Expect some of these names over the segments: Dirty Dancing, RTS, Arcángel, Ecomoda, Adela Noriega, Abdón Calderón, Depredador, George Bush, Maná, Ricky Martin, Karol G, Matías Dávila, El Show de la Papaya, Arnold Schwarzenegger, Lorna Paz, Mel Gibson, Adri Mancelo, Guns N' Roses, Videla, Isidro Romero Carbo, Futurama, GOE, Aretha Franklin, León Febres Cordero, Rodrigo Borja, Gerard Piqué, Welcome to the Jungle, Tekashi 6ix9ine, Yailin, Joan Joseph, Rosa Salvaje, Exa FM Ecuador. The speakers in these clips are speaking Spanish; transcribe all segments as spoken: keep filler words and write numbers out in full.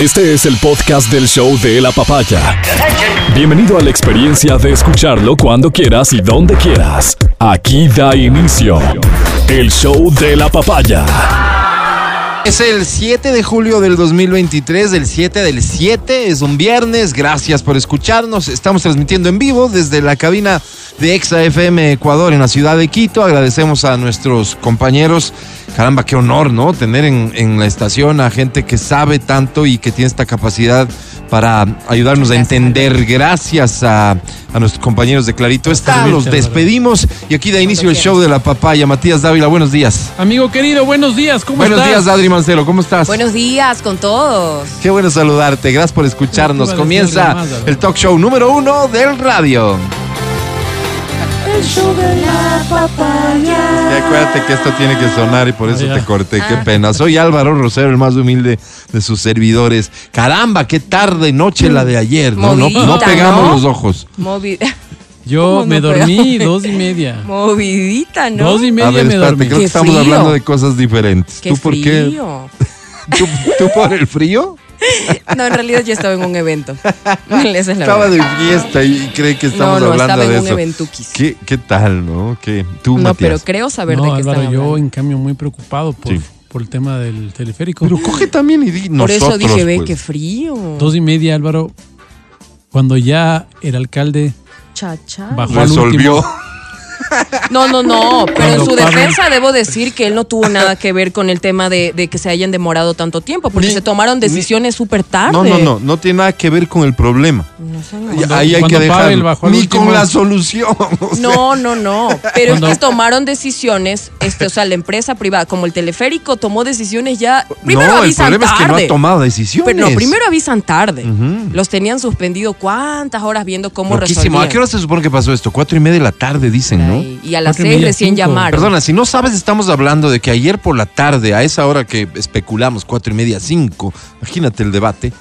Este es el podcast del Show de la Papaya. Bienvenido a la experiencia de escucharlo cuando quieras y donde quieras. Aquí da inicio el Show de la Papaya. Es el siete de julio del dos mil veintitrés, el siete del siete, es un viernes. Gracias por escucharnos. Estamos transmitiendo en vivo desde la cabina de Exa F M Ecuador en la ciudad de Quito. Agradecemos a nuestros compañeros. Caramba, qué honor, ¿no? Tener en, en la estación a gente que sabe tanto y que tiene esta capacidad para ayudarnos gracias. a entender. Gracias a, a nuestros compañeros de Clarito Está. Los despedimos y aquí da inicio el Show de la Papaya. Matías Dávila, buenos días. Amigo querido, buenos días. ¿Cómo buenos estás? Buenos días, Adri Mancelo. ¿Cómo estás? Buenos días con todos. Qué bueno saludarte. Gracias por escucharnos. Comienza más, el talk show número uno del radio. El Show de la Papaya. Y acuérdate que esto tiene que sonar y por eso oh, te corté, ah. qué pena. Soy Álvaro Rosero, el más humilde de sus servidores. Caramba, qué tarde, noche la de ayer. No, Movida, no, no pegamos ¿no? los ojos. Movida. Yo me no dormí dos y media. Movidita, ¿no? Dos y media. A ver, espérate, me dormí. Creo qué que estamos frío. hablando de cosas diferentes. Qué ¿Tú por frío. qué? ¿Tú, ¿Tú por el frío? No, en realidad yo estaba en un evento. Esa es la estaba verdad. de fiesta y cree que estamos no, no, hablando de eso. No, estaba en un eventuquis. ¿Qué, ¿Qué tal, no? ¿Qué? Tú, no, Matías. Pero creo saber no, de qué estaba hablando. Yo, en cambio, muy preocupado por, sí. por el tema del teleférico. Pero coge también y di nosotros. Por eso dije, ve, pues. qué frío. Dos y media, Álvaro, cuando ya el alcalde cha, cha. bajó resolvió. No, no, no, pero Cuando en su Pavel... defensa debo decir que él no tuvo nada que ver con el tema de, de que se hayan demorado tanto tiempo, porque ni, se tomaron decisiones súper tarde. No, no, no, no tiene nada que ver con el problema. No sé, no. Cuando, Ahí hay que dejar, ni último... con la solución. O sea. No, no, no, pero Cuando... es que tomaron decisiones, este, o sea, la empresa privada, como el teleférico, tomó decisiones ya, primero no, avisan tarde. el problema tarde. es que no ha tomado decisiones. Pero no, primero avisan tarde, uh-huh. los tenían suspendido cuántas horas viendo cómo Loquísimo. resolvían. ¿A qué hora se supone que pasó esto? Cuatro y media de la tarde, dicen, ¿no? Y a las seis recién llamaron. Perdona, si no sabes, estamos hablando de que ayer por la tarde, a esa hora que especulamos, cuatro y media, cinco, imagínate el debate.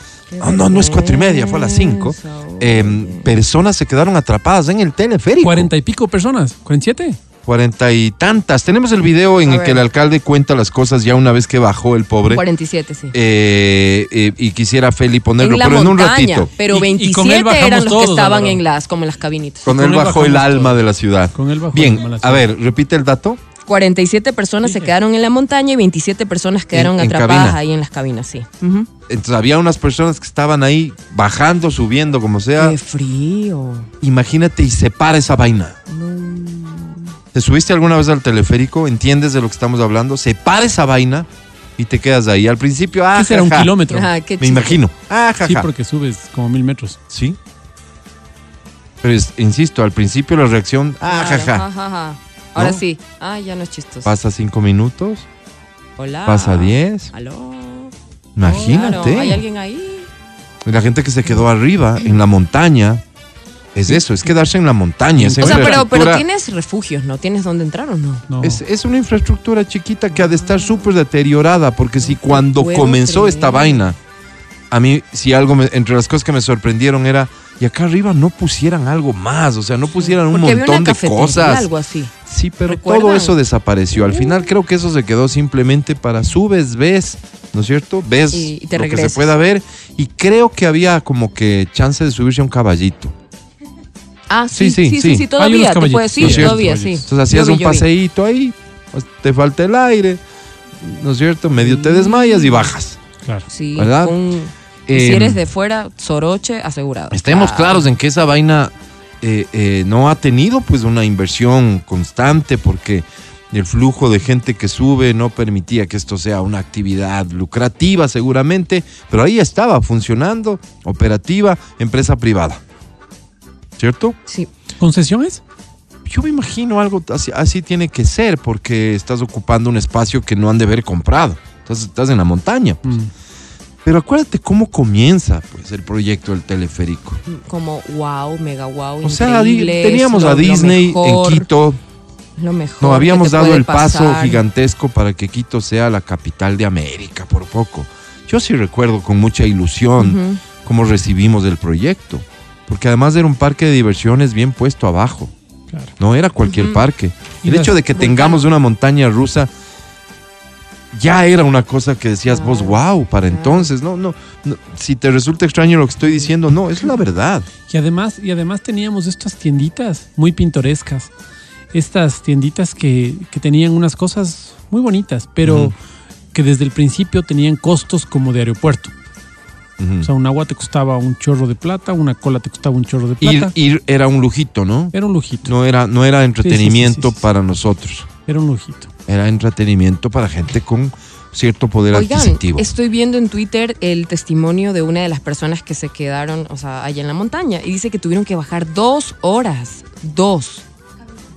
Oh, no, no es cuatro y media, fue a las cinco. Eh, personas se quedaron atrapadas en el teleférico. Cuarenta y pico personas, cuarenta y siete. Cuarenta y tantas. Tenemos el video en el que el alcalde cuenta las cosas ya una vez que bajó el pobre. cuarenta y siete, sí. Eh, eh, y quisiera Feli ponerlo, en pero montaña, en un ratito. Pero veintisiete eran los que estaban en las, como en las cabinitas. Con, con él, él bajó el alma todos. de la ciudad. Con él bajó Bien, el alma de la ciudad. A ver, repite el dato. cuarenta y siete personas sí, se quedaron en la montaña y veintisiete personas quedaron en, en atrapadas cabina. ahí en las cabinas, sí. Uh-huh. Entonces había unas personas que estaban ahí bajando, subiendo, como sea. ¡Qué frío! Imagínate y se para esa vaina. No. ¿Te subiste alguna vez al teleférico? ¿Entiendes de lo que estamos hablando? Se para esa vaina y te quedas ahí. Al principio, ah, ¿qué será, un kilómetro? Ajá, qué Me imagino. Ah, jaja. Sí, porque subes como mil metros. Sí. Pero es, insisto, al principio la reacción, ah, claro, jaja. Ajá, ajá. Ahora ¿no? sí. Ah, ya no es chistoso. Pasa cinco minutos. Hola. Pasa diez. Aló. Imagínate. Oh, claro. ¿Hay alguien ahí? La gente que se quedó arriba, en la montaña. Es eso, es quedarse en la montaña. O sea, pero, pero tienes refugios, ¿no? ¿Tienes dónde entrar o no? no. Es, es una infraestructura chiquita que ha de estar súper deteriorada, porque si cuando comenzó creer. esta vaina, a mí, si algo, me, entre las cosas que me sorprendieron era, y acá arriba no pusieran algo más, o sea, no pusieran sí, un montón de cosas. algo así. Sí, pero ¿Recuerdan? todo eso desapareció. Al final creo que eso se quedó simplemente para subes, ves, ¿no es cierto? Ves y, y te lo regresas. que se pueda ver, y creo que había como que chance de subirse a un caballito. Ah, sí, sí, sí, sí, sí, sí, sí todavía, te puedes ir, ¿no todavía, sí. Entonces hacías un paseíto ahí, te falta el aire, ¿no es cierto? Medio te desmayas y bajas. Claro. Sí, ¿verdad? Un, eh, si eres de fuera, soroche asegurado. Estemos claro. claros en que esa vaina eh, eh, no ha tenido pues una inversión constante porque el flujo de gente que sube no permitía que esto sea una actividad lucrativa seguramente, pero ahí estaba funcionando, operativa, empresa privada. ¿Cierto? Sí. ¿Concesiones? Yo me imagino algo así, así tiene que ser porque estás ocupando un espacio que no han de haber comprado. Entonces estás en la montaña. Pues. Mm. Pero acuérdate cómo comienza pues, el proyecto del teleférico. Como wow, mega wow, o sea, teníamos a Disney mejor, en Quito. Lo mejor. Nos habíamos dado el pasar. paso gigantesco para que Quito sea la capital de América por poco. Yo sí recuerdo con mucha ilusión uh-huh. cómo recibimos el proyecto. Porque además era un parque de diversiones bien puesto abajo. Claro. No era cualquier uh-huh. parque. El hecho de que tengamos una montaña rusa ya era una cosa que decías vos, wow, para entonces, no, no, no, si te resulta extraño lo que estoy diciendo, no, es la verdad. Y además, y además teníamos estas tienditas muy pintorescas, estas tienditas que, que tenían unas cosas muy bonitas, pero uh-huh. que desde el principio tenían costos como de aeropuerto. Uh-huh. O sea, un agua te costaba un chorro de plata, una cola te costaba un chorro de plata. Ir, ir era un lujito, ¿no? Era un lujito. No era, no era entretenimiento sí, sí, sí, sí, sí. para nosotros. Era un lujito. Era entretenimiento para gente con cierto poder Oigan, adquisitivo. Estoy viendo en Twitter el testimonio de una de las personas que se quedaron, o sea, allá en la montaña, y dice que tuvieron que bajar dos horas, dos,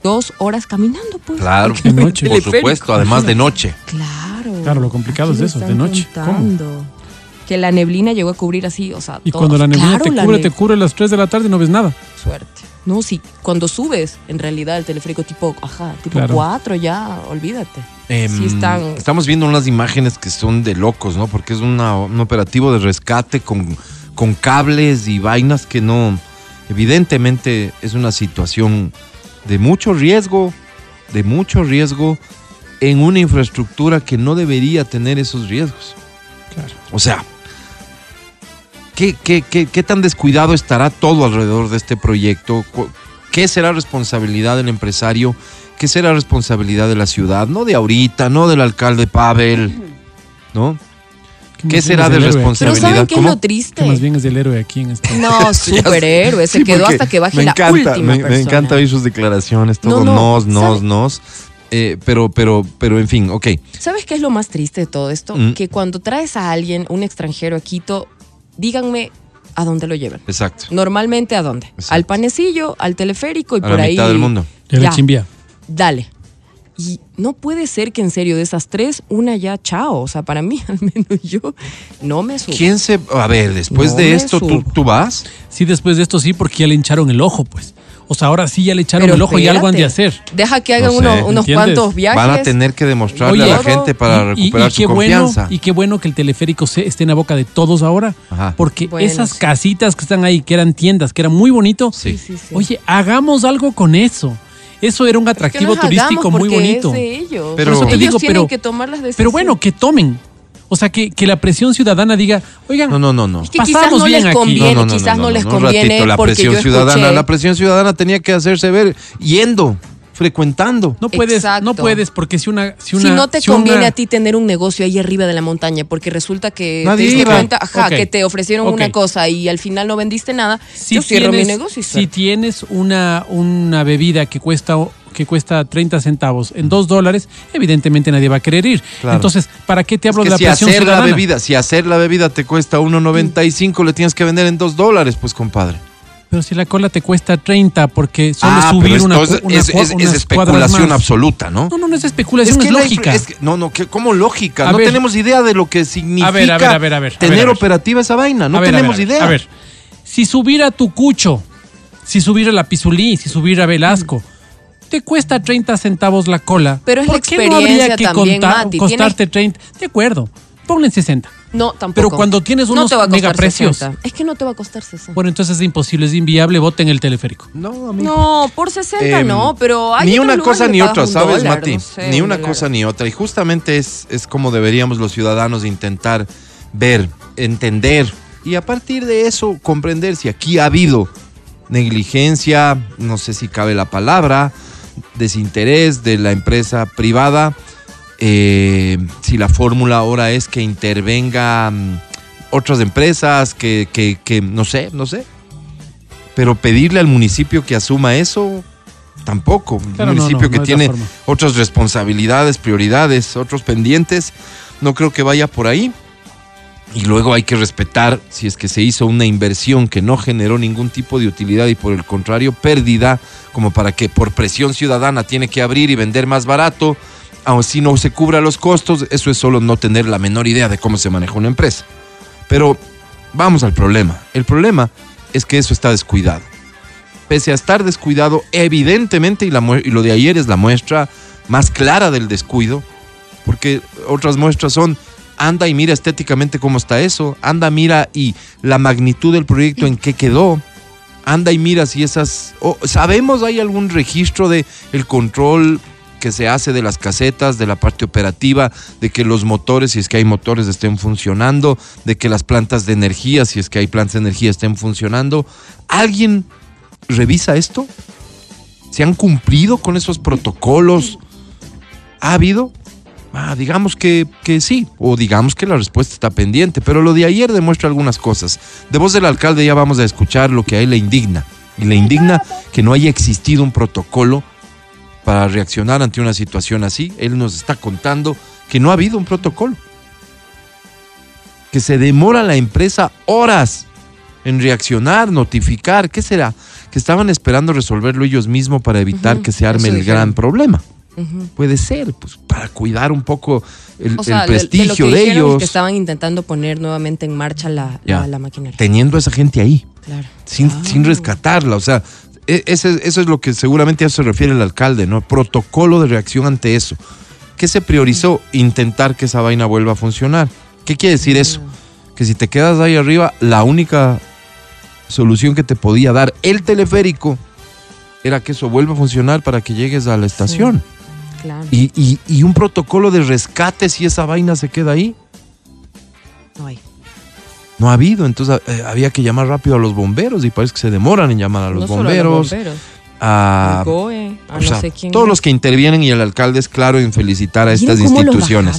dos horas caminando, pues. Claro, de noche. Por supuesto, además de noche. Claro. Claro, lo complicado es eso, de noche. Contando. ¿Cómo? Que la neblina llegó a cubrir así, o sea, y todos. Cuando la neblina claro, te cubre, ne- te cubre a las tres de la tarde y no ves nada. Suerte. No, sí, cuando subes, en realidad, el teleférico tipo, ajá, tipo claro. cuatro ya, olvídate. Eh, sí están... Estamos viendo unas imágenes que son de locos, ¿no? Porque es una, un operativo de rescate con, con cables y vainas que no... Evidentemente es una situación de mucho riesgo, de mucho riesgo en una infraestructura que no debería tener esos riesgos. Claro. O sea... ¿Qué, qué, qué, ¿Qué tan descuidado estará todo alrededor de este proyecto? ¿Qué será responsabilidad del empresario? ¿Qué será responsabilidad de la ciudad? No de ahorita, no del alcalde Pavel, ¿no? ¿Qué será de responsabilidad? Pero ¿saben qué es lo triste? Que más bien es el héroe aquí en este... No, superhéroe, se sí, quedó hasta que baje la última me, persona. Me encanta oír sus declaraciones, todo no, no, nos, nos, nos. Eh, pero, pero, pero, en fin, ok. ¿Sabes qué es lo más triste de todo esto? Mm. Que cuando traes a alguien, un extranjero a Quito... Díganme a dónde lo llevan. Exacto. Normalmente a dónde. Exacto. Al panecillo, al teleférico y a por la ahí. A mitad del mundo. Ya. Chimbia. Dale. Y no puede ser que en serio de esas tres, una ya chao. O sea, para mí, al menos yo, no me subo. ¿Quién se...? A ver, después no de esto, ¿tú, ¿tú vas? Sí, después de esto sí, porque ya le hincharon el ojo, pues. O sea, ahora sí ya le echaron Pero el ojo espérate, y algo han de hacer. Deja que hagan no sé, uno, unos ¿entiendes? cuantos viajes. Van a tener que demostrarle Oye, a la gente para y, recuperar y, y su confianza. Bueno, y qué bueno que el teleférico se, esté en la boca de todos ahora. Ajá. Porque bueno, esas sí. casitas que están ahí, que eran tiendas, que eran muy bonito. Sí. Sí, sí, sí. Oye, hagamos algo con eso. Eso era un atractivo es que turístico muy bonito. Es de ellos. Pero ellos te digo, tienen pero, que tomar las decisiones. Pero bueno, que tomen. O sea, que, que la presión ciudadana diga, oigan, no, no, no, no. Es que quizás no les conviene, no, no, no, quizás no, no, no, no les conviene ratito, la porque presión yo ciudadana, escuché. La presión ciudadana tenía que hacerse ver yendo, frecuentando. No puedes, Exacto. no puedes porque si una... Si, una, si no te si conviene una... a ti tener un negocio ahí arriba de la montaña porque resulta que Nadie te diste cuenta, ajá, okay. que te ofrecieron okay. una cosa y al final no vendiste nada, si yo cierro tienes, mi negocio. Y si tienes una, una bebida que cuesta... que cuesta treinta centavos en dos dólares, evidentemente nadie va a querer ir. Claro. Entonces, ¿para qué te hablo es que de la si presión hacer ciudadana? La bebida, si hacer la bebida te cuesta uno noventa y cinco, mm. le tienes que vender en dos dólares, pues compadre. Pero si la cola te cuesta treinta porque solo ah, subir una, es, una, es, es, unas es especulación absoluta, ¿no? No, no, no es especulación, es, que es lógica. La, es que, no, no, que, ¿cómo lógica? A no ver, tenemos idea de lo que significa a ver, a ver, a ver, a ver, tener a ver, a ver. operativa esa vaina. No a ver, tenemos a ver, idea. A ver, si subiera Tucucho, si subiera la Pizulí, si subiera Velasco, te cuesta treinta centavos la cola. Pero es la experiencia también, ¿por qué no habría que también, contar, Mati, costarte ¿tienes? treinta? De acuerdo, ponle en sesenta. No, tampoco. Pero cuando tienes unos no megaprecios. sesenta. Es que no te va a costar sesenta. Bueno, entonces es imposible, es inviable, voten el teleférico. No, amigo. No, por sesenta eh, no, pero hay ni una cosa ni otra, ¿sabes, dólar, Mati? No sé, ni una dólar. cosa ni otra. Y justamente es, es como deberíamos los ciudadanos intentar ver, entender y a partir de eso comprender si aquí ha habido negligencia, no sé si cabe la palabra, desinterés de la empresa privada, eh, si la fórmula ahora es que intervengan otras empresas, que, que, que no sé, no sé. Pero pedirle al municipio que asuma eso, tampoco. Claro, un municipio no, no, que no tiene otras responsabilidades, prioridades, otros pendientes, no creo que vaya por ahí. Y luego hay que respetar si es que se hizo una inversión que no generó ningún tipo de utilidad y por el contrario pérdida, como para que por presión ciudadana tiene que abrir y vender más barato, aun si no se cubra los costos, eso es solo no tener la menor idea de cómo se maneja una empresa. Pero vamos al problema. El problema es que eso está descuidado. Pese a estar descuidado, evidentemente, y, la mu- y lo de ayer es la muestra más clara del descuido, porque otras muestras son... Anda y mira estéticamente cómo está eso. Anda, mira y la magnitud del proyecto en qué quedó. Anda y mira si esas... Oh, ¿sabemos hay algún registro de el control que se hace de las casetas, de la parte operativa, de que los motores, si es que hay motores, estén funcionando, de que las plantas de energía, si es que hay plantas de energía, estén funcionando. ¿Alguien revisa esto? ¿Se han cumplido con esos protocolos? ¿Ha habido? Ah, digamos que, que sí, o digamos que la respuesta está pendiente, pero lo de ayer demuestra algunas cosas. De voz del alcalde ya vamos a escuchar lo que a él le indigna, y le indigna que no haya existido un protocolo para reaccionar ante una situación así. Él nos está contando que no ha habido un protocolo, que se demora la empresa horas en reaccionar, notificar. ¿Qué será? Que estaban esperando resolverlo ellos mismos para evitar uh-huh, que se arme el gran problema. Uh-huh. Puede ser, pues, para cuidar un poco el, o sea, el prestigio de, de, de ellos. Es que estaban intentando poner nuevamente en marcha la, la, la maquinaria. Teniendo a esa gente ahí, claro. sin, ah. sin rescatarla. O sea, ese, eso es lo que seguramente a eso se refiere el alcalde, ¿no? Protocolo de reacción ante eso. ¿Qué se priorizó? Uh-huh. Intentar que esa vaina vuelva a funcionar. ¿Qué quiere decir uh-huh. eso? Que si te quedas ahí arriba, la única solución que te podía dar el teleférico era que eso vuelva a funcionar para que llegues a la estación. Sí. Claro. Y, y, y un protocolo de rescate si esa vaina se queda ahí. No hay. No ha habido, entonces eh, había que llamar rápido a los bomberos y parece que se demoran en llamar a los no bomberos. Solo a los bomberos. A, Goe, a o no sea, sé quién todos es. Los que intervienen y el alcalde es claro en felicitar a estas instituciones.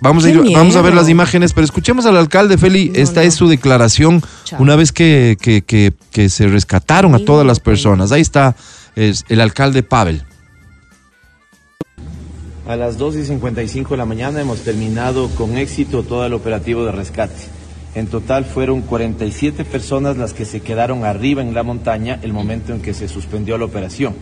Vamos a, ir, vamos a ver las imágenes, pero escuchemos al alcalde, Feli. No, esta no. es su declaración Chao. Una vez que, que, que, que se rescataron a todas las personas. Ahí está es el alcalde Pavel. A las dos y cincuenta y cinco de la mañana hemos terminado con éxito todo el operativo de rescate. En total fueron cuarenta y siete personas las que se quedaron arriba en la montaña el momento en que se suspendió la operación.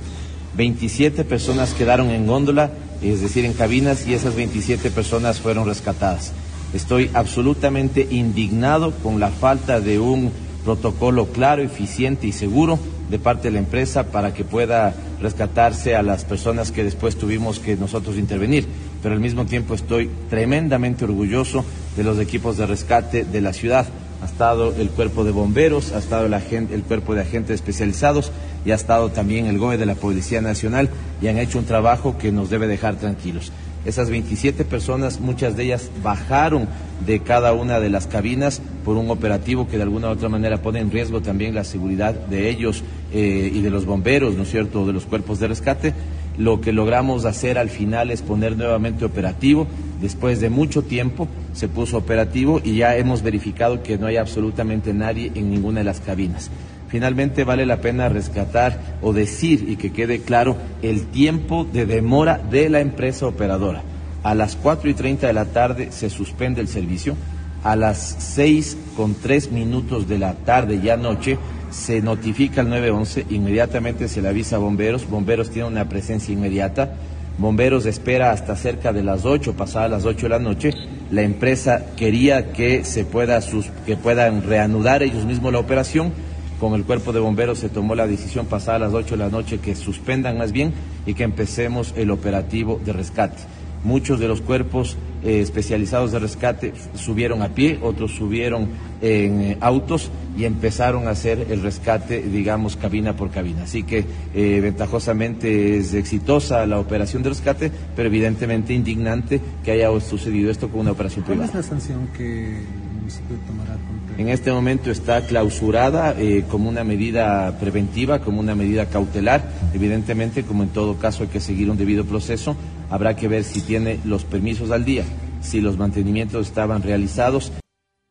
veintisiete personas quedaron en góndola, es decir, en cabinas, y esas veintisiete personas fueron rescatadas. Estoy absolutamente indignado con la falta de un protocolo claro, eficiente y seguro de parte de la empresa para que pueda rescatarse a las personas que después tuvimos que nosotros intervenir. Pero al mismo tiempo estoy tremendamente orgulloso de los equipos de rescate de la ciudad. Ha estado el cuerpo de bomberos, ha estado el, agente, el cuerpo de agentes especializados y ha estado también el G O E de la Policía Nacional y han hecho un trabajo que nos debe dejar tranquilos. Esas veintisiete personas, muchas de ellas bajaron de cada una de las cabinas por un operativo que de alguna u otra manera pone en riesgo también la seguridad de ellos eh, y de los bomberos, ¿no es cierto?, de los cuerpos de rescate. Lo que logramos hacer al final es poner nuevamente operativo. Después de mucho tiempo se puso operativo y ya hemos verificado que no hay absolutamente nadie en ninguna de las cabinas. Finalmente vale la pena rescatar o decir y que quede claro el tiempo de demora de la empresa operadora. A las cuatro y treinta de la tarde se suspende el servicio, a las seis con tres minutos de la tarde ya noche se notifica el nueve once, inmediatamente se le avisa a bomberos, bomberos tiene una presencia inmediata, bomberos espera hasta cerca de las ocho, pasadas las ocho de la noche, la empresa quería que se pueda sus, que puedan reanudar ellos mismos la operación. Con el cuerpo de bomberos se tomó la decisión pasada a las ocho de la noche que suspendan más bien y que empecemos el operativo de rescate. Muchos de los cuerpos eh, especializados de rescate subieron a pie, otros subieron en eh, autos y empezaron a hacer el rescate, digamos, cabina por cabina. Así que eh, ventajosamente es exitosa la operación de rescate, pero evidentemente indignante que haya sucedido esto con una operación privada. ¿Cuál es la sanción que el municipio tomará? En este momento está clausurada eh, como una medida preventiva, como una medida cautelar. Evidentemente, como en todo caso hay que seguir un debido proceso, habrá que ver si tiene los permisos al día, si los mantenimientos estaban realizados.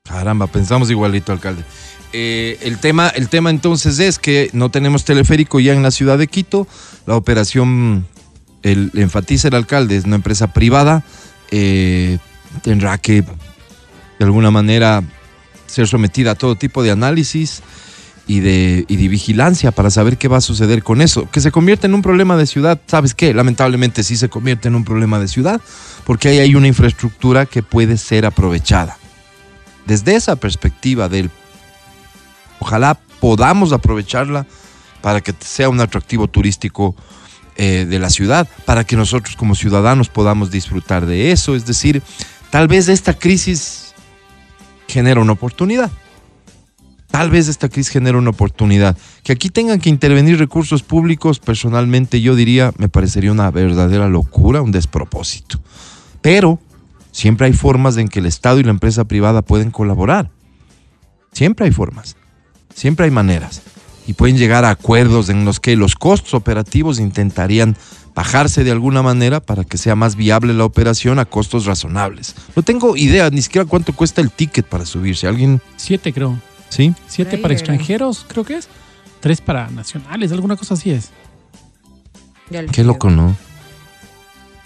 Caramba, pensamos igualito, alcalde. Eh, el tema, el tema entonces es que no tenemos teleférico ya en la ciudad de Quito. La operación, el, enfatiza el alcalde, es una empresa privada. Eh, tendrá que, de alguna manera, ser sometida a todo tipo de análisis y de, y de vigilancia para saber qué va a suceder con eso. Que se convierte en un problema de ciudad, ¿sabes qué? Lamentablemente sí se convierte en un problema de ciudad, porque ahí hay una infraestructura que puede ser aprovechada. Desde esa perspectiva del ojalá podamos aprovecharla para que sea un atractivo turístico eh, de la ciudad, para que nosotros como ciudadanos podamos disfrutar de eso. Es decir, tal vez esta crisis genera una oportunidad. Tal vez esta crisis genere una oportunidad. Que aquí tengan que intervenir recursos públicos, personalmente yo diría, me parecería una verdadera locura, un despropósito. Pero siempre hay formas en que el Estado y la empresa privada pueden colaborar. Siempre hay formas, siempre hay maneras. Y pueden llegar a acuerdos en los que los costos operativos intentarían bajarse de alguna manera para que sea más viable la operación a costos razonables. No tengo idea ni siquiera cuánto cuesta el ticket para subirse. ¿Alguien? Siete, creo. ¿Sí? Siete para extranjeros, creo que es. Tres para nacionales, alguna cosa así es. Qué loco, ¿no?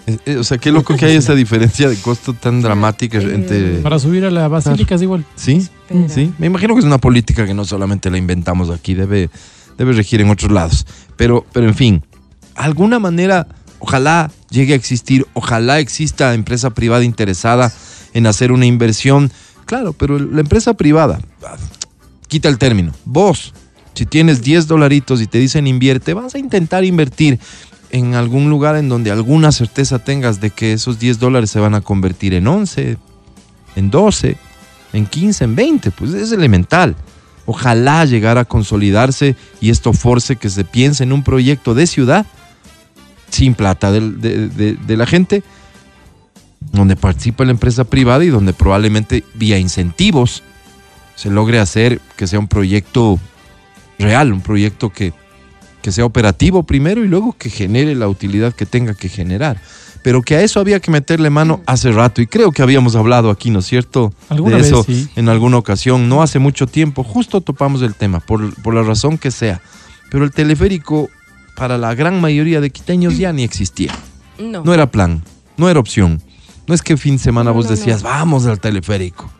Es, es, o sea, qué loco que haya esa diferencia de costo tan dramática entre... Para subir a la basílica es igual. Sí, Espera. sí. Me imagino que es una política que no solamente la inventamos aquí, debe, debe regir en otros lados. Pero, pero en fin, alguna manera, ojalá llegue a existir, ojalá exista empresa privada interesada en hacer una inversión. Claro, pero la empresa privada... Quita el término. Vos, si tienes diez dolaritos y te dicen invierte, vas a intentar invertir en algún lugar en donde alguna certeza tengas de que esos diez dólares se van a convertir en once, en doce, en quince, en veinte. Pues es elemental. Ojalá llegara a consolidarse y esto force que se piense en un proyecto de ciudad sin plata de, de, de, de la gente, donde participa la empresa privada y donde probablemente vía incentivos se logre hacer que sea un proyecto real, un proyecto que, que sea operativo primero y luego que genere la utilidad que tenga que generar. Pero que a eso había que meterle mano hace rato y creo que habíamos hablado aquí, ¿no es cierto? De eso sí. En alguna ocasión, no hace mucho tiempo, justo topamos el tema, por, por la razón que sea. Pero el teleférico para la gran mayoría de quiteños ya ni existía. No, no era plan, no era opción. No es que fin de semana no, vos no, decías, no. vamos al teleférico.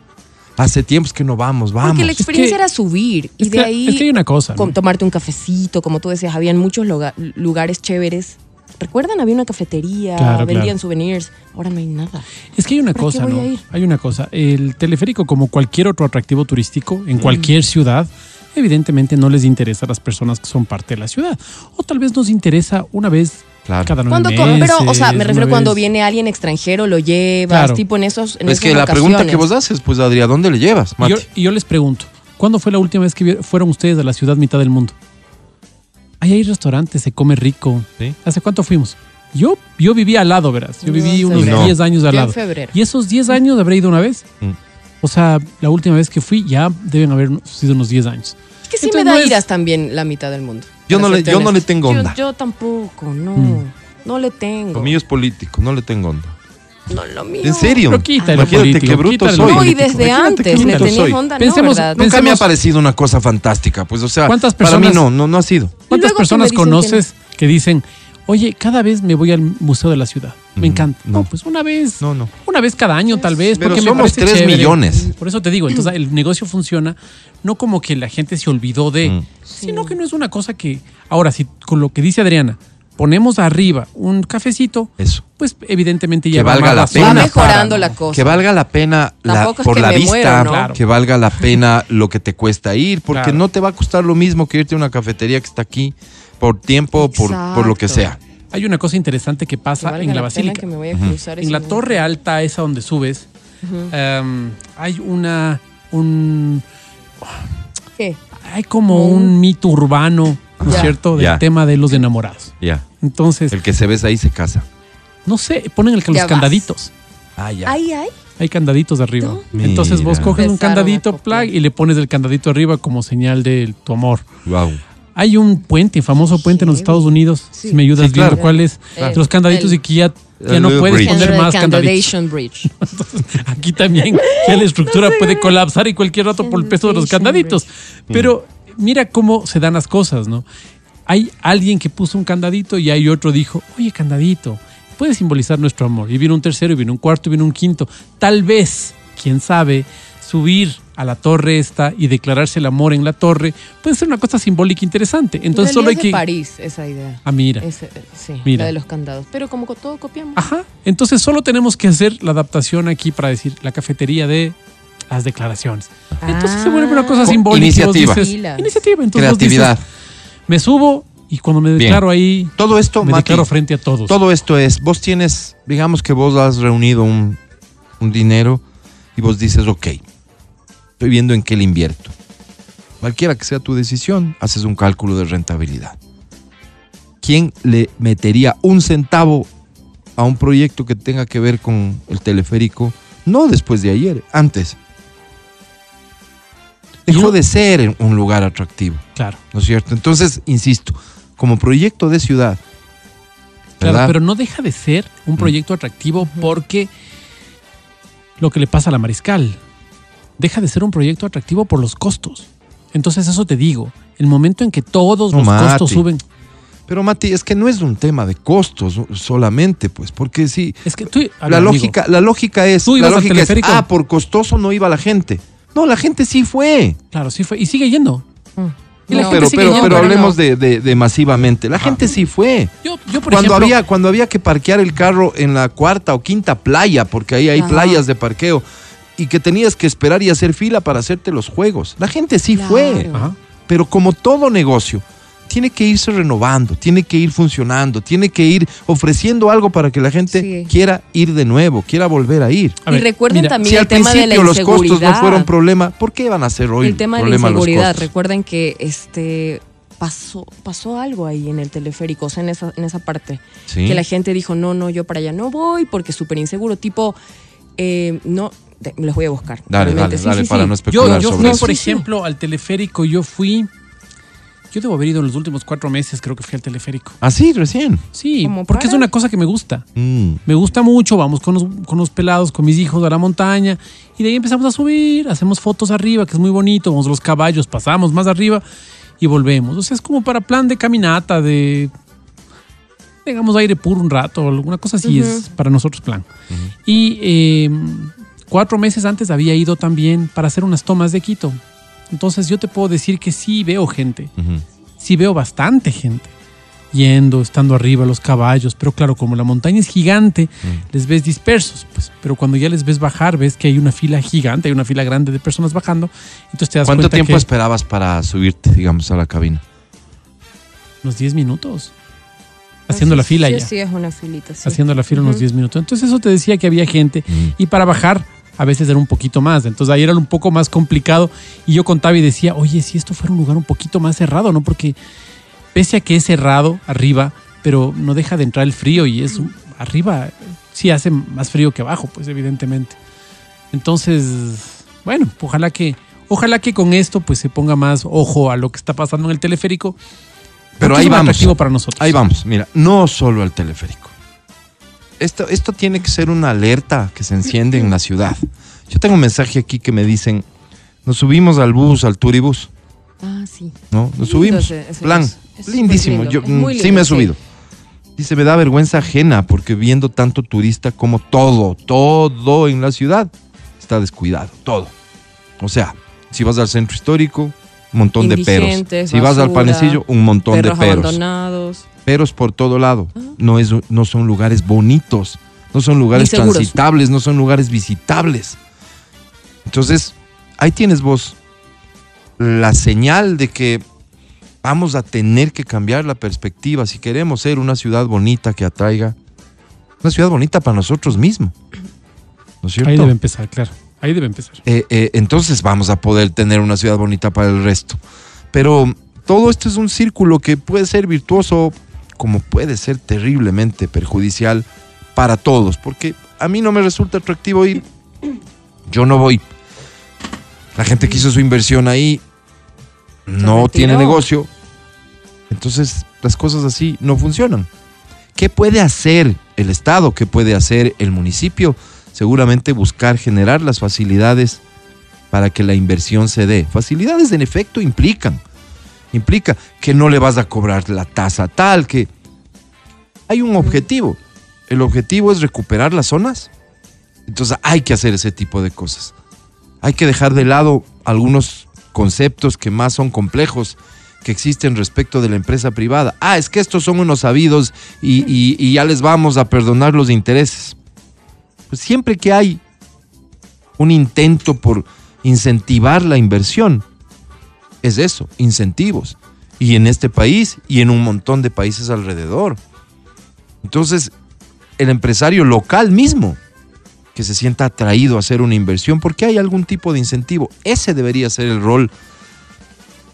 Hace tiempos que no vamos, vamos. Porque la experiencia es que, era subir y de que, ahí es que hay una cosa, ¿no? Tomarte un cafecito, como tú decías, habían muchos lugar, lugares chéveres. ¿Recuerdan? Había una cafetería, claro, vendían claro. souvenirs. Ahora no hay nada. Es que hay una cosa, ¿no? Hay una cosa. El teleférico, como cualquier otro atractivo turístico en cualquier mm. ciudad, evidentemente no les interesa a las personas que son parte de la ciudad. O tal vez nos interesa una vez... Claro. Cada nueve meses, pero, o sea, me refiero cuando viene alguien extranjero, lo llevas, claro. tipo en esos. En es que la ocasiones. pregunta que vos haces, pues, Adri, ¿a dónde le llevas, Mati? Y yo, y yo les pregunto, ¿cuándo fue la última vez que fueron ustedes a la ciudad mitad del mundo? Ahí hay restaurantes, se come rico. ¿Sí? ¿Hace cuánto fuimos? Yo, yo viví al lado, verás. Yo viví no, unos diez años al lado. En febrero. ¿Y esos diez años habré ido una vez? Mm. O sea, la última vez que fui ya deben haber sido unos diez años. Es que sí. Entonces, me da no iras es... también la mitad del mundo. Yo no, le, yo no le tengo onda. Yo, yo tampoco, no. Mm. No le tengo. Lo mío es político, no le tengo onda. No, lo mío. ¿En serio? Pero quítalo, imagínate qué bruto soy. No, y desde Imagínate antes le tenías onda, pensemos, no, ¿verdad? Nunca pensemos, me ha parecido una cosa fantástica. Pues, o sea, ¿cuántas personas, para mí no, no, no ha sido. ¿Cuántas personas conoces que, no? que dicen, oye, cada vez me voy al Museo de la Ciudad? Me encanta. No, no pues una vez. No, no. Una vez cada año, tal vez. Pero porque somos tres millones. Por eso te digo, entonces el negocio funciona, no como que la gente se olvidó de, mm. sino sí. que no es una cosa que... Ahora, si con lo que dice Adriana, ponemos arriba un cafecito, eso. Pues evidentemente ya que valga la pena. Va mejorando para, la cosa. Que valga la pena la, por que la vista, muero, ¿no? Claro. Que valga la pena lo que te cuesta ir, porque claro. no te va a costar lo mismo que irte a una cafetería que está aquí por tiempo, por, por lo que sea. Hay una cosa interesante que pasa que en la, la basílica. Que me voy a cruzar uh-huh. En la momento. Torre alta, esa donde subes, uh-huh. um, hay una... un oh, ¿Qué? Hay como uh-huh. un mito urbano, ¿no es cierto? Del yeah. tema de los enamorados. Ya. Yeah. Entonces... El que se besa ahí se casa. No sé, ponen el, los vas. candaditos. Ah, ya. Ahí hay. Hay candaditos arriba. ¿Tú? Entonces Mira. vos coges Besaron un candadito, plag, y le pones el candadito arriba como señal de tu amor. Wow. Hay un puente, famoso puente en los Estados Unidos, sí. si me ayudas sí, claro. viendo cuál es, claro. los candaditos y que ya, ya no puedes bridge. poner más candaditos. Entonces, aquí también ya la estructura no sé, puede colapsar y cualquier rato por el peso de los candaditos. Bridge. Pero mira cómo se dan las cosas, ¿no? Hay alguien que puso un candadito y hay otro dijo, oye, candadito, puede simbolizar nuestro amor. Y vino un tercero, y vino un cuarto, y vino un quinto. Tal vez, quién sabe, subir a la torre esta y declararse el amor en la torre puede ser una cosa simbólica interesante. Entonces solo hay que... París, esa idea. Ah, mira. Ese, sí, mira. La de los candados. Pero como todo copiamos. Ajá. Entonces solo tenemos que hacer la adaptación aquí para decir la cafetería de las declaraciones. Ah. Entonces se vuelve una cosa simbólica. Iniciativa. Dices, iniciativa. Entonces creatividad. Dices, me subo y cuando me declaro Bien. ahí... Todo esto, me Mati, declaro frente a todos. Todo esto es... Vos tienes... Digamos que vos has reunido un, un dinero y vos dices, ok... Estoy viendo en qué le invierto. cualquiera que sea tu decisión, haces un cálculo de rentabilidad. ¿Quién le metería un centavo a un proyecto que tenga que ver con el teleférico? No después de ayer, antes. Dejó de ser un lugar atractivo. Claro. ¿No es cierto? Entonces, insisto, como proyecto de ciudad, ¿verdad? Claro, pero no deja de ser un proyecto atractivo porque lo que le pasa a la Mariscal deja de ser un proyecto atractivo por los costos. Entonces, eso te digo, el momento en que todos no, los Mati. costos suben. Pero Mati, es que no es un tema de costos solamente, pues, porque sí. Es que tú, a ver, la lógica, amigo, la lógica es, tú ibas la lógica al teleférico. Es, ah, por costoso no iba la gente. No, la gente sí fue. Claro, sí fue y sigue yendo. Mm. Y no, la gente pero, sigue pero, yendo, pero hablemos no. de, de, de masivamente. La Ajá. gente sí fue. Yo, yo por cuando ejemplo, había cuando había que parquear el carro en la cuarta o quinta playa, porque ahí hay Ajá. playas de parqueo y que tenías que esperar y hacer fila para hacerte los juegos. La gente sí claro. fue. Ajá. Pero como todo negocio, tiene que irse renovando, tiene que ir funcionando, tiene que ir ofreciendo algo para que la gente sí. quiera ir de nuevo, quiera volver a ir. A ver, y recuerden mira, también si el al tema de la inseguridad. Si al principio los costos no fueron problema, ¿por qué van a ser hoy el tema de la inseguridad? Recuerden que este pasó pasó algo ahí en el teleférico, o sea, en esa, en esa parte, sí. que la gente dijo, no, no, yo para allá no voy porque es súper inseguro, tipo, eh, no, te, les voy a buscar. Dale, realmente. dale, sí, dale, sí, para sí. no especular yo, yo sobre fui, eso. Yo, por ejemplo, al teleférico, yo fui... Yo debo haber ido en los últimos cuatro meses, creo que fui al teleférico. ¿Ah, sí? ¿Recién? Sí, porque para? es una cosa que me gusta. Mm. Me gusta mucho, vamos con los, con los pelados, con mis hijos a la montaña. Y de ahí empezamos a subir, hacemos fotos arriba, que es muy bonito. Vamos los caballos, pasamos más arriba y volvemos. O sea, es como para plan de caminata, de... Digamos, aire puro un rato, alguna cosa así uh-huh. es para nosotros plan. Uh-huh. Y eh, cuatro meses antes había ido también para hacer unas tomas de Quito. Entonces yo te puedo decir que sí veo gente, uh-huh. sí veo bastante gente, yendo, estando arriba los caballos, pero claro, como la montaña es gigante, uh-huh. les ves dispersos, pues, pero cuando ya les ves bajar, ves que hay una fila gigante, hay una fila grande de personas bajando, entonces te das cuenta que... ¿Cuánto tiempo esperabas para subirte, digamos, a la cabina? Unos diez minutos. Haciendo la fila ya. Sí, sí, es una filita, sí. Haciendo la fila uh-huh. unos diez minutos. Entonces eso te decía que había gente, uh-huh. y para bajar... A veces era un poquito más, entonces ahí era un poco más complicado y yo contaba y decía, oye, si esto fuera un lugar un poquito más cerrado, ¿no? Porque pese a que es cerrado arriba, pero no deja de entrar el frío y es arriba, sí hace más frío que abajo, pues evidentemente. Entonces, bueno, ojalá que, ojalá que con esto pues se ponga más ojo a lo que está pasando en el teleférico. Pero ahí vamos, atractivo para nosotros. Ahí vamos, mira, no solo al teleférico. Esto, esto tiene que ser una alerta que se enciende en la ciudad. Yo tengo un mensaje aquí que me dicen, nos subimos al bus, al turibús. Ah, sí. ¿No? Nos subimos. Entonces, plan, es, es lindísimo. Yo, lindo, sí me he sí. subido. Dice, me da vergüenza ajena porque viendo tanto turista como todo, todo en la ciudad está descuidado, todo. O sea, si vas al centro histórico, un montón de peros. Basura, si vas al Panecillo, un montón de peros. Abandonados. Peros por todo lado. Ajá. No es, no son lugares bonitos, no son lugares transitables, no son lugares visitables. Entonces, ahí tienes vos la señal de que vamos a tener que cambiar la perspectiva si queremos ser una ciudad bonita que atraiga, una ciudad bonita para nosotros mismos. ¿No es cierto? Ahí debe empezar, claro. Ahí debe empezar. Eh, eh, entonces vamos a poder tener una ciudad bonita para el resto. Pero todo esto es un círculo que puede ser virtuoso como puede ser terriblemente perjudicial para todos, porque a mí no me resulta atractivo ir, yo no voy. La gente que hizo su inversión ahí no tiene negocio, entonces las cosas así no funcionan. ¿Qué puede hacer el Estado? ¿Qué puede hacer el municipio? Seguramente buscar generar las facilidades para que la inversión se dé. Facilidades en efecto implican Implica que no le vas a cobrar la tasa tal, que hay un objetivo. El objetivo es recuperar las zonas. Entonces hay que hacer ese tipo de cosas. Hay que dejar de lado algunos conceptos que más son complejos que existen respecto de la empresa privada. Ah, es que estos son unos sabidos y, y, y ya les vamos a perdonar los intereses. Pues siempre que hay un intento por incentivar la inversión, es eso, incentivos. Y en este país y en un montón de países alrededor. Entonces, el empresario local mismo que se sienta atraído a hacer una inversión porque hay algún tipo de incentivo. Ese debería ser el rol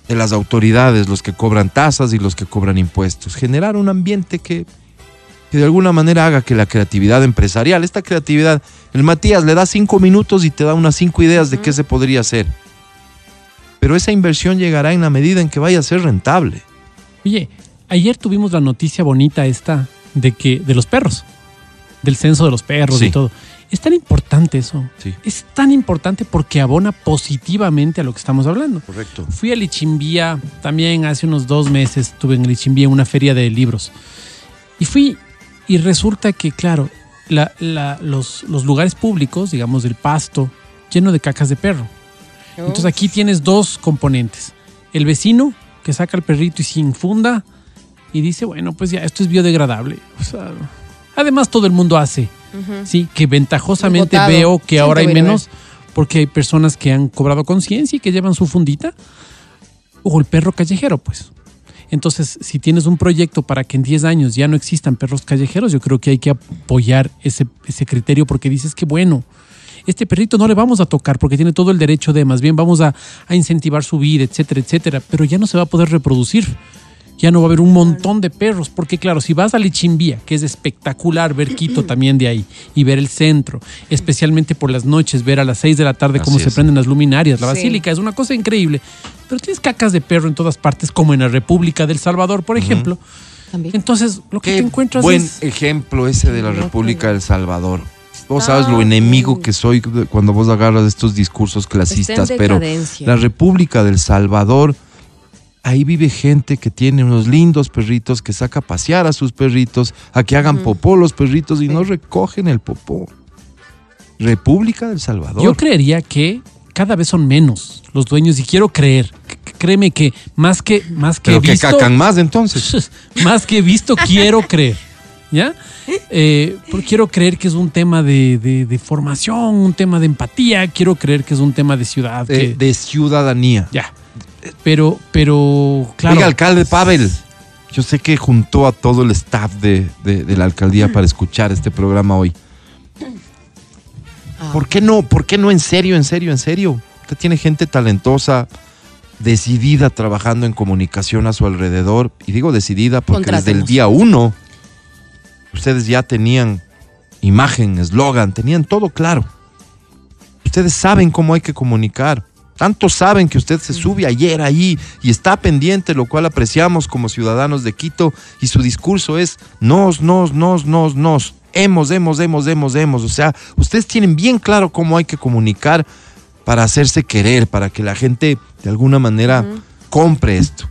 de las autoridades, los que cobran tasas y los que cobran impuestos. Generar un ambiente que, que de alguna manera haga que la creatividad empresarial, esta creatividad, el Matías le da cinco minutos y te da unas cinco ideas de qué se podría hacer. Pero esa inversión llegará en la medida en que vaya a ser rentable. Oye, ayer tuvimos la noticia bonita esta de que de los perros, del censo de los perros, sí, y todo. Es tan importante eso. Sí. Es tan importante porque abona positivamente a lo que estamos hablando. Correcto. Fui a Lichimbía también hace unos dos meses, estuve en Lichimbía en una feria de libros. Y fui, y resulta que, claro, la, la, los, los lugares públicos, digamos, el pasto, lleno de cacas de perro. Oh. Entonces aquí tienes dos componentes. El vecino que saca al perrito y se infunda y dice, bueno, pues ya, esto es biodegradable. O sea, además todo el mundo hace. Uh-huh. Sí, que ventajosamente Botado. veo que ahora hay menos porque hay personas que han cobrado conciencia y que llevan su fundita. O el perro callejero, pues. Entonces, si tienes un proyecto para que en diez años ya no existan perros callejeros, yo creo que hay que apoyar ese, ese criterio porque dices que bueno, este perrito no le vamos a tocar porque tiene todo el derecho de, más bien vamos a, a incentivar su vida, etcétera, etcétera, pero ya no se va a poder reproducir. Ya no va a haber un montón de perros, porque claro, si vas a Lichimbía, que es espectacular ver Quito también de ahí, y ver el centro, especialmente por las noches, ver a las seis de la tarde cómo se prenden las luminarias, la basílica, es una cosa increíble, pero tienes cacas de perro en todas partes, como en la República del Salvador, por ejemplo. También. Entonces, lo que te encuentras buen es... buen ejemplo ese de la República del Salvador. Vos sabes lo enemigo que soy cuando vos agarras estos discursos clasistas, pero la República del Salvador... Ahí vive gente que tiene unos lindos perritos, que saca a pasear a sus perritos, a que hagan popó los perritos y no recogen el popó. República del Salvador. Yo creería que cada vez son menos los dueños y quiero creer, créeme que más que, más que he visto... Pero que cacan más entonces. Más que he visto, quiero creer, ¿ya? Eh, quiero creer que es un tema de, de, de formación, un tema de empatía, quiero creer que es un tema de ciudad. Que... Eh, de ciudadanía. Ya. Pero, pero, claro. Oiga, alcalde Pavel, yo sé que juntó a todo el staff de, de, de la alcaldía para escuchar este programa hoy. ¿Por qué no? ¿Por qué no? En serio, en serio, en serio. Usted tiene gente talentosa, decidida, trabajando en comunicación a su alrededor. Y digo decidida porque desde el día uno ustedes ya tenían imagen, eslogan, tenían todo claro. Ustedes saben cómo hay que comunicar. Tanto saben que usted se sube ayer ahí y está pendiente, lo cual apreciamos como ciudadanos de Quito, y su discurso es nos, nos, nos, nos, nos, hemos, hemos, hemos, hemos, hemos. O sea, ustedes tienen bien claro cómo hay que comunicar para hacerse querer, para que la gente de alguna manera uh-huh. compre esto.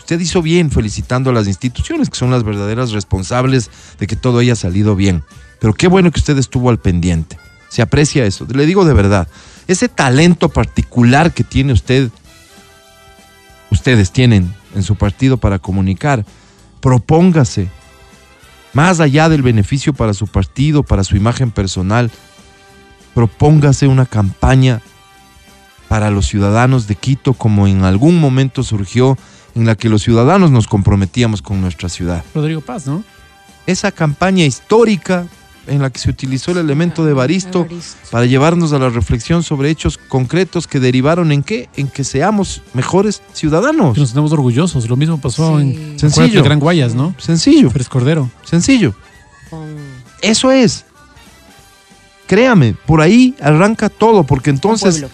Usted hizo bien felicitando a las instituciones, que son las verdaderas responsables de que todo haya salido bien. Pero qué bueno que usted estuvo al pendiente. Se aprecia eso, le digo de verdad. Ese talento particular que tiene usted, ustedes tienen en su partido para comunicar, propóngase, más allá del beneficio para su partido, para su imagen personal, propóngase una campaña para los ciudadanos de Quito, como en algún momento surgió, en la que los ciudadanos nos comprometíamos con nuestra ciudad. Rodrigo Paz, ¿no? Esa campaña histórica en la que se utilizó el elemento de Evaristo para llevarnos a la reflexión sobre hechos concretos que derivaron en qué, en que seamos mejores ciudadanos. Que nos estamos orgullosos, lo mismo pasó sí. en Sencillo. Gran Guayas, ¿no? Sencillo. Frescordero. Sencillo. Eso es. Créame, por ahí arranca todo, porque entonces,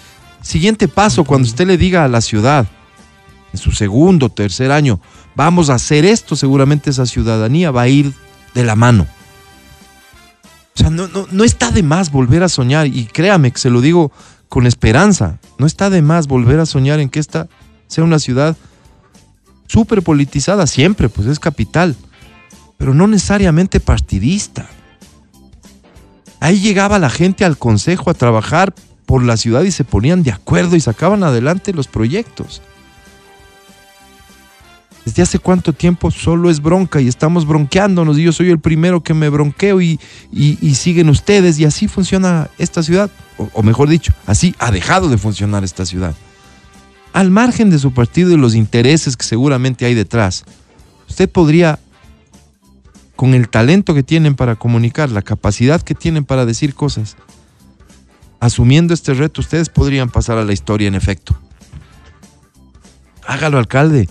siguiente paso, cuando usted le diga a la ciudad, en su segundo, tercer año, vamos a hacer esto, seguramente esa ciudadanía va a ir de la mano. O sea, no, no, no está de más volver a soñar, y créame que se lo digo con esperanza, no está de más volver a soñar en que esta sea una ciudad súper politizada siempre, pues es capital, pero no necesariamente partidista. Ahí llegaba la gente al consejo a trabajar por la ciudad y se ponían de acuerdo y sacaban adelante los proyectos. ¿Desde hace cuánto tiempo solo es bronca y estamos bronqueándonos? Y yo soy el primero que me bronqueo y, y, y siguen ustedes. Y así funciona esta ciudad, o, o mejor dicho, así ha dejado de funcionar esta ciudad. Al margen de su partido y los intereses que seguramente hay detrás, usted podría, con el talento que tienen para comunicar, la capacidad que tienen para decir cosas, asumiendo este reto, ustedes podrían pasar a la historia en efecto. Hágalo, alcalde.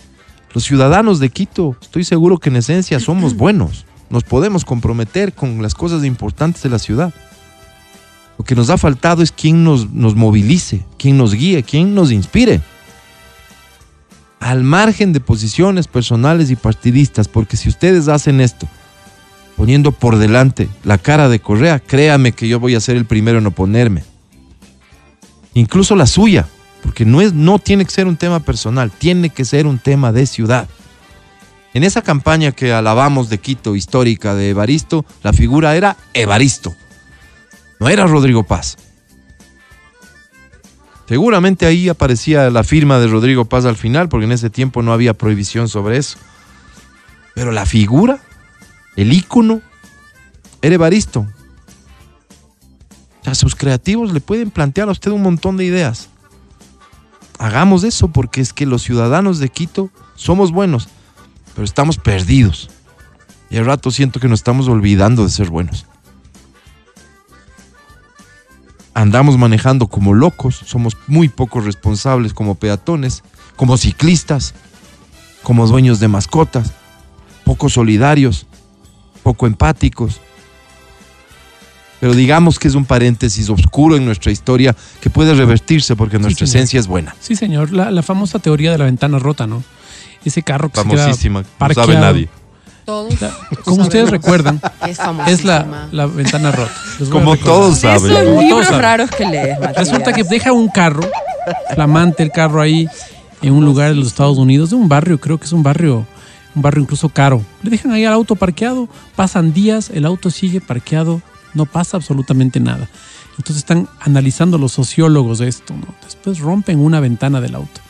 Los ciudadanos de Quito, estoy seguro que en esencia somos buenos. Nos podemos comprometer con las cosas importantes de la ciudad. Lo que nos ha faltado es quien nos, nos movilice, quien nos guíe, quien nos inspire. Al margen de posiciones personales y partidistas, porque si ustedes hacen esto, poniendo por delante la cara de Correa, créame que yo voy a ser el primero en oponerme. Incluso la suya, porque no, es, no tiene que ser un tema personal, tiene que ser un tema de ciudad. En esa campaña que alabamos de Quito, histórica, de Evaristo, la figura era Evaristo. No era Rodrigo Paz. Seguramente ahí aparecía la firma de Rodrigo Paz al final, porque en ese tiempo no había prohibición sobre eso. Pero la figura, el ícono, era Evaristo. O sea, sus creativos le pueden plantear a usted un montón de ideas. Hagamos eso, porque es que los ciudadanos de Quito somos buenos, pero estamos perdidos. Y al rato siento que nos estamos olvidando de ser buenos. Andamos manejando como locos, somos muy poco responsables como peatones, como ciclistas, como dueños de mascotas, poco solidarios, poco empáticos. Pero digamos que es un paréntesis oscuro en nuestra historia que puede revertirse porque nuestra sí, esencia es buena. Sí, señor, la, la famosa teoría de la ventana rota, ¿no? Ese carro que famosísima, se queda parqueado. No sabe nadie. Todos la, como ustedes recuerdan, es, es la, la ventana rota. Como todos saben. Esos como libros saben. Raros que lees, Matías. Resulta que deja un carro, flamante el carro ahí, en un lugar de los Estados Unidos, de un barrio, creo que es un barrio, un barrio incluso caro. Le dejan ahí al auto parqueado, pasan días, el auto sigue parqueado, no pasa absolutamente nada. Entonces están analizando los sociólogos esto, ¿no? Después rompen una ventana del auto.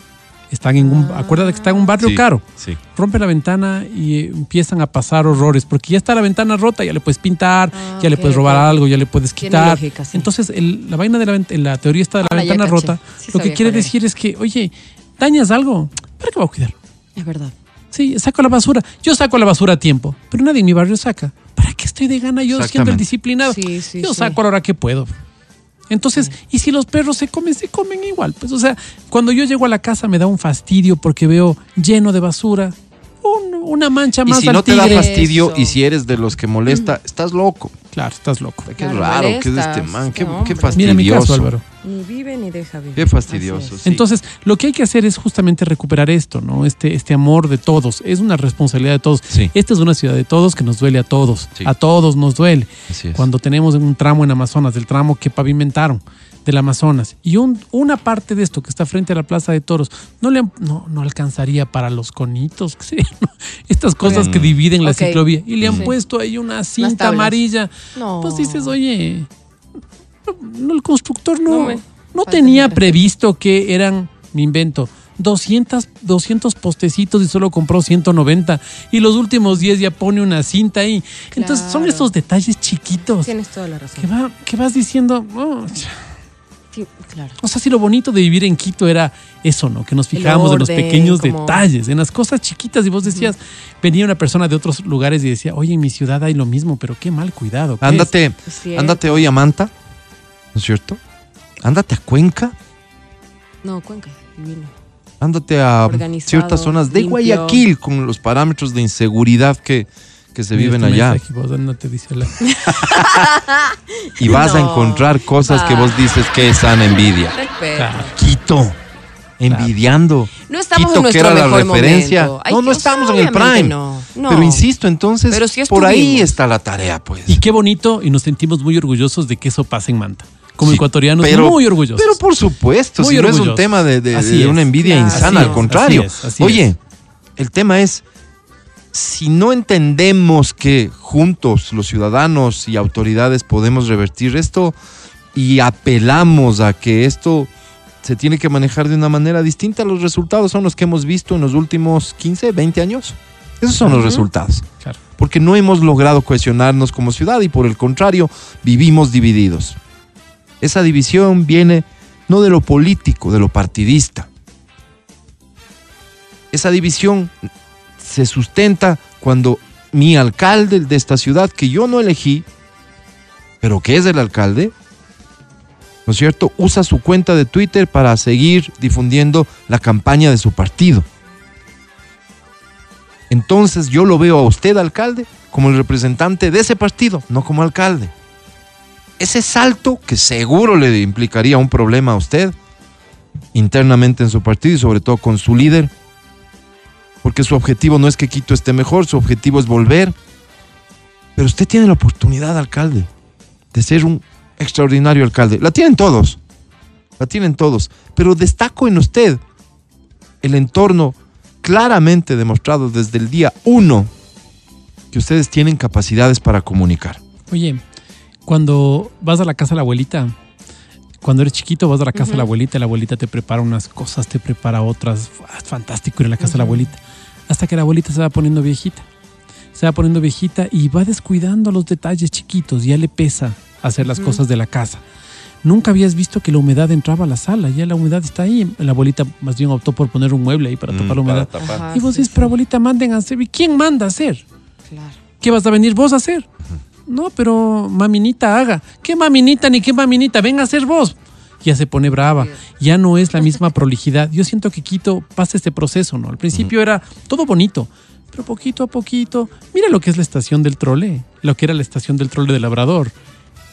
Están en un, acuérdate que está en un barrio sí, caro. Sí. Rompe la ventana y empiezan a pasar horrores, porque ya está la ventana rota, ya le puedes pintar, ah, ya le puedes robar claro. algo, ya le puedes quitar. Lógica, sí. Entonces, el, la vaina de la, la teoría está de la ah, ventana rota, sí, lo que quiere decir es que, oye, dañas algo, ¿para qué va a cuidar? Es verdad. Sí, saco la basura. Yo saco la basura a tiempo, pero nadie en mi barrio saca. ¿Para qué estoy de gana yo siendo el disciplinado? Sí, sí, yo saco sí. a la hora que puedo. Entonces, sí. y si los perros se comen, se comen igual. Pues, o sea, cuando yo llego a la casa me da un fastidio porque veo lleno de basura, un, una mancha más. Y si al no te tigre. Da fastidio eso. Y si eres de los que molesta, mm. estás loco. Claro, estás loco. Qué claro, raro, molestas, qué es este man, qué, qué fastidioso. Mira mi caso, Álvaro. Ni vive ni deja vivir. Qué fastidioso. Sí. Entonces, lo que hay que hacer es justamente recuperar esto, ¿no? Este, este amor de todos. Es una responsabilidad de todos. Sí. Esta es una ciudad de todos que nos duele a todos. Sí. A todos nos duele. Cuando tenemos un tramo en Amazonas, el tramo que pavimentaron del Amazonas, y un, una parte de esto que está frente a la Plaza de Toros, no le no, no alcanzaría para los conitos, ¿sí? Estas cosas que dividen la okay. ciclovía. Y le han sí. puesto ahí una cinta amarilla. No. Pues dices, oye... No, el constructor no, no, me, no tenía previsto que eran, me invento, doscientos, doscientos postecitos y solo compró ciento noventa y los últimos diez ya pone una cinta ahí. Claro. Entonces son esos detalles chiquitos. Tienes toda la razón. Que, va, que vas diciendo... Oh. Sí, claro. O sea, si lo bonito de vivir en Quito era eso, ¿no? Que nos fijábamos en los pequeños como... detalles, en las cosas chiquitas. Y vos decías, sí. venía una persona de otros lugares y decía, oye, en mi ciudad hay lo mismo, pero qué mal cuidado. ¿Qué ándate, ándate hoy a Manta. ¿No es cierto? Ándate a Cuenca. No, Cuenca, divino. Ándate a organizado, ciertas zonas de limpio. Guayaquil con los parámetros de inseguridad que, que se viven allá. Mensaje, vos ándate, dice la... y vas no, a encontrar cosas va. Que vos dices que es sana envidia. Claro. Quito, envidiando. No estamos Quito, en nuestro que era mejor la referencia. Momento. Ay, no, no estamos en el prime. No. No. Pero insisto, entonces, Pero si por ahí está la tarea, pues. Y qué bonito, y nos sentimos muy orgullosos de que eso pase en Manta. Como sí, ecuatorianos, pero, muy orgullosos. Pero por supuesto, muy si orgullosos. No es un tema de, de, de una envidia claro, insana, al es, contrario. Así es, así Oye, es. El tema es, si no entendemos que juntos los ciudadanos y autoridades podemos revertir esto y apelamos a que esto se tiene que manejar de una manera distinta, los resultados son los que hemos visto en los últimos quince, veinte años. Esos son los resultados. Claro. Porque no hemos logrado cohesionarnos como ciudad y por el contrario, vivimos divididos. Esa división viene no de lo político, de lo partidista. Esa división se sustenta cuando mi alcalde de esta ciudad, que yo no elegí, pero que es el alcalde, ¿no es cierto?, usa su cuenta de Twitter para seguir difundiendo la campaña de su partido. Entonces yo lo veo a usted, alcalde, como el representante de ese partido, no como alcalde. Ese salto que seguro le implicaría un problema a usted internamente en su partido y sobre todo con su líder, porque su objetivo no es que Quito esté mejor, su objetivo es volver. Pero usted tiene la oportunidad, alcalde, de ser un extraordinario alcalde. La tienen todos, la tienen todos, pero destaco en usted el entorno claramente demostrado desde el día uno que ustedes tienen capacidades para comunicar. Oye, cuando vas a la casa de la abuelita, cuando eres chiquito vas a la casa uh-huh. de la abuelita, la abuelita te prepara unas cosas, te prepara otras, es fantástico ir a la casa uh-huh. de la abuelita, hasta que la abuelita se va poniendo viejita, se va poniendo viejita y va descuidando los detalles chiquitos, ya le pesa hacer las uh-huh. cosas de la casa. Nunca habías visto que la humedad entraba a la sala, ya la humedad está ahí. La abuelita más bien optó por poner un mueble ahí para mm, tapar la humedad. Tapar. Ajá, y vos sí, dices, sí. pero abuelita, manden a hacer. ¿Y quién manda a hacer? Claro. ¿Qué vas a venir vos a hacer? Uh-huh. No, pero maminita haga. ¿Qué maminita ni qué maminita? Ven a hacer vos. Ya se pone brava. Dios. Ya no es la misma prolijidad. Yo siento que Quito pasa este proceso, ¿no? Al principio uh-huh. era todo bonito, pero poquito a poquito. Mira lo que es la estación del trole, lo que era la estación del trole de Labrador.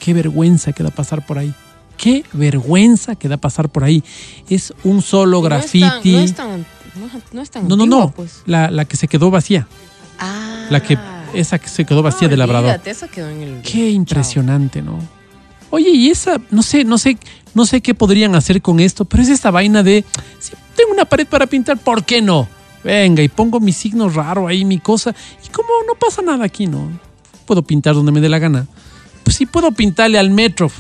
Qué vergüenza que da pasar por ahí. Qué vergüenza que da pasar por ahí. Es un solo graffiti. No es tan, no es tan, no es tan no, no, antigua, no. Pues. La, la que se quedó vacía. Ah. La que, esa que se quedó vacía no, de Labrador. Esa quedó en el... Qué impresionante, ¿no? Oye, y esa, no sé, no sé, no sé qué podrían hacer con esto, pero es esta vaina de, si tengo una pared para pintar, ¿por qué no? Venga, y pongo mi signo raro ahí, mi cosa. Y como no pasa nada aquí, ¿no? Puedo pintar donde me dé la gana. Pues sí puedo pintarle al metro,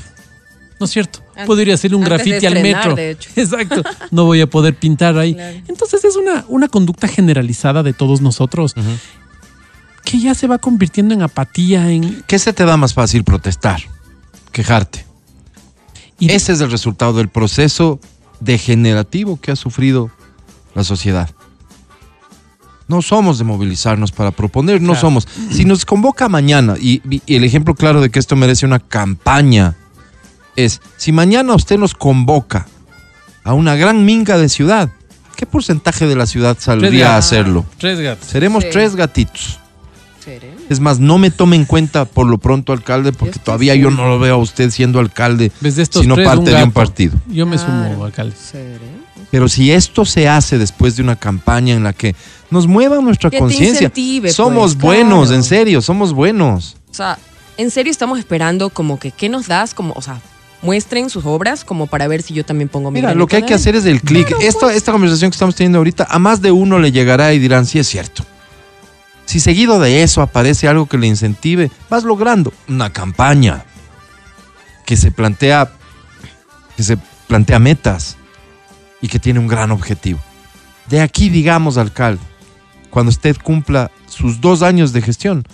¿no es cierto? Antes, puedo ir a hacerle un grafiti al metro. De hecho. Exacto, no voy a poder pintar ahí. Claro. Entonces es una, una conducta generalizada de todos nosotros uh-huh. que ya se va convirtiendo en apatía. En... ¿Qué se te da más fácil? Protestar, quejarte. Y de... Ese es el resultado del proceso degenerativo que ha sufrido la sociedad. No somos de movilizarnos para proponer, no claro. somos. Si nos convoca mañana, y, y el ejemplo claro de que esto merece una campaña es, si mañana usted nos convoca a una gran minga de ciudad, ¿qué porcentaje de la ciudad saldría a hacerlo? Tres gatos. Seremos sí. tres gatitos. ¿Seremos? Es más, no me tome en cuenta por lo pronto, alcalde, porque todavía sí. yo no lo veo a usted siendo alcalde, sino tres, parte un gato, de un partido. Yo me claro. sumo, alcalde. ¿Seremos? Pero si esto se hace después de una campaña en la que nos mueva nuestra conciencia, somos pues, buenos, claro. en serio, somos buenos. O sea, en serio estamos esperando como que, ¿qué nos das? Como, o sea, muestren sus obras como para ver si yo también pongo mi... Mira, lo que hay que hacer es el clic. Claro, esta, pues. esta conversación que estamos teniendo ahorita, a más de uno le llegará y dirán, sí es cierto. Si seguido de eso aparece algo que le incentive, vas logrando una campaña que se plantea, que se plantea metas. Y que tiene un gran objetivo. De aquí, digamos, alcalde, cuando usted cumpla sus dos años de gestión,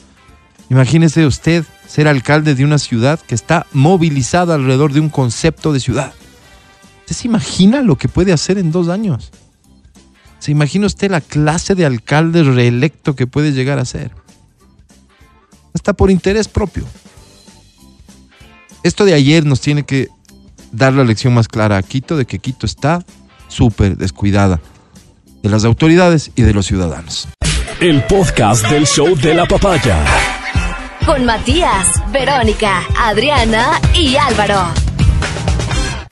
imagínese usted ser alcalde de una ciudad que está movilizada alrededor de un concepto de ciudad. ¿Usted se imagina lo que puede hacer en dos años? ¿Se imagina usted la clase de alcalde reelecto que puede llegar a ser? Hasta por interés propio. Esto de ayer nos tiene que dar la lección más clara a Quito de que Quito está... súper descuidada de las autoridades y de los ciudadanos. El podcast del Show de la Papaya. Con Matías, Verónica, Adriana y Álvaro.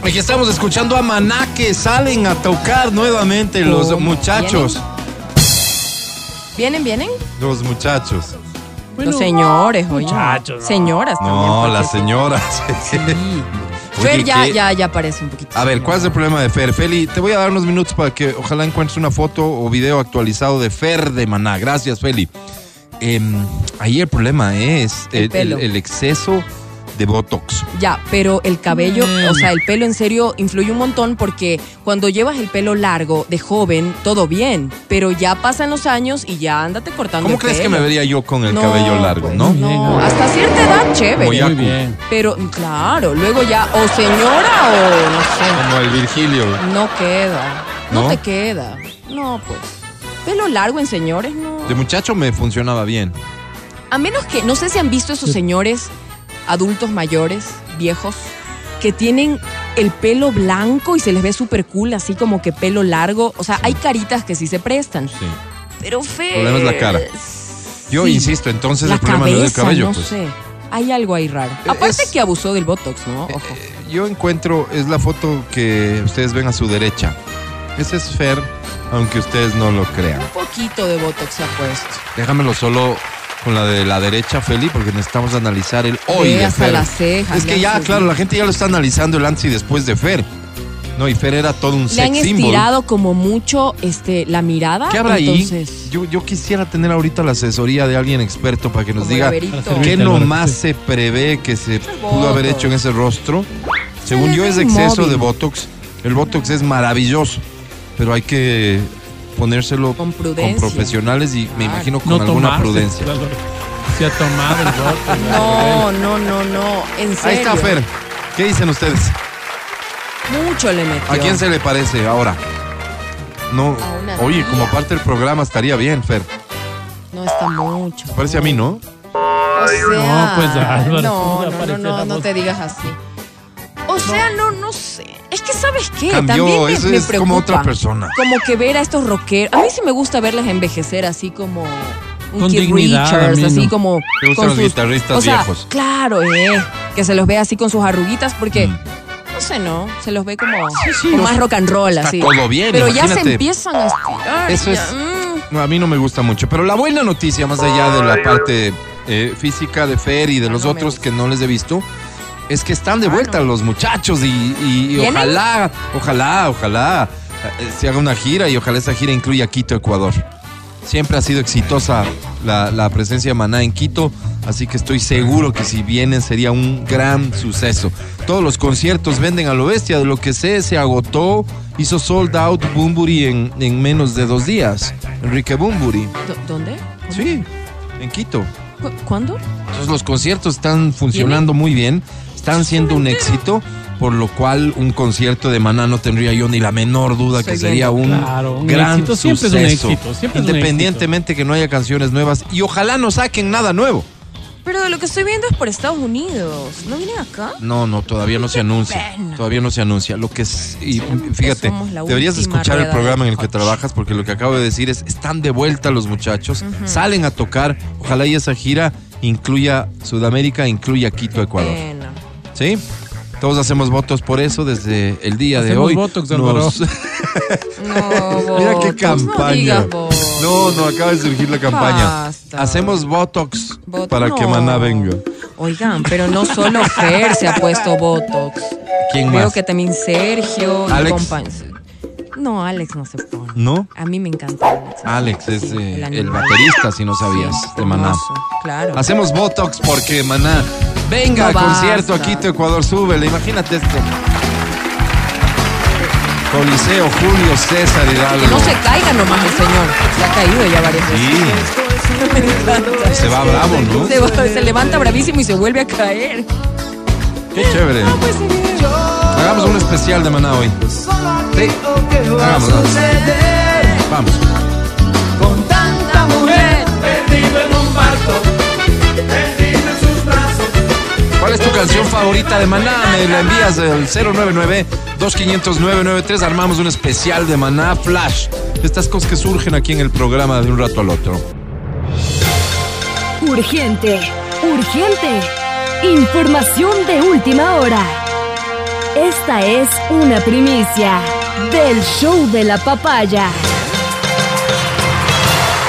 Aquí estamos escuchando a Maná que salen a tocar nuevamente los oh, muchachos. ¿Vienen? ¿Vienen? Los muchachos. Bueno, los señores, oye. Muchachos, no. Señoras también. No, las señoras. Sí. Oye, Fer ya, que... ya, ya aparece un poquito. A ver, ¿cuál es el problema de Fer? Feli, te voy a dar unos minutos para que ojalá encuentres una foto o video actualizado de Fer de Maná. Gracias, Feli. Eh, ahí el problema es el, el, el, el exceso de Botox. Ya, pero el cabello, mm. o sea, el pelo en serio influye un montón porque cuando llevas el pelo largo de joven, todo bien, pero ya pasan los años y ya ándate cortando ¿Cómo el crees pelo? Que me vería yo con el no, cabello largo, pues, no? No, hasta cierta edad, chévere. Muy bien. Pero, claro, luego ya, o señora o no sé. Como el Virgilio. No queda, no, no te queda. No, pues, pelo largo en señores, no. De muchacho me funcionaba bien. A menos que, no sé si han visto esos señores... adultos mayores, viejos, que tienen el pelo blanco y se les ve súper cool, así como que pelo largo. O sea, sí. hay caritas que sí se prestan. Sí. Pero Fer... El problema es la cara. Yo sí, insisto, entonces el problema cabeza, no es el cabello. No pues. sé. Hay algo ahí raro. Aparte es, que abusó del Botox, ¿no? Ojo. Eh, yo encuentro, es la foto que ustedes ven a su derecha. Ese es Fer, aunque ustedes no lo crean. Un poquito de Botox se ha puesto. Déjamelo solo con la de la derecha, Feli, porque necesitamos analizar el hoy de hasta Fer. Las cejas. Es que ya, claro, la gente ya lo está analizando el antes y después de Fer. No, y Fer era todo un sex symbol. Le han estirado como mucho este, la mirada. ¿Qué habrá entonces? Ahí? Yo, yo quisiera tener ahorita la asesoría de alguien experto para que nos como diga qué nomás se prevé que se Muchos pudo botox. haber hecho en ese rostro. Se Según yo es exceso móvil. de Botox. El Botox es maravilloso, pero hay que ponérselo con, con profesionales y claro. me imagino con no alguna tomarse, prudencia. Claro. Se ha tomado el Botox. No, no, no, no. En serio. Ahí está Fer. ¿Qué dicen ustedes? Mucho le metió. ¿A quién se le parece ahora? No. Oye, como parte del programa estaría bien, Fer. No está mucho. Parece no. a mí, ¿no? O sea, no, pues Álvaro. No, no, no, no, no te digas así. O sea, no, no sé. Es que, ¿sabes qué? Cambió, también me, eso me es preocupa. Como otra persona. Como que ver a estos rockeros. A mí sí me gusta verlas envejecer así como... Un con Keith dignidad, Richards, así no. como... Me gustan los guitarristas o sea, viejos. Claro, eh. Que se los vea así con sus arruguitas porque... Mm. No sé, no, se los ve como, sí, sí, como no, más rock and roll está así. Todo bien, pero imagínate. Ya se empiezan a estirar. Eso es. Mm. No, a mí no me gusta mucho. Pero la buena noticia, más allá de la parte eh, física de Fer y de no, los no otros que no les he visto, es que están de vuelta ah, no. los muchachos y, y, y ojalá, ojalá, ojalá eh, se haga una gira y ojalá esa gira incluya Quito, Ecuador. Siempre ha sido exitosa la, la presencia de Maná en Quito, así que estoy seguro que si vienen sería un gran suceso. Todos los conciertos venden a lo bestia, de lo que sé se agotó, hizo sold out Bunbury en, en menos de dos días. Enrique Bunbury. ¿Dónde? Sí, en Quito. ¿Cu ¿Cuándo? Entonces los conciertos están funcionando muy bien, están siendo un éxito. Por lo cual, un concierto de Maná no tendría yo ni la menor duda que sería un, claro, un gran éxito, siempre suceso. Es un éxito, siempre independientemente es un éxito. Que no haya canciones nuevas y ojalá no saquen nada nuevo. Pero de lo que estoy viendo es por Estados Unidos. ¿No vienen acá? No, no, todavía no se anuncia. Pena. Todavía no se anuncia. Lo que es, y fíjate, deberías escuchar el programa en el que trabajas porque lo que acabo de decir es, están de vuelta los muchachos, uh-huh. salen a tocar, ojalá y esa gira incluya Sudamérica, incluya Quito, Ecuador. Pena. ¿Sí? Todos hacemos votos por eso desde el día hacemos de hoy. Botox, nos... no, mira qué campaña. No, no, no, acaba de surgir la campaña. Basta. Hacemos Botox Bot para no. que Maná venga. Oigan, pero no solo Fer se ha puesto Botox. ¿Quién Creo más? que también Sergio. Alex. Y no, Alex no se pone. ¿No? A mí me encanta Alex. Alex es sí, eh, el, el baterista, si no sabías, sí, de Maná. Claro. Hacemos Botox porque Maná... Venga, no concierto a Quito, Ecuador, súbele, imagínate esto. Coliseo, Julio César Hidalgo. Que no se caiga nomás el señor, se ha caído ya varias veces. Sí. Se va bravo, ¿no? Se, va, se levanta bravísimo y se vuelve a caer. Qué chévere. No, pues, hagamos un especial de Maná hoy. Sí, hagamos. Vamos. Con tanta mujer, perdido en un barco. ¿Cuál es tu canción favorita de Maná? Me la envías al cero nueve nueve, dos cinco cero nueve nueve tres. Armamos un especial de Maná Flash. Estas cosas que surgen aquí en el programa de un rato al otro. Urgente, urgente. Información de última hora. Esta es una primicia del Show de la Papaya.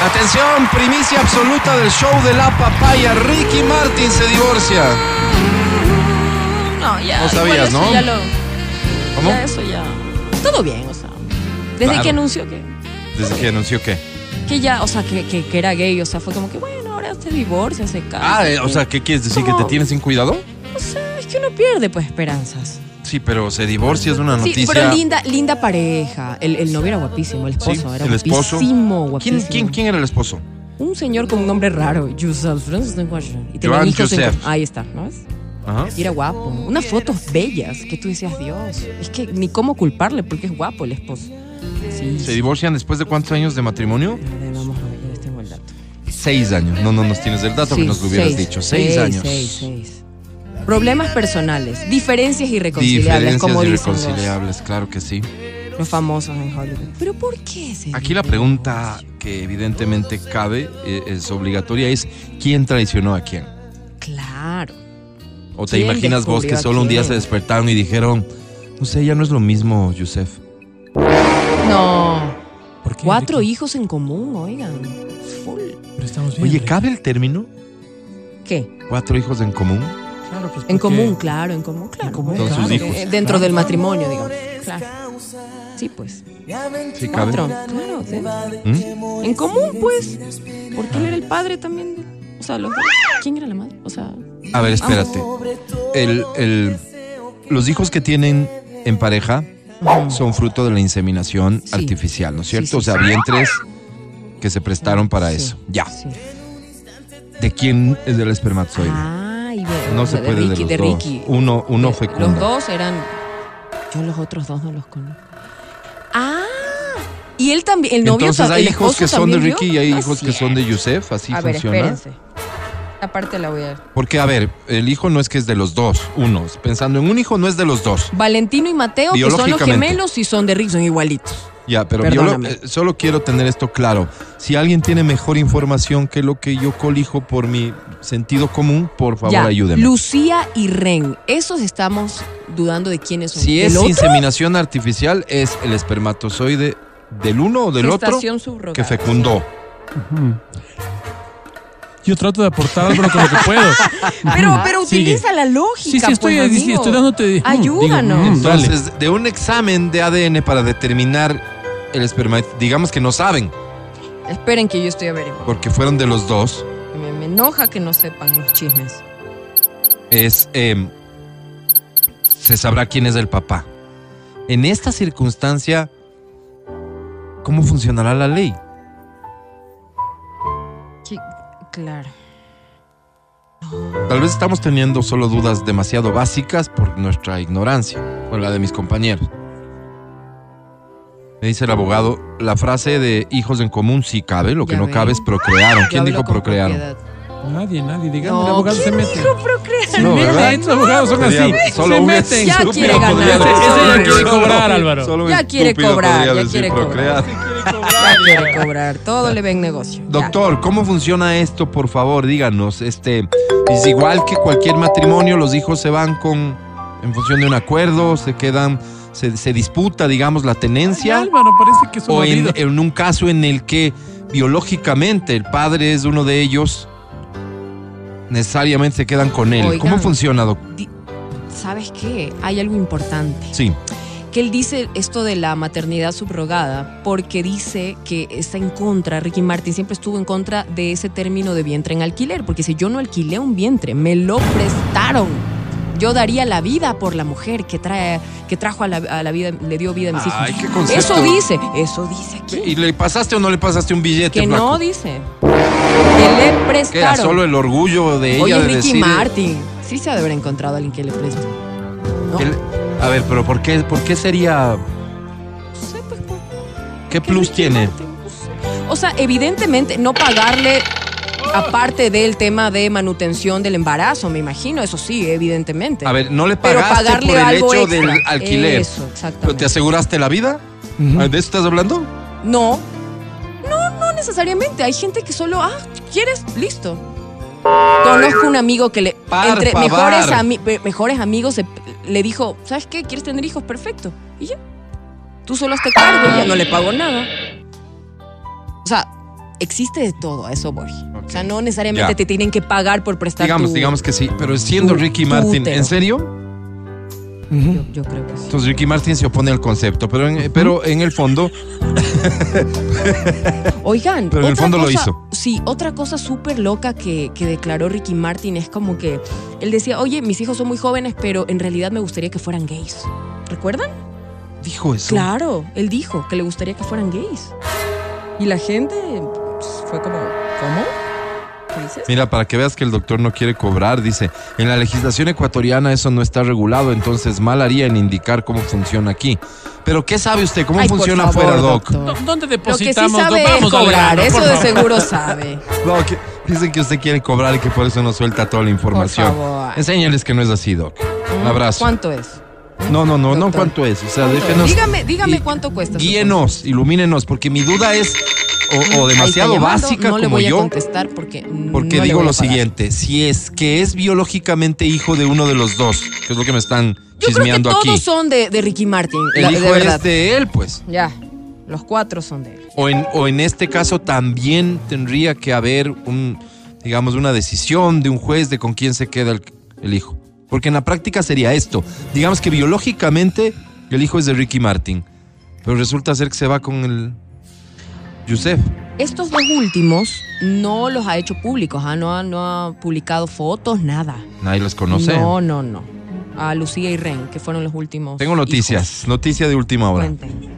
Atención, primicia absoluta del Show de la Papaya. Ricky Martin se divorcia. No, ya. No sabías, ¿no? Ya lo, ¿Cómo? Ya eso ya. Todo bien, o sea. Desde claro. que anunció que. ¿Desde que anunció qué? Que ya, o sea, que, que, que era gay, o sea, fue como que, bueno, ahora se divorcia, se casa. Ah, eh, o sea, ¿qué quieres decir? ¿Cómo? ¿Que te tienes sin cuidado? O sea, es que uno pierde, pues, esperanzas. Sí, pero se divorcia es una noticia. Sí, pero linda, linda pareja. El, el novio era guapísimo, el esposo sí, era el guapísimo, esposo. guapísimo. ¿Quién, quién, ¿Quién era el esposo? Un señor con un nombre raro, Joseph Francis. Y tenía hijos en... Ahí está, ¿no es? Ajá. Y era guapo. Unas fotos bellas que tú decías, Dios, es que ni cómo culparle porque es guapo el esposo. Sí. ¿Se divorcian después de cuántos años de matrimonio? A ver, vamos a ver, yo les tengo el dato. Seis años. No, no nos tienes el dato sí, que nos lo hubieras seis, dicho. Seis, seis años. Seis, seis. Problemas personales, diferencias irreconciliables, diferencias como irreconciliables, dicen los... claro que sí. los famosos en Hollywood. ¿Pero por qué? Aquí la pregunta que evidentemente cabe, es obligatoria, es ¿quién traicionó a quién? Claro. ¿O te imaginas vos que solo un día se despertaron y dijeron, no sé, ya no es lo mismo, Yusef? No. ¿Por qué? Cuatro hijos en común, oigan. Full. Pero estamos bien. Oye, ¿cabe el término? ¿Qué? ¿Cuatro hijos en común? Claro, pues en común, claro, en común, claro. En común, con claro. Sus hijos. Dentro claro. Del matrimonio, digamos. Claro. Sí, pues. Sí, cabe. Cuatro, claro, sí. ¿Mm? En común, pues. Porque ah. él era el padre también. O sea, los... ¿quién era la madre? O sea. A ver, espérate. El, el, los hijos que tienen en pareja uh-huh. son fruto de la inseminación sí. artificial, ¿no es cierto? Sí, sí, o sea, sí. vientres que se prestaron para sí, eso. Ya. Sí. ¿De quién es el espermatozoide? Ah, y bueno, no o sea, se puede de, Ricky, de los de dos. Ricky. Uno, uno fecunda. Los dos eran. Yo los otros dos no los conozco. Ah. Y él también, el novio. Entonces hay hijos que son de Ricky y hay hijos que son de Yusef, así funciona. A ver, espérense. Aparte la voy a ver. Porque, a ver, el hijo no es que es de los dos, unos. Pensando en un hijo, no es de los dos. Valentino y Mateo, que son los gemelos y son de Rick, son igualitos. Ya, pero yo lo, eh, solo quiero tener esto claro. Si alguien tiene mejor información que lo que yo colijo por mi sentido común, por favor, ya, ayúdenme. Lucía y Ren, esos estamos dudando de quiénes son. Si es otro? Inseminación artificial, es el espermatozoide del uno o del Gestación otro subrogada. Que fecundó. Uh-huh. Yo trato de aportar algo con lo que puedo. Pero, pero utiliza Sigue. La lógica. Sí, sí, estoy, pues, sí, estoy dándote. Ayúdanos. Digo, entonces, dale. De un examen de A D N para determinar el esperma, digamos que no saben. Esperen que yo estoy averiguando. Porque fueron de los dos. Me, me enoja que no sepan los chismes. Es. Eh, se sabrá quién es el papá. En esta circunstancia, ¿cómo funcionará la ley? Claro. Tal vez estamos teniendo solo dudas demasiado básicas por nuestra ignorancia, por la de mis compañeros. Me dice el abogado, la frase de hijos en común sí cabe, lo que ya no ven. Cabe es procrearon. ¿Quién dijo procrearon? Propiedad. Nadie, nadie, digamos, no, el abogado se mete. Se no, meten, los abogados son así. Solo se meten. Ya quiere ganar. Ya quiere cobrar, Álvaro. Ya quiere cobrar, ya quiere cobrar. Quiere cobrar, todo le ven negocio. Doctor, ya. ¿Cómo funciona esto? Por favor, díganos. Este, es igual que cualquier matrimonio, los hijos se van con, en función de un acuerdo, se quedan, se, se disputa, digamos, la tenencia. Ay, Álvaro, parece que son o en, en un caso en el que biológicamente el padre es uno de ellos, necesariamente se quedan con él. Oigan, ¿cómo funciona, doctor? ¿Sabes qué? Hay algo importante. Sí. Que él dice esto de la maternidad subrogada porque dice que está en contra, Ricky Martin siempre estuvo en contra de ese término de vientre en alquiler, porque si yo no alquilé un vientre, me lo prestaron. Yo daría la vida por la mujer que trae, que trajo a la, a la vida, le dio vida a mis hijos. Ay, qué concepto. Eso dice, eso dice aquí. ¿Y le pasaste o no le pasaste un billete? Que flaco? No dice. Que le prestaron. Que era solo el orgullo de ella. Oye, de Ricky decir... Martin, sí se ha de haber encontrado a alguien que le prestó. No. El... A ver, pero ¿por qué, por qué sería? No sé, pues, ¿por qué? ¿Qué plus tiene? No sé. O sea, evidentemente no pagarle aparte del tema de manutención del embarazo, me imagino, eso sí, evidentemente. A ver, no le pagaste por el hecho extra. Del alquiler. Eso, exactamente. ¿Pero te aseguraste la vida? Uh-huh. ¿De eso estás hablando? No, no, no necesariamente. Hay gente que solo, ah, ¿quieres? Listo. Conozco un amigo que le par, entre mejores, ami, mejores amigos se, le dijo, ¿sabes qué? ¿Quieres tener hijos? Perfecto. Y ya. Tú solo hazte cargo y ya no le pago nada. O sea, existe de todo, a eso voy. Okay. O sea, no necesariamente ya. Te tienen que pagar por prestar. Digamos, tu, digamos que sí, pero siendo tu, Ricky Martin, ¿en serio? Uh-huh. yo, yo creo que sí. Entonces Ricky Martin se opone al concepto, pero en, uh-huh. pero en el fondo. Oigan, pero en el fondo cosa, lo hizo. Sí, otra cosa súper loca que, que declaró Ricky Martin es como que él decía, oye, mis hijos son muy jóvenes, pero en realidad me gustaría que fueran gays. ¿Recuerdan? Dijo eso. Claro, él dijo que le gustaría que fueran gays. Y la gente pues, fue como, ¿cómo? Mira, para que veas que el doctor no quiere cobrar, dice, en la legislación ecuatoriana eso no está regulado, entonces mal haría en indicar cómo funciona aquí. Pero ¿qué sabe usted? ¿Cómo Ay, funciona afuera, doc? ¿Dónde depositamos? Lo que sí sabe es cobrar, Leano, eso de seguro sabe. No, que dicen que usted quiere cobrar y que por eso no suelta toda la información. Por favor. Enséñales que no es así, doc. Un abrazo. ¿Cuánto es? No, no, no, doctor. No cuánto es. O sea, déjenos. Dígame, dígame y, cuánto cuesta. Guíenos, ilumínenos, porque mi duda es o, o demasiado llamando, básica no como yo. No le voy yo, a contestar porque. Porque no digo lo siguiente: si es que es biológicamente hijo de uno de los dos, que es lo que me están yo chismeando aquí. Creo que todos aquí son de, de Ricky Martin. El la, hijo de verdad. Es de él, pues. Ya. Los cuatro son de él. O en, o en este caso también tendría que haber un, digamos, una decisión de un juez de con quién se queda el, el hijo. Porque en la práctica sería esto. Digamos que biológicamente el hijo es de Ricky Martin, pero resulta ser que se va con el Yusef. Estos dos últimos no los ha hecho públicos, ¿ah? no, ha, no ha publicado fotos, nada. Nadie los conoce. No, no, no. A Lucía y Ren, que fueron los últimos. Tengo noticias, hijos. Noticia de última hora. Cuenten.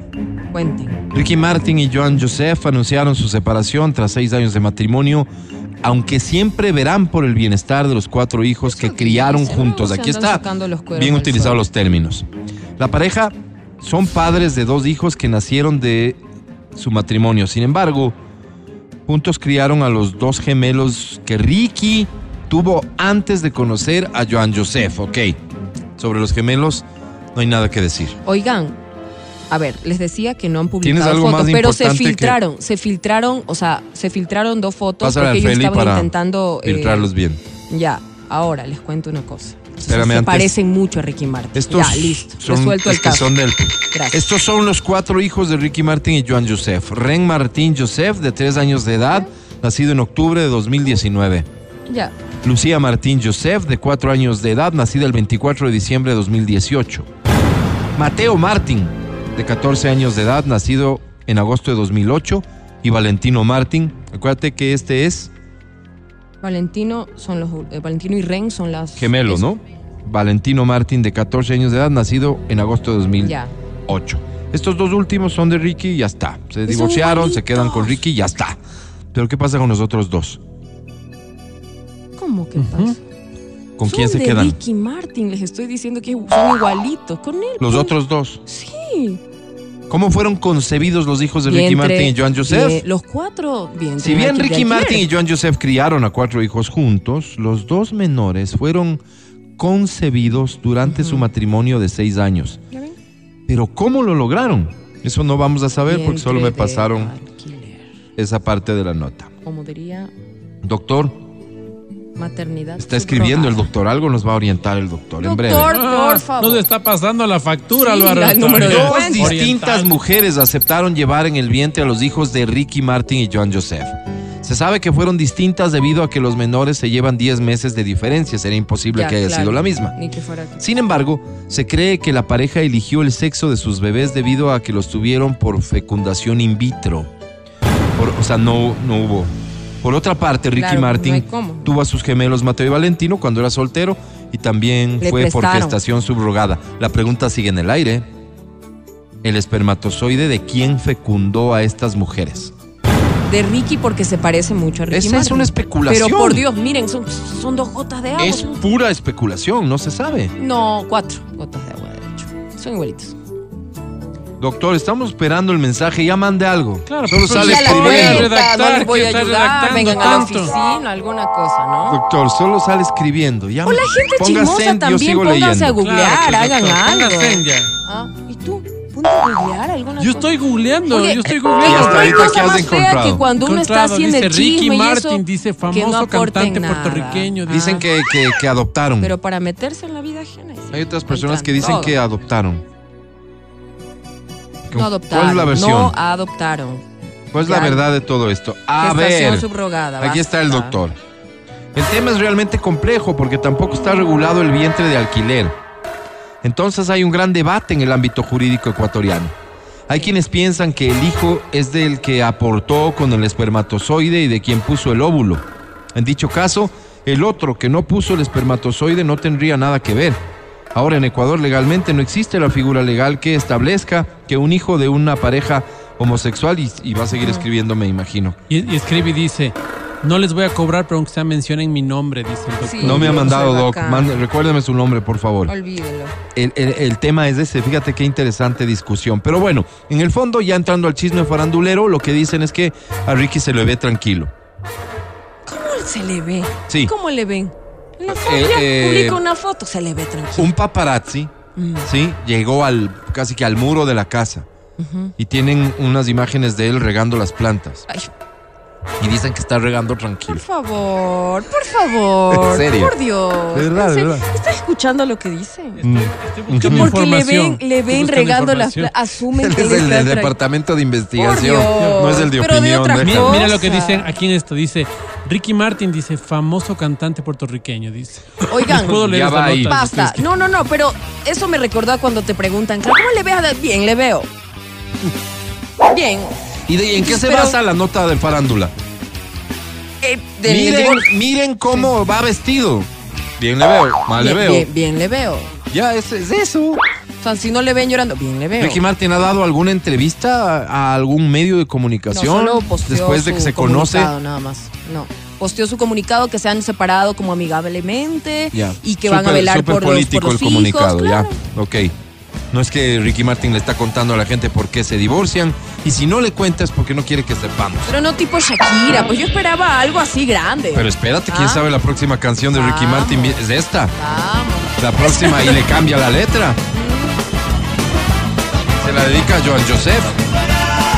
Cuenten. Ricky Martin y Joan Joseph anunciaron su separación tras seis años de matrimonio, aunque siempre verán por el bienestar de los cuatro hijos que criaron juntos. Aquí está bien utilizados los términos. La pareja son padres de dos hijos que nacieron de su matrimonio. Sin embargo, juntos criaron a los dos gemelos que Ricky tuvo antes de conocer a Joan Joseph. Ok, sobre los gemelos no hay nada que decir. Oigan, a ver, les decía que no han publicado fotos, pero se filtraron, que... se filtraron, o sea, se filtraron dos fotos. Pásale porque ellos estaban para intentando... filtrarlos eh, bien. Ya, ahora les cuento una cosa. Entonces, se parecen mucho a Ricky Martin. Estos ya, listo, son, resuelto el caso. Son del... Gracias. Estos son los cuatro hijos de Ricky Martin y Joan Joseph. Ren Martín Joseph, de tres años de edad, ¿sí? Nacido en octubre de dos mil diecinueve. Ya. Lucía Martín Joseph, de cuatro años de edad, nacida el veinticuatro de diciembre de dos mil dieciocho. Mateo Martín, de catorce años de edad, nacido en agosto de dos mil ocho, y Valentino Martín. Acuérdate que este es... Valentino son los eh, Valentino y Ren son las... Gemelos, ¿no? Valentino Martín, de catorce años de edad, nacido en agosto de dos mil ocho. Ya. Estos dos últimos son de Ricky y ya está. Se divorciaron, se quedan con Ricky y ya está. Pero ¿qué pasa con los otros dos? ¿Cómo que pasa? Uh-huh. ¿Con quién se quedan? Son de Ricky Martin, les estoy diciendo que son igualitos con él. ¿Los con... otros dos? Sí. ¿Cómo fueron concebidos los hijos de vientre, Ricky Martin y Joan Joseph? Eh, los cuatro vientres. Si bien Ricky Martin y Joan Joseph criaron a cuatro hijos juntos, los dos menores fueron concebidos durante uh-huh. su matrimonio de seis años. ¿Ya ven? Pero ¿cómo lo lograron? Eso no vamos a saber vientre porque solo me pasaron alquiler. Esa parte de la nota. Como diría... Doctor... maternidad. Está escribiendo el doctor, algo nos va a orientar el doctor, doctor en breve. Doctor, ah, por favor. Nos está pasando la factura, sí, Álvaro. Dos distintas mujeres aceptaron llevar en el vientre a los hijos de Ricky Martin y Joan Joseph. Se sabe que fueron distintas debido a que los menores se llevan diez meses de diferencia. Sería imposible ya, que haya claro, sido la misma. Ni que fuera aquí. Sin embargo, se cree que la pareja eligió el sexo de sus bebés debido a que los tuvieron por fecundación in vitro. Por, o sea, no, no hubo... Por otra parte, Ricky claro, Martin no tuvo a sus gemelos Mateo y Valentino cuando era soltero y también le fue prestaron por gestación subrogada. La pregunta sigue en el aire. ¿El espermatozoide de quién fecundó a estas mujeres? De Ricky porque se parece mucho a Ricky Esa Martin. Es una especulación. Pero por Dios, miren, son, son dos gotas de agua. Es ¿no? pura especulación, no se sabe. No, cuatro gotas de agua, de hecho. Son igualitos. Doctor, estamos esperando el mensaje, ya mande algo. Claro, solo sale escribiendo. No les voy a ayudar, vengan a la oficina, alguna cosa, ¿no? Doctor, solo sale escribiendo. Ya o la gente chismosa también, pónganse a googlear, hagan algo. Ah, ¿y tú? ¿Punto a googlear alguna cosa? Yo estoy googleando, yo estoy googleando. Y hasta ahorita que has encontrado. Que cuando uno está haciendo el chisme y eso, dice famoso cantante puertorriqueño. Dicen que adoptaron. Pero para meterse en la vida ajena. Hay otras personas que dicen que adoptaron. No adoptaron, ¿cuál es la versión? No adoptaron. ¿Cuál es ya. la verdad de todo esto? A ver, subrogada, aquí está el doctor. El tema es realmente complejo porque tampoco está regulado el vientre de alquiler. Entonces hay un gran debate en el ámbito jurídico ecuatoriano. Hay quienes piensan que el hijo es del que aportó con el espermatozoide y de quien puso el óvulo. En dicho caso, el otro que no puso el espermatozoide no tendría nada que ver. Ahora en Ecuador legalmente no existe la figura legal que establezca que un hijo de una pareja homosexual, y, y va a seguir escribiendo, me imagino. Y, y escribe y dice, no les voy a cobrar, pero aunque sea mencionen mi nombre, dice el doctor. Sí, no me ha mandado, Doc, Man, recuérdame su nombre, por favor. Olvídelo. El, el, el tema es ese, fíjate qué interesante discusión. Pero bueno, en el fondo, ya entrando al chisme farandulero, lo que dicen es que a Ricky se le ve tranquilo. ¿Cómo se le ve? Sí. ¿Cómo le ven? Eh, eh, publica una foto, se le ve tranquilo. Un paparazzi mm. ¿sí? Llegó al, casi que al muro de la casa. Uh-huh. Y tienen unas imágenes de él regando las plantas. Ay. Y dicen que está regando tranquilo. Por favor, por favor. ¿En serio? Por Dios. Es verdad, es verdad. ¿Estás escuchando lo que dicen? Estoy, estoy que porque le ven, le ven regando las plantas. Asumen que es el del departamento de investigación. No es el de Pero opinión. De mira, mira lo que dicen aquí en esto. Dice, Ricky Martin, dice, famoso cantante puertorriqueño, dice. Oigan, ya va ahí. Basta. No, no, no, pero eso me recordó cuando te preguntan, ¿cómo le ves a...? Bien, le veo. Bien. ¿Y de, en qué se Pero, basa la nota de farándula? Eh, de, miren, de... miren cómo va vestido. Bien le veo, mal bien, le veo. Bien, bien le veo. Ya, es, es eso. O sea, si no le ven llorando, bien le veo. Ricky Martin ha dado alguna entrevista a algún medio de comunicación. No, solo después de que se conoce. Nada más. No. Posteó su comunicado que se han separado como amigablemente ya. y que super, van a velar por los, por los el hijos, comunicado, claro. ya. Ok. No es que Ricky Martin le está contando a la gente por qué se divorcian. Y si no le cuentas es porque no quiere que sepamos. Pero no tipo Shakira, pues yo esperaba algo así grande. Pero espérate, quién ah. sabe la próxima canción de Vamos. Ricky Martin es esta. Vamos. La próxima y le cambia la letra. Se la dedica a Joan Joseph.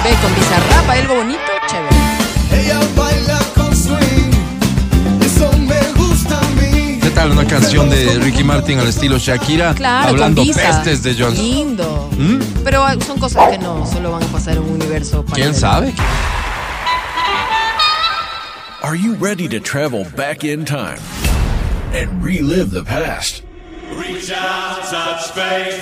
Ve con Bizarrap, ¿hay algo bonito? Chévere. Ella baila con swing, eso me gusta a mí. Una canción de Ricky Martin al estilo Shakira, claro, hablando pestes de Johnson. Lindo. ¿Mm? Pero son cosas que no solo van a pasar en un universo paralelo. ¿Quién sabe? Are you ready to travel back in time and relive the past? Reach out, touch space.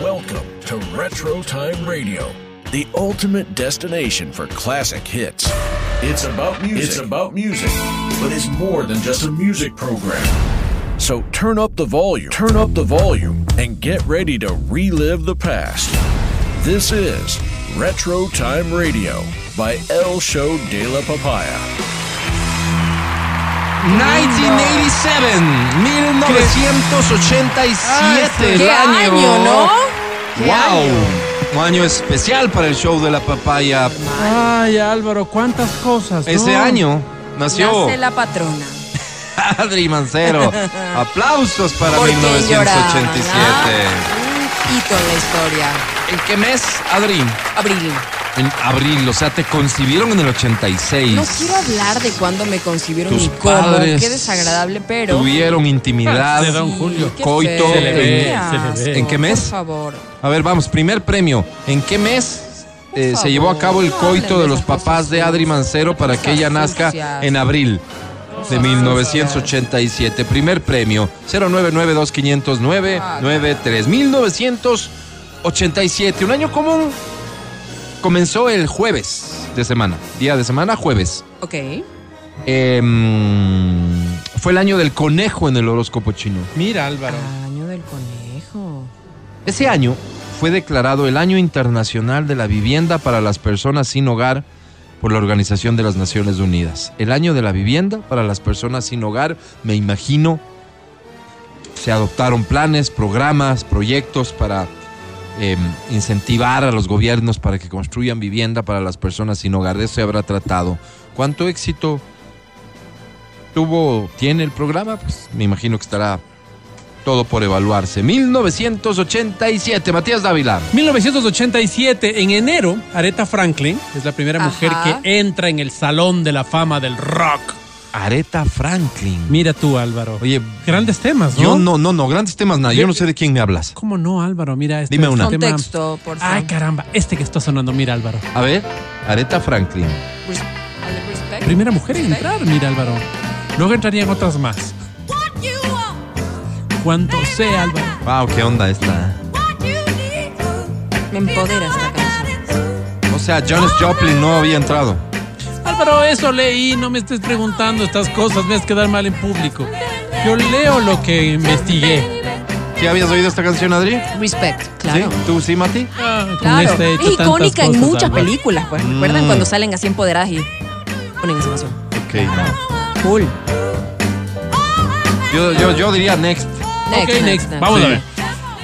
Welcome to Retro Time Radio, the ultimate destination for classic hits. It's about music. It's about music. But it's more than just a music program. So turn up the volume. Turn up the volume and get ready to relive the past. This is Retro Time Radio by El Show de la Papaya. diecinueve ochenta y siete. mil novecientos ochenta y siete. ¿Qué año, no? ¿Qué wow. Año? Un año especial para el show de la papaya. Ay, Álvaro, cuántas cosas, ¿no? Ese año nació... Nace la patrona. Adri Mancelo. Aplausos para mil novecientos ochenta y siete. Un hito en la historia. ¿En qué mes, Adri? Abril. En abril, o sea, te concibieron en el ochenta y seis. No quiero hablar de cuándo me concibieron ni cómo, qué desagradable, pero... Tuvieron intimidad, de don Julio. Sí, coito. Se le ve, se le ve. ¿En qué mes? Por favor. A ver, vamos, primer premio. ¿En qué mes eh, se llevó a cabo el coito de los papás de Adri Mancero para que ella nazca en abril de mil novecientos ochenta y siete? Primer premio, cero nueve nueve dos cinco cero nueve nueve tres. mil novecientos ochenta y siete, un año común. Comenzó el jueves de semana, día de semana, jueves. Ok. Eh, fue el año del conejo en el horóscopo chino. Mira, Álvaro. El año del conejo. Ese año fue declarado el Año Internacional de la Vivienda para las Personas Sin Hogar por la Organización de las Naciones Unidas. El Año de la Vivienda para las Personas Sin Hogar, me imagino, se adoptaron planes, programas, proyectos para... Eh, incentivar a los gobiernos para que construyan vivienda para las personas sin hogar. De eso se habrá tratado. ¿Cuánto éxito tuvo, tiene el programa? Pues me imagino que estará todo por evaluarse. mil novecientos ochenta y siete, Matías Dávila. mil novecientos ochenta y siete, en enero, Aretha Franklin es la primera Ajá. mujer que entra en el Salón de la Fama del Rock. Aretha Franklin. Mira tú, Álvaro. Oye, grandes temas, ¿no? Yo no, no, no, grandes temas nada. Yo no sé de quién me hablas. ¿Cómo no, Álvaro? Mira este. Dime una. Contexto, por favor. Ay, caramba, este que está sonando, mira, Álvaro. A ver, Aretha Franklin. Respect. Primera mujer en entrar, mira, Álvaro. Luego entrarían otras más. Cuanto sea, Álvaro. Wow, qué onda esta. Me empodera esta canción. O sea, Janis Joplin no había entrado. Álvaro, eso leí, no me estés preguntando estas cosas, me has quedado mal en público. Yo leo lo que investigué. ¿Qué habías oído esta canción, Adri? Respect, claro. ¿Sí? ¿Tú sí, Mati? Ah, claro, este es icónica cosas, en muchas Álvaro. Películas, pues. Mm. ¿Recuerdan cuando salen así empoderadas y ponen esa canción? Ok, no. Cool. Yo, yo, yo diría next. Next, okay, next. next. Vamos sí. a ver.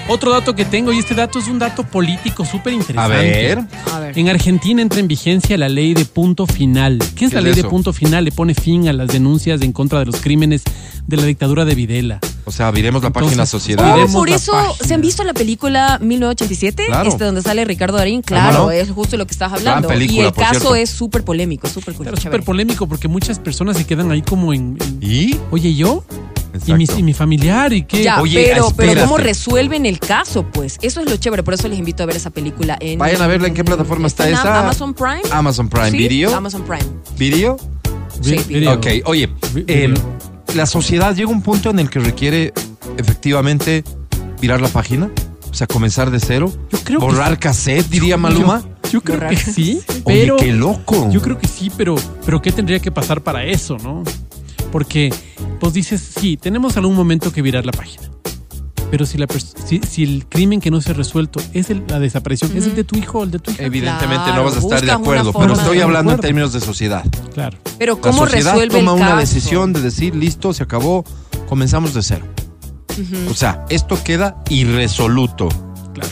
Otro dato que tengo, y este dato es un dato político súper interesante. A ver. a ver. En Argentina entra en vigencia la ley de punto final. ¿Qué es ¿Qué la es ley eso? de punto final? Le pone fin a las denuncias en contra de los crímenes de la dictadura de Videla. O sea, viremos la Entonces, página sociedad. Oh, por eso, ¿se han visto la película mil novecientos ochenta y siete? Claro. Este, donde sale Ricardo Darín. Claro, no? es justo lo que estás hablando. Película, y el caso cierto. es súper polémico, súper polémico. Súper polémico porque muchas personas se quedan ahí como en... en ¿Y? Oye, ¿yo? Y mi, y mi familiar y qué. Ya, Oye, pero, pero cómo resuelven el caso, pues. Eso es lo chévere, por eso les invito a ver esa película. En, Vayan a verla en, en qué plataforma está, está esa. Amazon Prime. Amazon Prime ¿Sí? Video. Amazon Prime. Video. Sí, video. Ok, oye, eh, la sociedad llega a un punto en el que requiere efectivamente virar la página, o sea, comenzar de cero, yo creo borrar que... cassette, diría Maluma. Yo... Yo creo Borrar. que sí, pero... Oye, qué loco. Yo creo que sí, pero, pero ¿qué tendría que pasar para eso, no? Porque pues dices, sí, tenemos algún momento que virar la página. Pero si, la pers- si, si el crimen que no se ha resuelto es el, la desaparición, uh-huh. es el de tu hijo o el de tu hija. Evidentemente claro, no vas a estar de acuerdo, pero estoy hablando en términos de sociedad. Claro. Pero ¿cómo resuelve el caso? La sociedad toma una decisión de decir, listo, se acabó, comenzamos de cero. Uh-huh. O sea, esto queda irresoluto. Claro.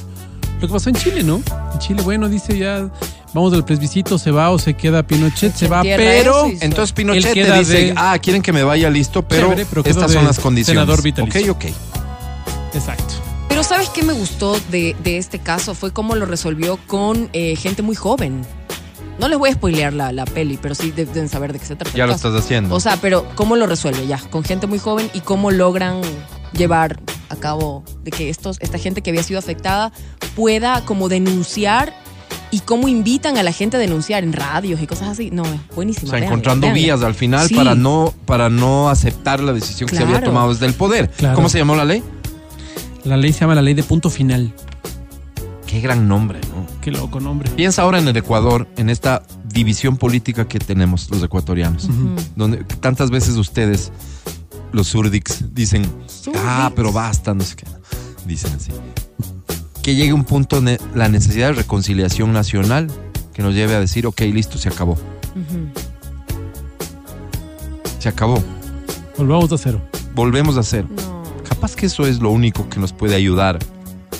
Lo que pasó en Chile, ¿no? En Chile, bueno, dice ya... Vamos del plebiscito, se va o se queda Pinochet, se, se va, pero... Eso, entonces Pinochet te dice, de, ah, quieren que me vaya, listo, pero, chévere, pero estas son las condiciones. Senador vitalicio. Ok, ok. Exacto. Pero ¿sabes qué me gustó de, de este caso? Fue cómo lo resolvió con eh, gente muy joven. No les voy a spoilear la, la peli, pero sí deben saber de qué se trata. Ya lo caso. estás haciendo. O sea, pero ¿cómo lo resuelve ya? Con gente muy joven y cómo logran llevar a cabo de que estos, esta gente que había sido afectada pueda como denunciar... Y cómo invitan a la gente a denunciar en radios y cosas así. No, es buenísimo. O sea, véanle, encontrando véanle. vías al final sí. para, no, para no aceptar la decisión claro. que se había tomado desde el poder. Claro. ¿Cómo se llamó la ley? La ley se llama la ley de punto final. Qué gran nombre, ¿no? Qué loco nombre. Piensa ahora en el Ecuador, en esta división política que tenemos los ecuatorianos. Uh-huh. Donde tantas veces ustedes, los surdix, dicen, Sur-dix. ah, pero basta, no sé qué. Dicen así. Que llegue un punto de la necesidad de reconciliación nacional que nos lleve a decir, ok, listo, se acabó. Uh-huh. Se acabó. Volvamos a cero. Volvemos a cero. No. Capaz que eso es lo único que nos puede ayudar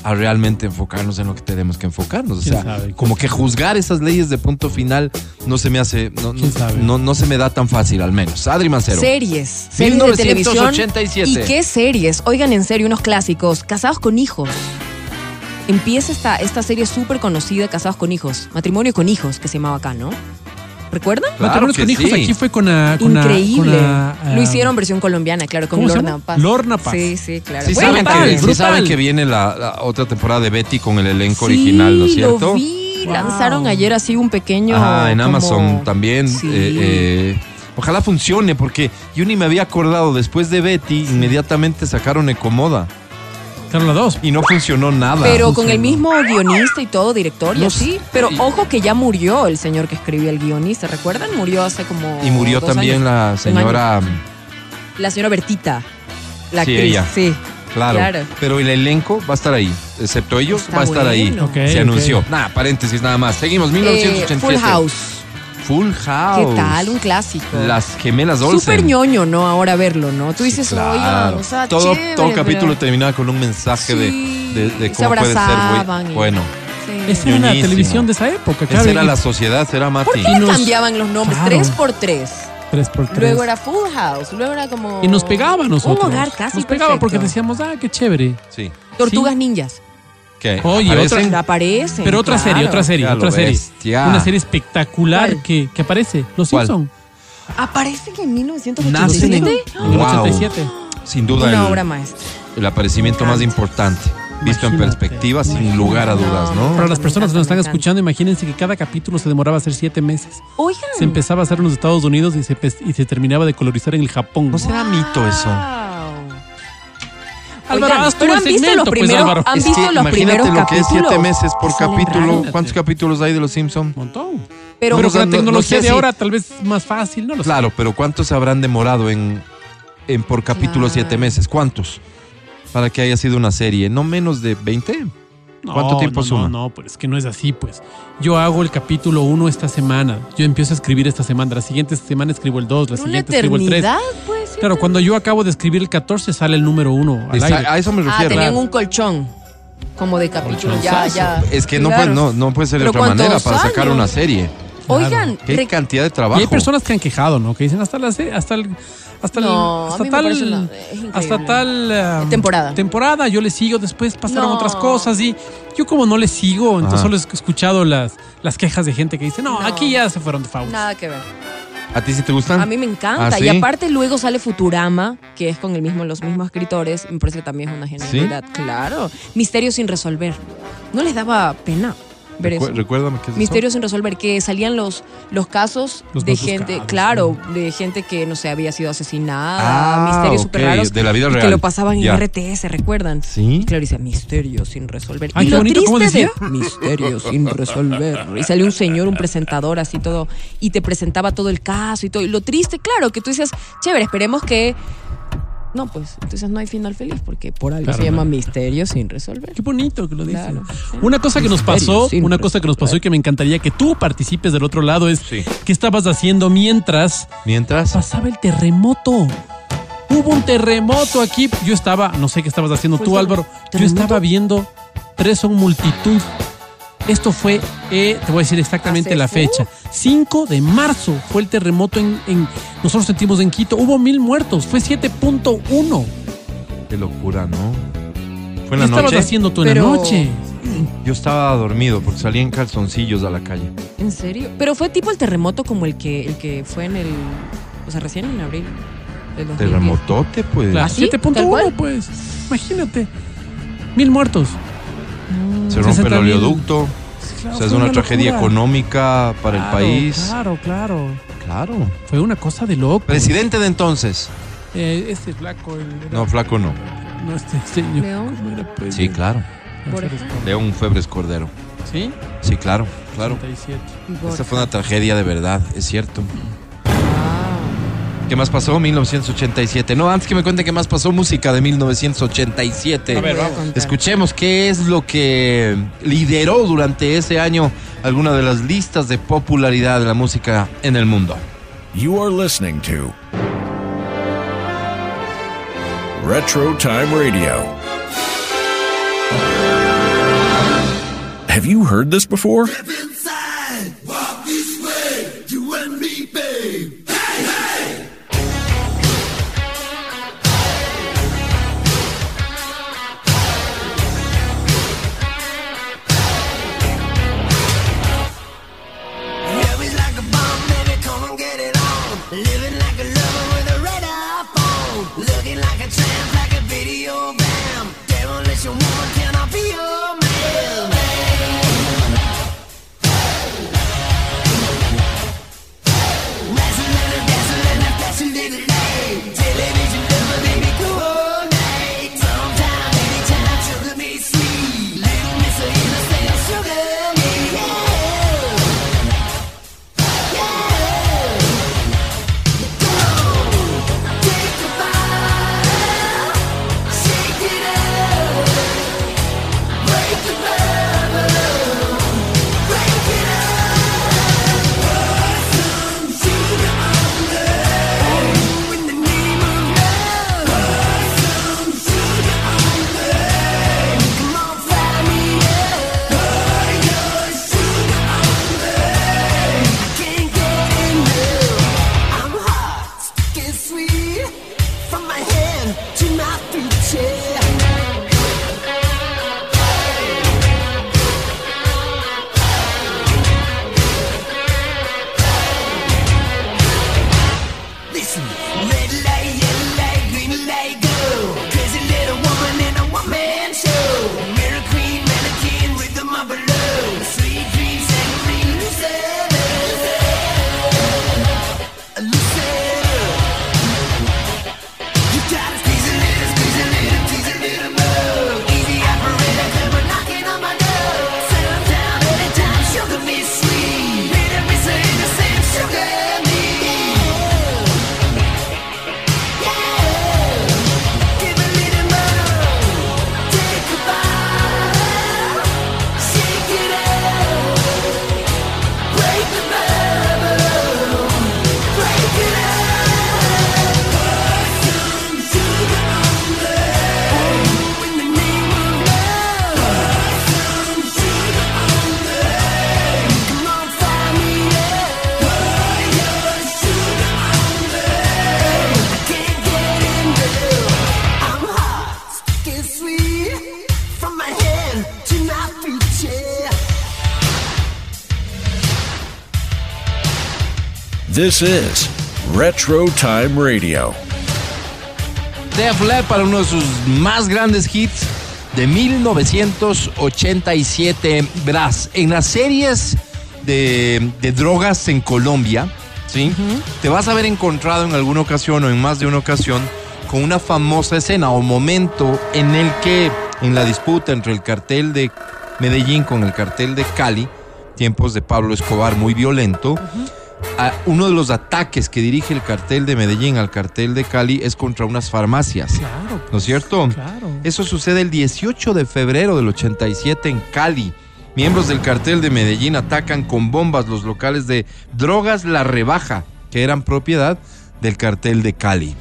a realmente enfocarnos en lo que tenemos que enfocarnos. O sea, sabe, como que juzgar esas leyes de punto final no se me hace, no, no, no, no se me da tan fácil al menos. Adri Mancero. Series. Series de televisión. ¿Y qué series? Oigan, en serio, unos clásicos. Casados con hijos. Empieza esta, esta serie súper conocida, Casados con Hijos. Matrimonio con Hijos, que se llamaba acá, ¿no? ¿Recuerdan? Claro Matrimonio con sí. Hijos, aquí fue con la... Con Increíble. Con la, uh, Lo hicieron versión colombiana, claro, con Lorna Paz. Lorna Paz. Sí, sí, claro. Sí, bueno, saben, Pavel, que, sí saben que viene la, la otra temporada de Betty con el elenco sí, original, ¿no es cierto? Lo vi. Wow. Lanzaron ayer así un pequeño... Ah, en como... Amazon también. Sí. Eh, eh, ojalá funcione, porque yo ni me había acordado. Después de Betty, inmediatamente sacaron Ecomoda. Dos. Y no funcionó nada. Pero funcionó. Con el mismo guionista y todo, director, y así. Pero ojo que ya murió el señor que escribió el guionista, ¿recuerdan? Murió hace como. Y murió dos también años, la señora. La señora Bertita. La sí, actriz. Ella. Sí. Claro. claro. Pero el elenco va a estar ahí. Excepto ellos, Está va a estar bueno. ahí. Okay, Se anunció. Okay. Nada, paréntesis, nada más. Seguimos, mil novecientos ochenta y siete. Eh, Full House. Full House. ¿Qué tal? Un clásico. Las gemelas Olsen. Súper ñoño, ¿no? Ahora verlo, ¿no? Tú dices, sí, claro. oye, o sea, todo, chévere, todo el capítulo pero... terminaba con un mensaje sí. de, de, de cómo puede ser. Muy... Bueno. Sí. Esa era la televisión de esa época, claro. Esa era la sociedad, era Mati. ¿Por qué nos... cambiaban los nombres? Claro. Tres por tres. Tres por tres. Luego era Full House, luego era como... Y nos pegaba a nosotros. Un hogar casi Nos pegaba perfecto. porque decíamos, ah, qué chévere. Sí. Tortugas sí. ninjas. Que Oye, aparecen, otra, aparecen, pero otra claro. serie, otra serie, ya otra serie, bestia. Una serie espectacular que, que aparece, Los Simpson. Aparecen en mil novecientos ochenta y siete. En, wow. ochenta y siete. Sin duda una el, obra maestra. El aparecimiento más importante, visto imagínate, en perspectiva, imagínate. sin lugar a dudas, ¿no? Para las personas que nos están escuchando, imagínense que cada capítulo se demoraba a hacer siete meses. Oigan. Se empezaba a hacer en los Estados Unidos y se, y se terminaba de colorizar en el Japón. No será mito eso. Álvaro, Oigan, pero han visto los primeros, pues, han visto es que, los primeros lo capítulos. Imagínate lo que es siete meses por sí, capítulo. Imagínate. ¿Cuántos capítulos hay de Los Simpson? Un montón. Pero, pero o sea, la tecnología no, no sé de ahora si... tal vez es más fácil, ¿no? Lo claro, sé. pero ¿cuántos habrán demorado en, en por capítulo ah. siete meses? ¿Cuántos? Para que haya sido una serie. ¿No menos de veinte? ¿Cuánto no, tiempo no, suma? No, no, pues es que no es así, pues. Yo hago el capítulo uno esta semana. Yo empiezo a escribir esta semana. La siguiente semana escribo el dos. La siguiente escribo el tres. Pues, claro, cuando yo acabo de escribir el catorce sale el número uno al aire. A eso me refiero. Ah, tenían un colchón. como de capítulo. Ya, ya. Es que no, claro, puede, no, no puede ser de otra manera para años. Sacar una serie. Claro. Oigan, qué rec... cantidad de trabajo. Y hay personas que han quejado, ¿no? Que dicen hasta la serie, hasta el, hasta no, el, hasta tal, una, hasta tal um, temporada. Temporada. Yo le sigo, después pasaron no. otras cosas y yo como no le sigo, entonces ah. solo he escuchado las, las quejas de gente que dice, no, no, aquí ya se fueron de favor. Nada que ver. ¿A ti sí te gustan? A mí me encanta. ¿Ah, sí? Y aparte luego sale Futurama, que es con el mismo, los mismos escritores. Me parece que también es una genialidad. ¿Sí? Claro. Misterios sin resolver. No les daba pena ver Recu- eso. Recuérdame qué es Misterios eso? sin resolver, que salían los, los casos los de gente, claro, ¿no? De gente que, no sé, había sido asesinada. Ah, misterios okay. super raros. De la vida real. Que lo pasaban yeah. en R T S, ¿recuerdan? Sí. Y claro, dice Misterios sin resolver. Ay, y qué lo bonito, ¿cómo decía? De Misterios sin resolver. Y salió un señor, un presentador, así todo, y te presentaba todo el caso y todo. Y lo triste, claro, que tú dices, chévere, esperemos que... No, pues, entonces no hay final feliz, porque por algo claro, se llama no. Misterio sin resolver. Qué bonito que lo dices. Claro. Una cosa que Misterio nos pasó, una cosa resolver. que nos pasó y que me encantaría que tú participes del otro lado es sí. ¿qué estabas haciendo mientras mientras pasaba el terremoto? Hubo un terremoto aquí. Yo estaba, no sé qué estabas haciendo tú, Álvaro. ¿Terremoto? Yo estaba viendo Tres son multitud. Esto fue, eh, te voy a decir exactamente ¿Hace? la fecha. cinco de marzo fue el terremoto en, en nosotros sentimos en Quito. Hubo mil muertos, fue siete punto uno. Qué locura, ¿no? Fue en la noche. ¿Qué estabas haciendo tú Pero... en la noche? Yo estaba dormido porque salí en calzoncillos a la calle. ¿En serio? Pero fue tipo el terremoto como el que, el que fue en el, o sea, recién en abril. Terremotote, pues. Claro, ¿sí? siete punto uno, pues. Imagínate. Mil muertos. Se rompe el oleoducto. Claro, o sea, es una, una tragedia locura. económica para claro, el país. Claro, claro. Claro. Fue una cosa de loco. Presidente de entonces. Eh, este flaco. El, no, flaco no. No, este señor. León. Pues, sí, claro. Por León Febres Cordero. ¿Sí? Sí, claro, claro. Esta fue una tragedia de verdad, es cierto. ¿Qué más pasó? mil novecientos ochenta y siete. No, antes que me cuente qué más pasó, música de mil novecientos ochenta y siete. A ver, vamos. Escuchemos qué es lo que lideró durante ese año alguna de las listas de popularidad de la música en el mundo. You are listening to Retro Time Radio. Have you heard this before? This is Retro Time Radio. Def Leppard, uno de sus más grandes hits de mil novecientos ochenta y siete. Verás, en las series de, de drogas en Colombia, ¿sí? Uh-huh. Te vas a haber encontrado en alguna ocasión o en más de una ocasión con una famosa escena o momento en el que, en la disputa entre el cartel de Medellín con el cartel de Cali, tiempos de Pablo Escobar muy violento, uh-huh. a uno de los ataques que dirige el cartel de Medellín al cartel de Cali es contra unas farmacias. Claro, pues, ¿no es cierto? Claro. Eso sucede el dieciocho de febrero del ochenta y siete en Cali. Miembros del cartel de Medellín atacan con bombas los locales de Drogas La Rebaja, que eran propiedad del cartel de Cali.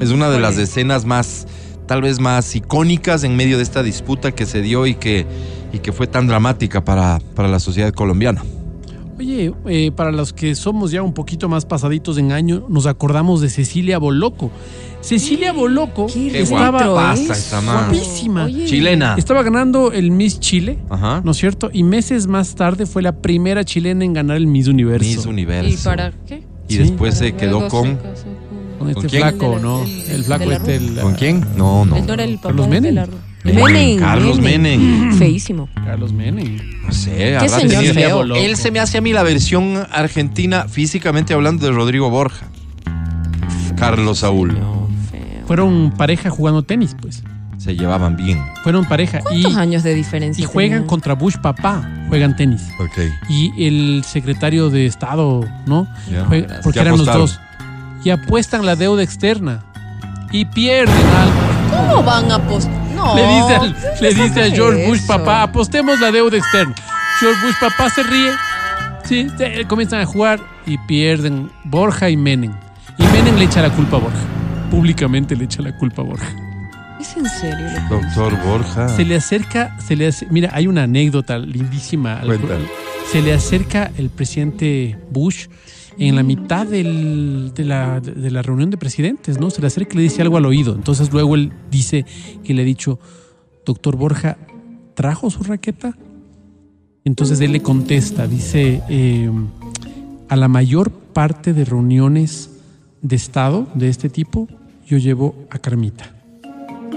Es una de las escenas más, tal vez más icónicas en medio de esta disputa que se dio y que, y que fue tan dramática para, para la sociedad colombiana. Oye, eh, para los que somos ya un poquito más pasaditos en año, nos acordamos de Cecilia Bolocco. Cecilia Bolocco estaba guapísima. Oye. Chilena. Estaba ganando el Miss Chile, ajá, ¿no es cierto? Y meses más tarde fue la primera chilena en ganar el Miss Universo. Miss Universo. ¿Y para qué? Y sí, después se quedó con... Con este ¿Con quién? flaco, ¿no? El, el flaco este. El, ¿Con quién? No, no. no era el Carlos Menem. Menem. Menem. Carlos Menem. Menem. Feísimo. Carlos Menem. No sé. ¿Qué señor feo? Él se me hace a mí la versión argentina, físicamente hablando, de Rodrigo Borja. Carlos Saúl. Fueron pareja jugando tenis, pues. Se llevaban bien. Fueron pareja. ¿Cuántos y, años de diferencia? Y juegan tenían? Contra Bush papá, juegan tenis. Ok. Y el secretario de Estado, ¿no? Yeah. Juega, porque eran los dos. Y apuestan la deuda externa y pierden algo. ¿Cómo van a apostar? No. Le dice, al, le dice a George Bush, eso? papá, apostemos la deuda externa. George Bush, papá, se ríe. Sí, se, comienzan a jugar y pierden Borja y Menem. Y Menem le echa la culpa a Borja. Públicamente le echa la culpa a Borja. ¿Es en serio? Doctor Borja. Se le acerca, se le hace, mira, hay una anécdota lindísima. Cuéntale. Se le acerca el presidente Bush en la mitad del, de, la, de la reunión de presidentes, ¿no? Se le acerca y le dice algo al oído. Entonces luego él dice que le ha dicho, doctor Borja, ¿trajo su raqueta? Entonces él le contesta, dice, eh, a la mayor parte de reuniones de Estado de este tipo, yo llevo a Carmita.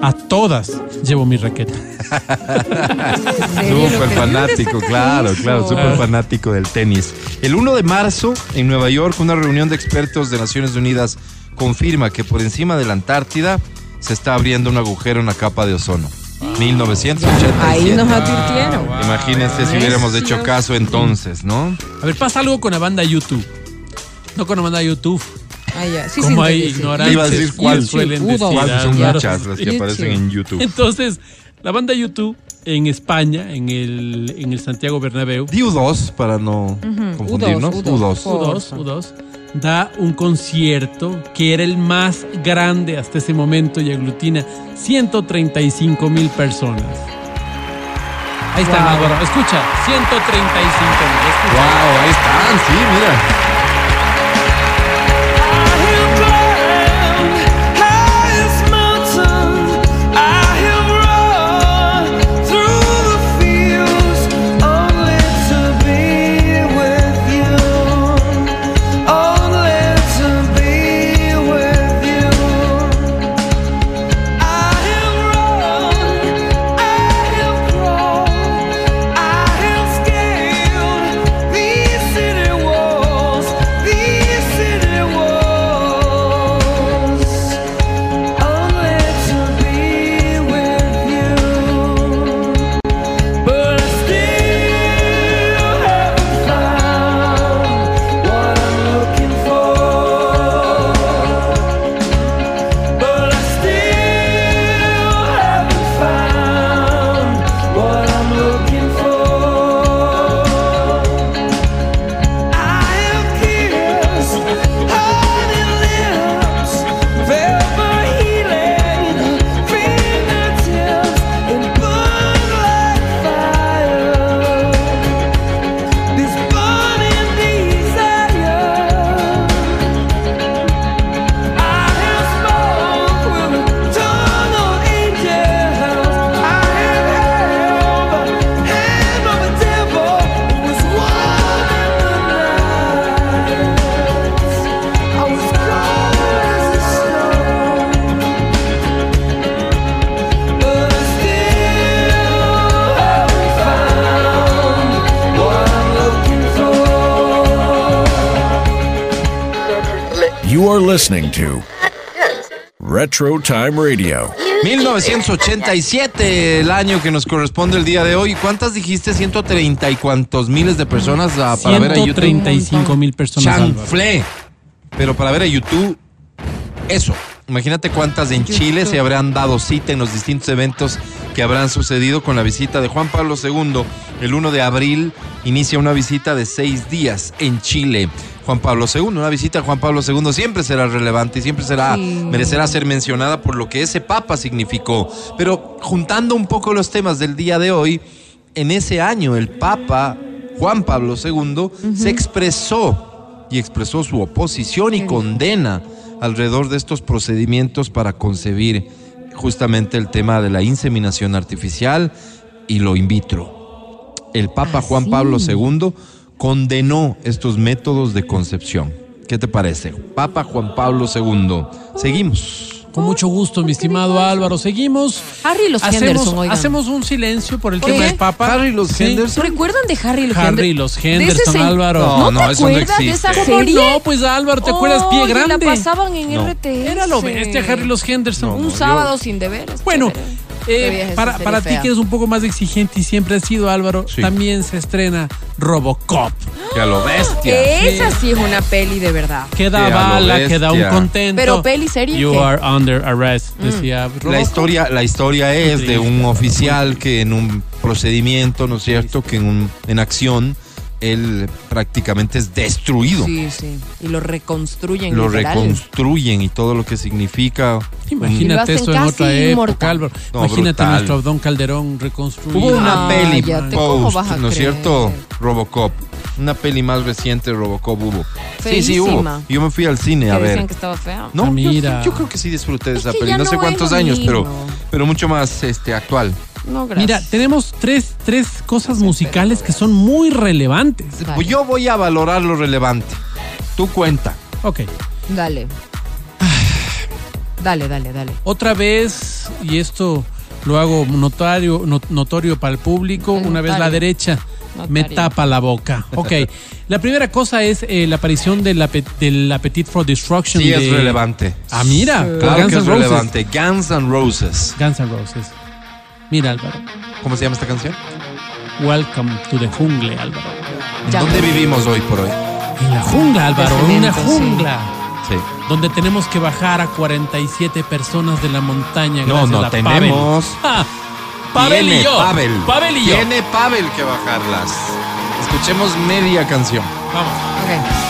A todas llevo mi raqueta. Súper fanático, claro, claro, súper fanático del tenis. El uno de marzo, en Nueva York, una reunión de expertos de Naciones Unidas confirma que por encima de la Antártida se está abriendo un agujero en la capa de ozono. mil novecientos ochenta y siete. Ahí nos advirtieron. Wow, wow, imagínense wow. si hubiéramos es hecho caso entonces, ¿no? A ver, pasa algo con la banda YouTube. No con la banda YouTube. Ah, yeah. Sí, como hay ignorantes. Iba a decir cuál suelen decir. Son muchas las que aparecen en YouTube. Entonces, la banda YouTube en España, en el, en el Santiago Bernabéu. U dos, para no uh-huh. confundirnos. U dos, U dos. U dos, U dos, U dos da un concierto que era el más grande hasta ese momento y aglutina ciento treinta y cinco mil personas. Ahí wow. está, Álvaro. Escucha, ciento treinta y cinco mil. Wow, ahí están, sí, mira. You are listening to Retro Time Radio. mil novecientos ochenta y siete, el año que nos corresponde el día de hoy. ¿Cuántas dijiste? ciento treinta y cuantos miles de personas a, para ver a YouTube. ciento treinta y cinco mil personas. Chanflé. Pero para ver a YouTube, eso. Imagínate cuántas en Chile se habrán dado cita en los distintos eventos que habrán sucedido con la visita de Juan Pablo segundo. El uno de abril inicia una visita de seis días en Chile. Juan Pablo segundo, una visita a Juan Pablo segundo siempre será relevante y siempre será, merecerá ser mencionada por lo que ese papa significó. Pero juntando un poco los temas del día de hoy, en ese año el papa Juan Pablo segundo uh-huh. se expresó y expresó su oposición y uh-huh. condena alrededor de estos procedimientos para concebir justamente el tema de la inseminación artificial y lo in vitro. El Papa ah, Juan sí. Pablo segundo condenó estos métodos de concepción. ¿Qué te parece? Papa Juan Pablo segundo. Seguimos. Con mucho gusto, mi estimado Álvaro. Seguimos. Harry y los hacemos, Henderson, oigan. Hacemos un silencio por el ¿Qué? tema del Papa. Harry y los sí. Henderson. ¿Recuerdan de Harry y los Henderson? Harry y los Henderson, ese... Álvaro. No, no, no, eso no existe. ¿De esa serie? No, pues Álvaro, ¿te oh, acuerdas? Pie Grande. La pasaban en no. R T S. Era lo bestia, Harry y los Henderson. No, no, un sábado yo... sin deberes. Bueno. Eh, para para ti que eres un poco más exigente y siempre has sido, Álvaro, sí. también se estrena Robocop. Que a lo bestia. Esa sí es una peli de verdad. Queda que bala, queda un contento. Pero peli serie. You ¿qué? Are under arrest, decía mm. Robocop. La historia, la historia es sí, de un claro. oficial que en un procedimiento, ¿no es cierto?, que en, un, en acción, él prácticamente es destruido. Sí, sí. Y lo reconstruyen. Lo literal. reconstruyen y todo lo que significa. Imagínate eso en otra época, Álvaro. No, imagínate brutal. Nuestro Abdón Calderón reconstruido. Hubo una ah, peli post, ¿no es cierto? Robocop. Una peli más reciente de Robocop hubo. Feísima. Sí, sí hubo. Yo me fui al cine a ver. Decían que estaba fea. No, ah, mira. Yo, yo creo que sí disfruté de es esa peli. No, no sé cuántos años, pero, pero mucho más este, actual. No, gracias. Mira, tenemos tres, tres cosas no musicales espero, que son muy relevantes. Dale. Yo voy a valorar lo relevante. Tú cuenta. Ok. Dale. Dale, dale, dale. Otra vez, y esto lo hago notario, not, notorio para el público, notario. Una vez la derecha notario. me tapa la boca. Ok. La primera cosa es eh, la aparición del Appetite for Destruction. Sí, de... es relevante. Ah, mira. Sí. Claro Guns que es Roses. relevante. Guns N' Roses. Guns N' Roses. Mira, Álvaro. ¿Cómo se llama esta canción? Welcome to the Jungle, Álvaro. ¿Dónde vivimos hoy por hoy? En la jungla, Álvaro, en una jungla. Sí. Donde tenemos que bajar a cuarenta y siete personas de la montaña. No, no, a tenemos. Pavel. Ah, Pavel y yo. Pavel. Pavel y yo. Tiene Pavel que bajarlas. Escuchemos media canción. Vamos. Ok.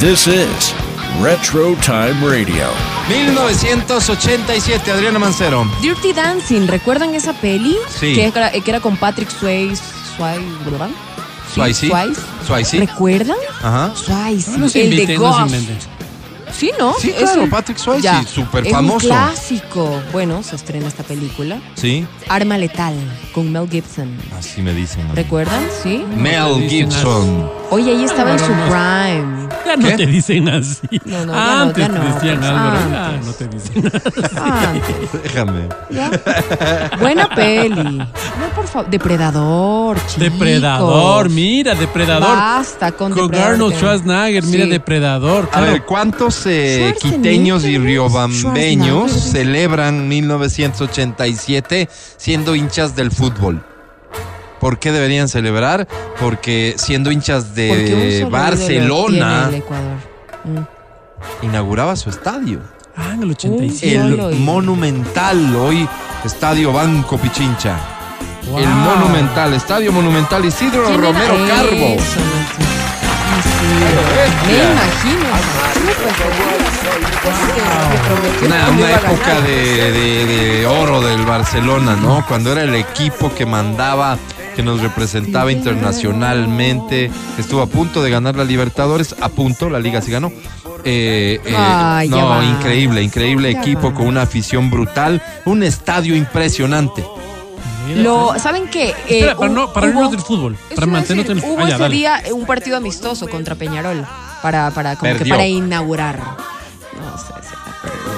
This is Retro Time Radio. mil novecientos ochenta y siete, Adriana Mancero. Dirty Dancing, ¿recuerdan esa peli? Sí. Que era, que era con Patrick Swayze, Swayze, ¿verdad? Swayze. Swayze. Swayze. ¿Recuerdan? Ajá. Swayze. No, no se inventen, el de Ghost. No sí, ¿no? Sí, claro, es Patrick Swayze, súper famoso. Es un clásico. Bueno, se estrena esta película. Sí. Arma Letal, con Mel Gibson. Así me dicen. ¿Recuerdan? Sí. Mel Gibson. Oye, ahí estaba en su prime. Ya no, te dicen así. No, no, ya antes no, ya no, te decían Álvaro. Ya no te dicen así. Déjame. ¿Ya? Buena peli. No, por favor. Depredador, chicos. Depredador, mira, Depredador. Basta con, con Depredador. Con Arnold Schwarzenegger, mira, sí. Depredador. Claro. A ver, ¿cuántos Muchos eh, quiteños y riobambeños celebran mil novecientos ochenta y siete siendo hinchas del fútbol. ¿Por qué deberían celebrar? Porque siendo hinchas de Barcelona, mm. inauguraba su estadio. Ah, en el ochenta y siete. El monumental, hoy Estadio Banco Pichincha. Wow. El monumental, Estadio Monumental Isidro Romero Carbo. Eso, me imagino. Una, una época de, de, de oro del Barcelona, ¿no? Cuando era el equipo que mandaba, que nos representaba internacionalmente. Estuvo a punto de ganar la Libertadores, a punto, la Liga sí ganó. Eh, eh, Ay, no, increíble, increíble ya equipo va. Con una afición brutal, un estadio impresionante. Lo, ¿saben qué? Eh, Espera, para, no, para hubo, irnos del fútbol. Para mantenernos en el fútbol. Hubo ah, ya, ese dale. día un partido amistoso contra Peñarol para, para, como que para inaugurar. No sé,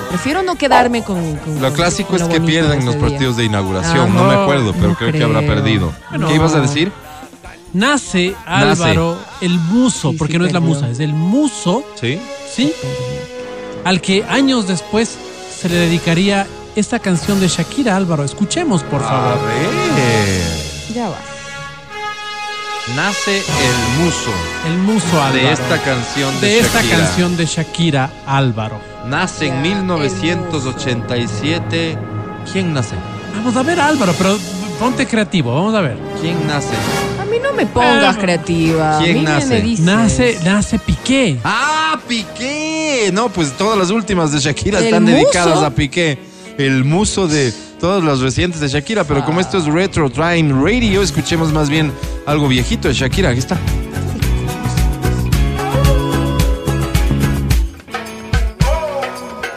prefiero no quedarme con. con lo clásico con lo es que pierdan los día. partidos de inauguración. Ah, no, no me acuerdo, pero no creo, creo que habrá perdido. Bueno, ¿qué ibas a decir? Nace Álvaro nace. el Muso, sí, porque sí, no es perdió. la musa, es el Muso. Sí. Sí. Al que años después se le dedicaría esta canción de Shakira, Álvaro. Escuchemos, por favor. A ver. Ya va. Nace el Muso. El Muso, Álvaro. De esta canción de, de Shakira. De esta canción de Shakira, Álvaro. Nace ya, en mil novecientos ochenta y siete. ¿Quién nace? Vamos a ver, Álvaro, pero ponte creativo. Vamos a ver. ¿Quién nace? A mí no me pongas eh, creativa. ¿Quién nace? Nace, nace Piqué. ¡Ah, Piqué! No, pues todas las últimas de Shakira están Muso? dedicadas a Piqué. El Muso de todos los recientes de Shakira. Pero como esto es Retro Time Radio, escuchemos más bien algo viejito de Shakira. Aquí está.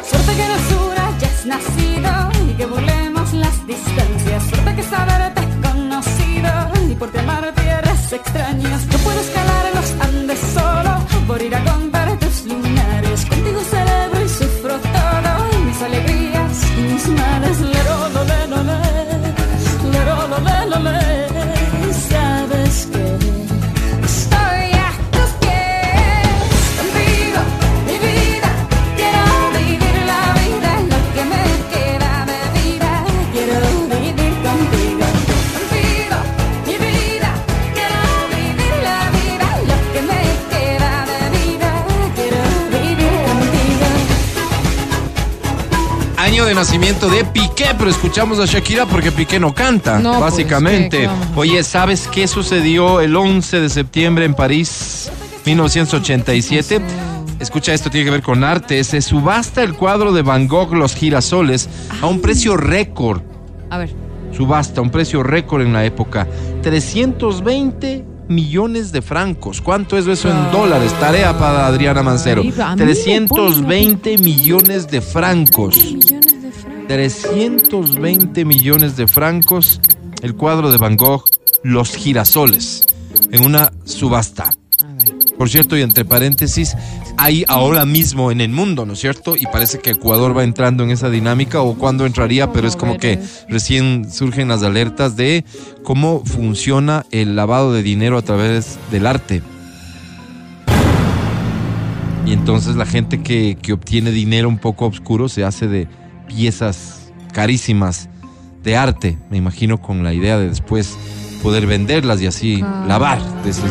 Suerte que dulzura ya has nacido y que burlemos las distancias. Suerte que saberte he conocido y porque amar tierras extrañas. No puedo escalar en los Andes solo por ir a comprar tus lunares. Contigo celebro y sufro todo y mis alegrías. Mis males, lerolo, lelole, lerolo, lelole, sabes que estoy a tus pies. Contigo, mi vida, quiero vivir la vida, lo que me queda de vida, quiero vivir contigo. Contigo, mi vida, quiero vivir la vida, lo que me queda de vida, quiero vivir contigo. Año de nacimiento de Piqué, pero escuchamos a Shakira porque Piqué no canta, no, básicamente. Pues, ¿qué? Oye, ¿sabes qué sucedió el once de septiembre en París, mil novecientos ochenta y siete? No sé. Escucha, esto tiene que ver con arte. Se subasta el cuadro de Van Gogh, Los Girasoles, Ay. a un precio récord. A ver. Subasta, un precio récord en la época. trescientos veinte millones de francos. ¿Cuánto es eso en dólares? Tarea para Adriana Mancero. trescientos veinte millones de francos. trescientos veinte millones de francos el cuadro de Van Gogh, Los Girasoles, en una subasta. Por cierto, y entre paréntesis, hay ahora mismo en el mundo, ¿no es cierto? Y parece que Ecuador va entrando en esa dinámica, o cuándo entraría, pero es como que recién surgen las alertas de cómo funciona el lavado de dinero a través del arte. Y entonces la gente que, que obtiene dinero un poco oscuro se hace de piezas carísimas de arte, me imagino, con la idea de después poder venderlas y así Car... lavar de, esos,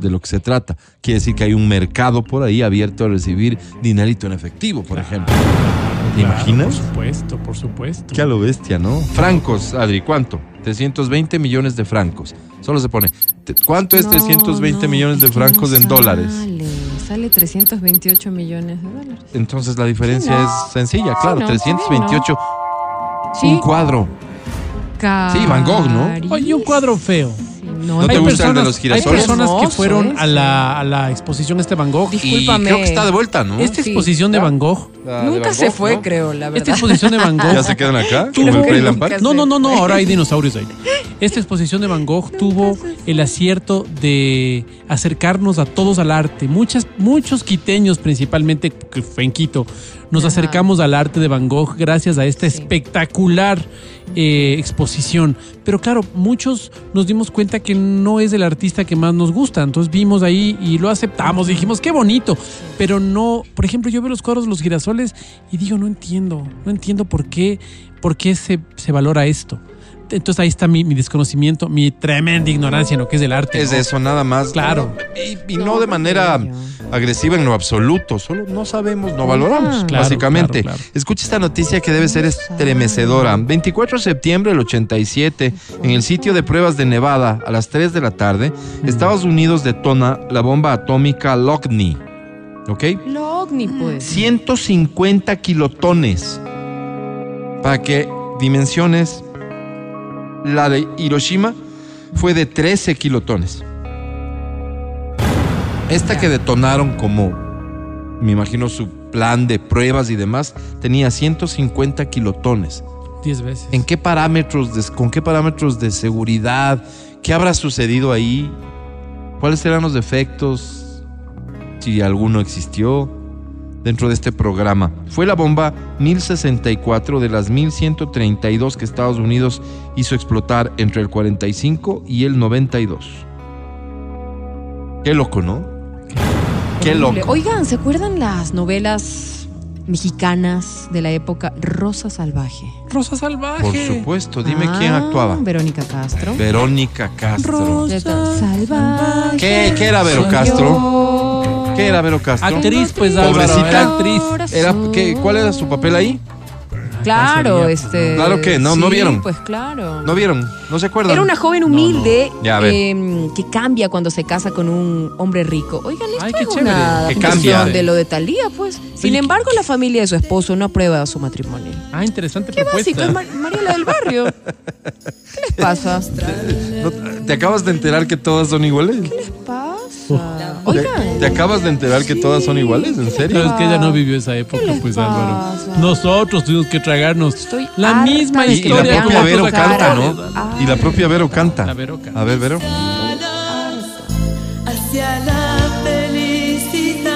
de lo que se trata. Quiere decir que hay un mercado por ahí abierto a recibir dinerito en efectivo, por claro. ejemplo. ¿Te claro, imaginas? Por supuesto, por supuesto. Qué a lo bestia, ¿no? Francos, Adri, ¿cuánto? trescientos veinte millones de francos. Solo se pone. ¿Cuánto es no, trescientos veinte no, millones de francos no en dólares? Sale trescientos veintiocho millones de dólares. Entonces la diferencia no. es sencilla, claro, no, trescientos veintiocho. No. Un cuadro. Car... Sí, Van Gogh, ¿no? Oye, un cuadro feo. Sí, no, ¿No te gusta el de Los Girasoles? Hay personas que fueron a la, a la exposición este Van Gogh. Discúlpame. Y creo que está de vuelta, ¿no? Esta sí, exposición de Van Gogh. Nunca Van Gogh, se fue, ¿no? creo, la verdad. Esta exposición de Van Gogh. ¿Ya se quedan acá? Tuvo el Prey Lampard. No, no, no, no, ahora hay dinosaurios ahí. Esta exposición de Van Gogh tuvo el acierto de acercarnos a todos al arte. Muchas, muchos quiteños, principalmente, que fue en Quito, nos acercamos Ajá. al arte de Van Gogh gracias a esta sí. espectacular eh, exposición. Pero claro, muchos nos dimos cuenta artista que no es el artista que más nos gusta. Entonces vimos ahí y lo aceptamos, dijimos qué bonito, pero no, por ejemplo, yo veo los cuadros de los girasoles y digo, no entiendo, no entiendo por qué, por qué se, se valora esto. Entonces ahí está mi, mi desconocimiento, mi tremenda ignorancia en lo que es el arte. Es ¿no? eso, nada más. Claro. Y, y no de manera agresiva en lo absoluto, solo no sabemos, no valoramos, claro, básicamente. Claro, claro. Escucha esta noticia que debe ser estremecedora. veinticuatro de septiembre del ochenta y siete, en el sitio de pruebas de Nevada, a las tres de la tarde, Estados Unidos detona la bomba atómica Lockheed. ¿Ok? Lockheed, pues. ciento cincuenta kilotones. Para que dimensiones... La de Hiroshima fue de trece kilotones. Esta que detonaron como, me imagino, su plan de pruebas y demás, tenía ciento cincuenta kilotones. diez veces. ¿En qué parámetros, de, con qué parámetros de seguridad? ¿Qué habrá sucedido ahí? ¿Cuáles serán los defectos? Si alguno existió dentro de este programa. Fue la bomba mil sesenta y cuatro de las mil ciento treinta y dos que Estados Unidos hizo explotar entre el cuarenta y cinco y el noventa y dos. Qué loco, ¿no? Qué loco. Oigan, ¿se acuerdan las novelas mexicanas de la época? Rosa Salvaje. Rosa Salvaje. Por supuesto, dime ah, quién actuaba. Verónica Castro. Verónica Castro. Rosa Salvaje. ¿Qué, qué era Vero Castro? ¿Qué era Vero Castro? Actriz, pues, pobrecita. Álvaro, era actriz. Era, ¿qué, ¿Cuál era su papel ahí? Claro, este... Claro que no, sí, no vieron. Pues claro. No vieron, no se acuerdan. Era una joven humilde no, no. Ya, eh, que cambia cuando se casa con un hombre rico. Oigan, esto Ay, qué es chévere. Una que cambia de lo de Talía, pues. Sin sí. embargo, la familia de su esposo no aprueba su matrimonio. Ah, interesante qué propuesta. Qué básico, es Mar- Mariela del Barrio. ¿Qué les pasa? ¿Te, no, ¿Te acabas de enterar que todas son iguales? ¿Qué les pasa? Uh. Oigan, ¿Te acabas de enterar sí. que todas son iguales? ¿En serio? Pero es que ella no vivió esa época, pues, Álvaro. Nosotros tuvimos que tragarnos Estoy la misma historia. Y la propia Vero canta, ¿no? Ay. Y la propia Vero canta. La Vero canta. A ver, Vero. Hacia la felicidad.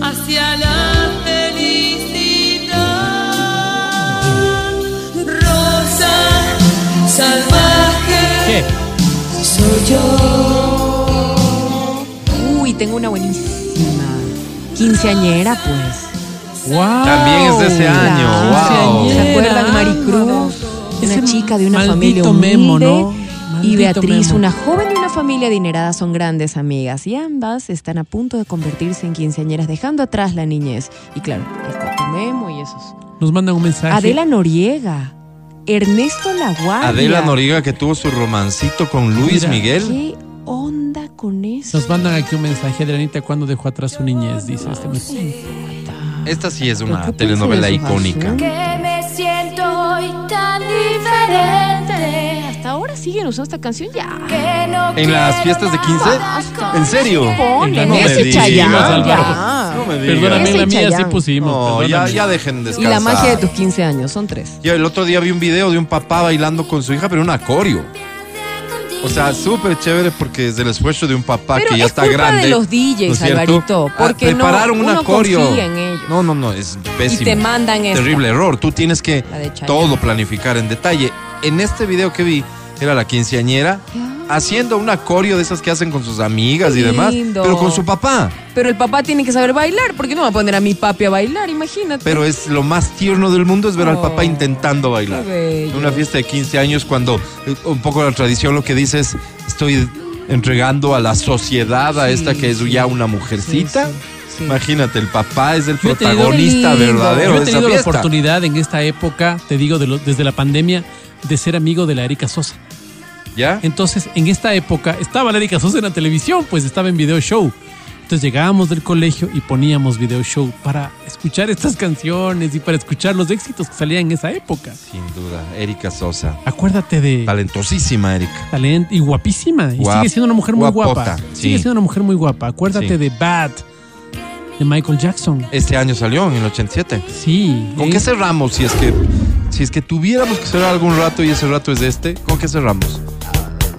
Hacia la felicidad. Rosa salvaje. ¿Qué? Soy yo. Uy, tengo una buenísima. Quinceañera, pues. Wow. También es de ese año. Wow. ¿Se acuerdan? Maricruz, una chica de una familia humilde, memo, ¿no? Y Beatriz, memo. Una joven de una familia adinerada, son grandes amigas y ambas están a punto de convertirse en quinceañeras, dejando atrás la niñez. Y claro, está tu memo y esos. Nos mandan un mensaje. Adela Noriega. Ernesto Laguardia. Adela Noriega, que tuvo su romancito con Luis Mira, Miguel. ¿Qué onda con eso? Nos mandan aquí un mensaje, Adrianita, cuando dejó atrás su niñez, dice este mensaje. Esta sí es una telenovela icónica. Que me siento hoy tan diferente. Hasta ahora siguen usando esta canción ya. No en las fiestas de quince. ¿En serio? Ponen no ese Chayán ya. No me digas. Perdóname, la mía sí pusimos. No, ya, ya dejen descansar. Y la magia de tus quince años, son tres. Yo el otro día vi un video de un papá bailando con su hija, pero un acorio. O sea, súper chévere porque es el esfuerzo de un papá pero que ya está grande. Pero es culpa de los D Js, ¿no, Alvarito? Porque ah, prepararon no, un acorio. No, no, no, es pésimo. Y te mandan eso. Terrible esta. Error. Tú tienes que todo planificar en detalle. En este video que vi, era la quinceañera haciendo un acorio de esas que hacen con sus amigas y demás, pero con su papá. Pero el papá tiene que saber bailar, porque no va a poner a mi papi a bailar, imagínate. Pero es lo más tierno del mundo, es ver oh, al papá intentando bailar. En una fiesta de quince años, cuando un poco la tradición lo que dice es, estoy entregando a la sociedad, a sí, esta que es ya una mujercita. Sí, sí. Sí. Imagínate, el papá es el yo protagonista tenido, verdadero. Yo he tenido de esa la fiesta. Oportunidad en esta época, te digo, de lo, desde la pandemia, de ser amigo de la Erika Sosa. ¿Ya? Entonces, en esta época, estaba la Erika Sosa en la televisión, pues estaba en Video Show. Entonces llegábamos del colegio y poníamos Video Show para escuchar estas canciones y para escuchar los éxitos que salían en esa época. Sin duda, Erika Sosa. Acuérdate de... Talentosísima, Erika. Talent y guapísima. Y Guap, sigue siendo una mujer muy guapota, guapa. Sí. Sigue siendo una mujer muy guapa. Acuérdate sí. de Bad... de Michael Jackson. Este año salió, en el ochenta y siete. Sí. ¿Con eh. qué cerramos? Si es que si es que tuviéramos que cerrar algún rato y ese rato es este, ¿con qué cerramos?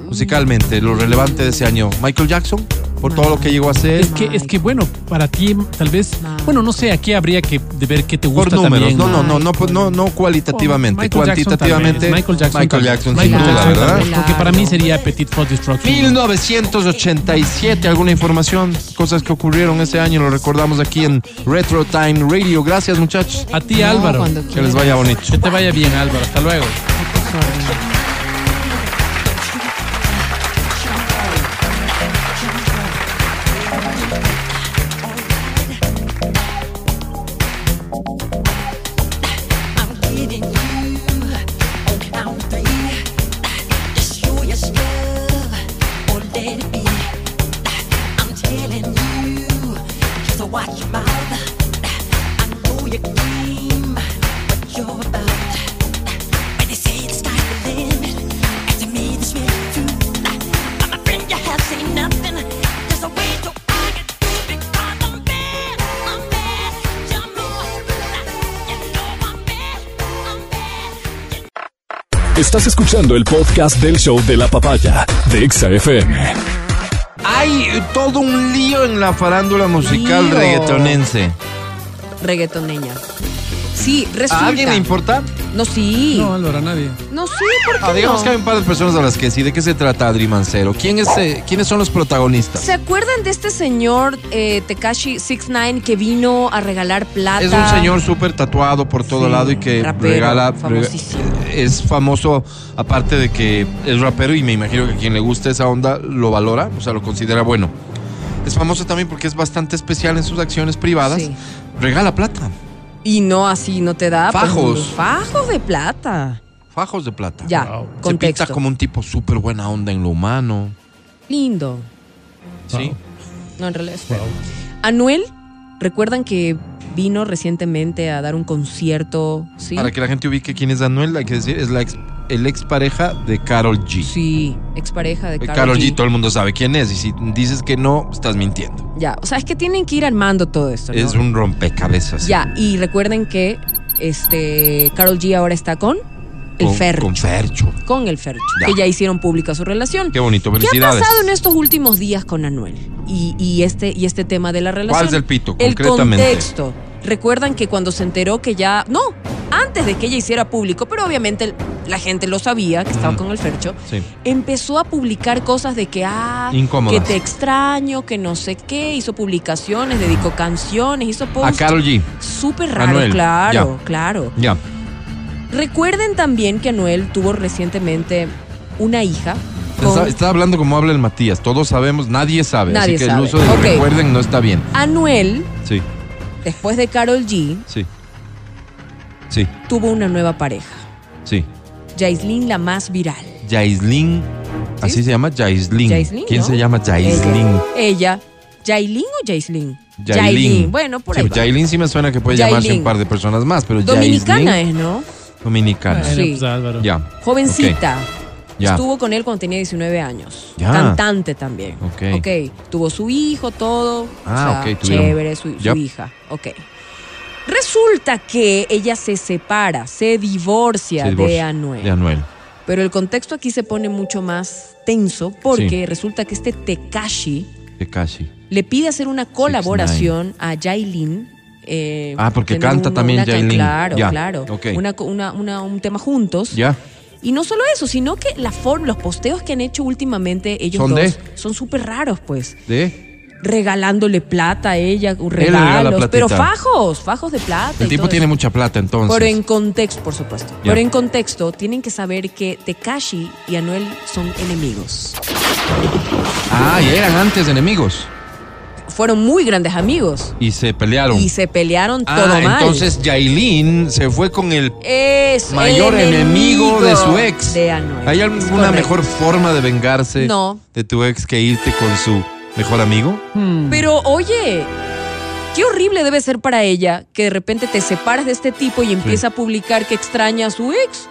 Musicalmente, lo relevante de ese año. ¿Michael Jackson? por todo lo que llegó a ser. Es que, es que bueno, para ti tal vez, bueno, no sé, aquí habría que de ver qué te gusta por números, también. No, no, no, no, no, no cualitativamente, cuantitativamente. Michael Jackson, Michael Jackson, Michael Jackson, Jackson sin duda, ¿verdad? Porque para mí sería Petit for Destruction. mil novecientos ochenta y siete, alguna información, cosas que ocurrieron ese año, lo recordamos aquí en Retro Time Radio. Gracias, muchachos. A ti, Álvaro. No, que les vaya bonito. Que te vaya bien, Álvaro. Hasta luego. Estás escuchando el podcast del Show de la Papaya de Exa F M. Hay todo un lío en la farándula musical lío. reggaetonense. Reggaetoneña. Sí, resulta. ¿A alguien le importa? No, sí. No, Álvaro, a nadie. No, sí, ¿por qué ah, digamos no? que hay un par de personas a las que sí. ¿De qué se trata Adri Mancelo? ¿Quién es, eh, ¿Quiénes son los protagonistas? ¿Se acuerdan de este señor eh, Tekashi six nine que vino a regalar plata? Es un señor súper tatuado por todo sí, lado y que rapero, regala... famosísimo. Rega- Es famoso, aparte de que es rapero y me imagino que a quien le gusta esa onda lo valora, o sea, lo considera bueno. Es famoso también porque es bastante especial en sus acciones privadas. Sí. Regala plata. Y no así, no te da... Fajos. Pues, fajos de plata. Fajos de plata. Ya, wow. Se contexto. Pinta como un tipo súper buena onda en lo humano. Lindo. Sí. Wow. No, en realidad es wow. Anuel, recuerdan que... vino recientemente a dar un concierto, ¿sí? Para que la gente ubique quién es Anuel, hay que decir, es la ex, el expareja de Karol G. Sí, expareja de Karol G. Karol G, todo el mundo sabe quién es, y si dices que no, estás mintiendo. Ya, o sea, es que tienen que ir armando todo esto, ¿no? Es un rompecabezas. Ya, y recuerden que este Karol G ahora está con el con, Fercho. Con Fercho. Con el Fercho, ya. Que ya hicieron pública su relación. Qué bonito, felicidades. ¿Qué ha pasado en estos últimos días con Anuel? Y, y, este, y este tema de la relación. ¿Cuál es el pito, concretamente? El contexto. Recuerdan que cuando se enteró que ya... No, antes de que ella hiciera público, pero obviamente la gente lo sabía, que estaba mm. con el Fercho, sí. Empezó a publicar cosas de que... ah, incómodas. Que te extraño, que no sé qué. Hizo publicaciones, dedicó canciones, hizo posts. A Karol G. Súper raro, Anuel. claro, ya. claro. Ya. Recuerden también que Anuel tuvo recientemente una hija. Con... Está hablando como habla el Matías. Todos sabemos, nadie sabe. Nadie así que sabe. El uso de okay. recuerden no está bien. Anuel, sí. después de Karol G, sí. Sí. tuvo una nueva pareja. Sí. Yailin, la más viral. Yailin, ¿sí? así se llama Yailin. Yailin ¿Quién ¿no? se llama Yailin? Ella. ¿Yailin o Yailin? Yailin. Bueno, por ahí. Sí, Yailin sí me suena que puede Yailin. llamarse un par de personas más, pero dominicana Yailin, es, ¿no? Dominicana. Sí. Ya. Jovencita. Okay. Ya. Estuvo con él cuando tenía diecinueve años. Ya. Cantante también. Okay. Okay. Tuvo su hijo, todo. Ah, o sea, ok. Tuvieron. Chévere, su, yep. su hija. Ok. Resulta que ella se separa, se divorcia, se divorcia de Anuel. De Anuel. Pero el contexto aquí se pone mucho más tenso porque sí. resulta que este Tekashi, Tekashi le pide hacer una colaboración a Yailin. Eh, ah, porque canta una, también una, Yailin. Claro, ya. claro. Okay. Una, una, una, un tema juntos. Ya. Y no solo eso, sino que la forma, los posteos que han hecho últimamente ellos ¿Son dos de? son súper raros, pues. ¿De? Regalándole plata a ella, regalos, regala pero fajos, fajos de plata. El tipo tiene eso. mucha plata, entonces. Pero en contexto, por supuesto. Yeah. Pero en contexto, tienen que saber que Tekashi y Anuel son enemigos. Ah, y eran antes enemigos. Fueron muy grandes amigos. Y se pelearon. Y se pelearon ah, todo mal. Entonces Yailin se fue con el Eso, mayor el enemigo, enemigo de su ex. De Anuel. ¿Hay alguna Correcto. mejor forma de vengarse no. de tu ex que irte con su mejor amigo? Hmm. Pero oye, qué horrible debe ser para ella que de repente te separas de este tipo y empieza sí. a publicar que extraña a su ex.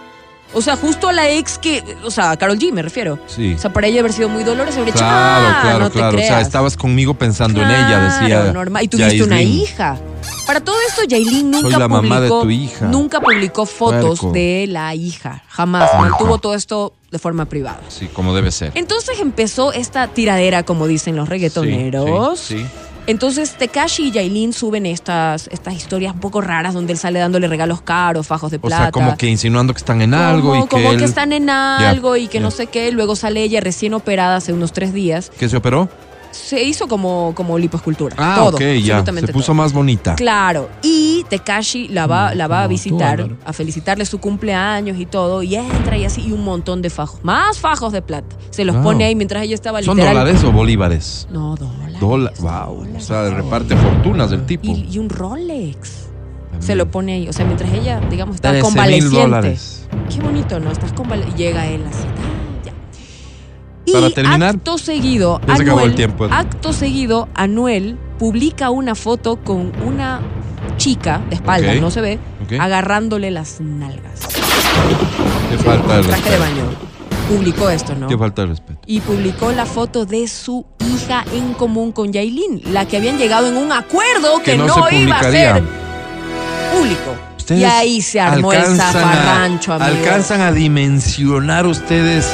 O sea, justo a la ex que... O sea, a Karol G me refiero. Sí. O sea, para ella haber sido muy doloroso. Claro, ah, claro, no te claro. Creas. O sea, estabas conmigo pensando claro, en ella, decía. Normal. Y tuviste Yailin. Una hija. Para todo esto, Yailin nunca Soy la publicó... mamá de tu hija. Nunca publicó fotos Puerco. De la hija. Jamás. Puerco. Mantuvo todo esto de forma privada. Sí, como debe ser. Entonces empezó esta tiradera, como dicen los reggaetoneros. Sí, sí, sí. Entonces Tekashi y Yailin suben estas, estas historias un poco raras donde él sale dándole regalos caros, fajos de plata. O sea, como que insinuando que están en como, algo y que Como él... que están en algo yeah, y que yeah. no sé qué. Luego sale ella recién operada hace unos tres días. ¿Qué se operó? Se hizo como, como lipoescultura. Ah, todo, ok, ya. Se puso todo. Más bonita. Claro. Y Tekashi la va, no, la va no, a visitar, tú, a felicitarle su cumpleaños y todo. Y entra y así, y un montón de fajos. Más fajos de plata. Se los claro. pone ahí mientras ella estaba literal. ¿Son dólares o bolívares? No, dólares. Dola, wow. Dólares, o sea, reparte fortunas del tipo. Y, y un Rolex. También. Se lo pone ahí. O sea, mientras ella, digamos, está convaleciente. Qué bonito, ¿no? Estás convaleciente. Llega él así. Y para terminar, acto seguido, Anuel, acabó el tiempo. Acto seguido, Anuel publica una foto con una chica de espalda, okay. no se ve, okay. agarrándole las nalgas. Qué falta de respeto. Traje de baño. Publicó esto, ¿no? Qué falta de respeto. Y publicó la foto de su hija en común con Yailin, la que habían llegado en un acuerdo que, que no, no iba a ser público. Y ahí se armó el zafarrancho, amigos. ¿Alcanzan a dimensionar ustedes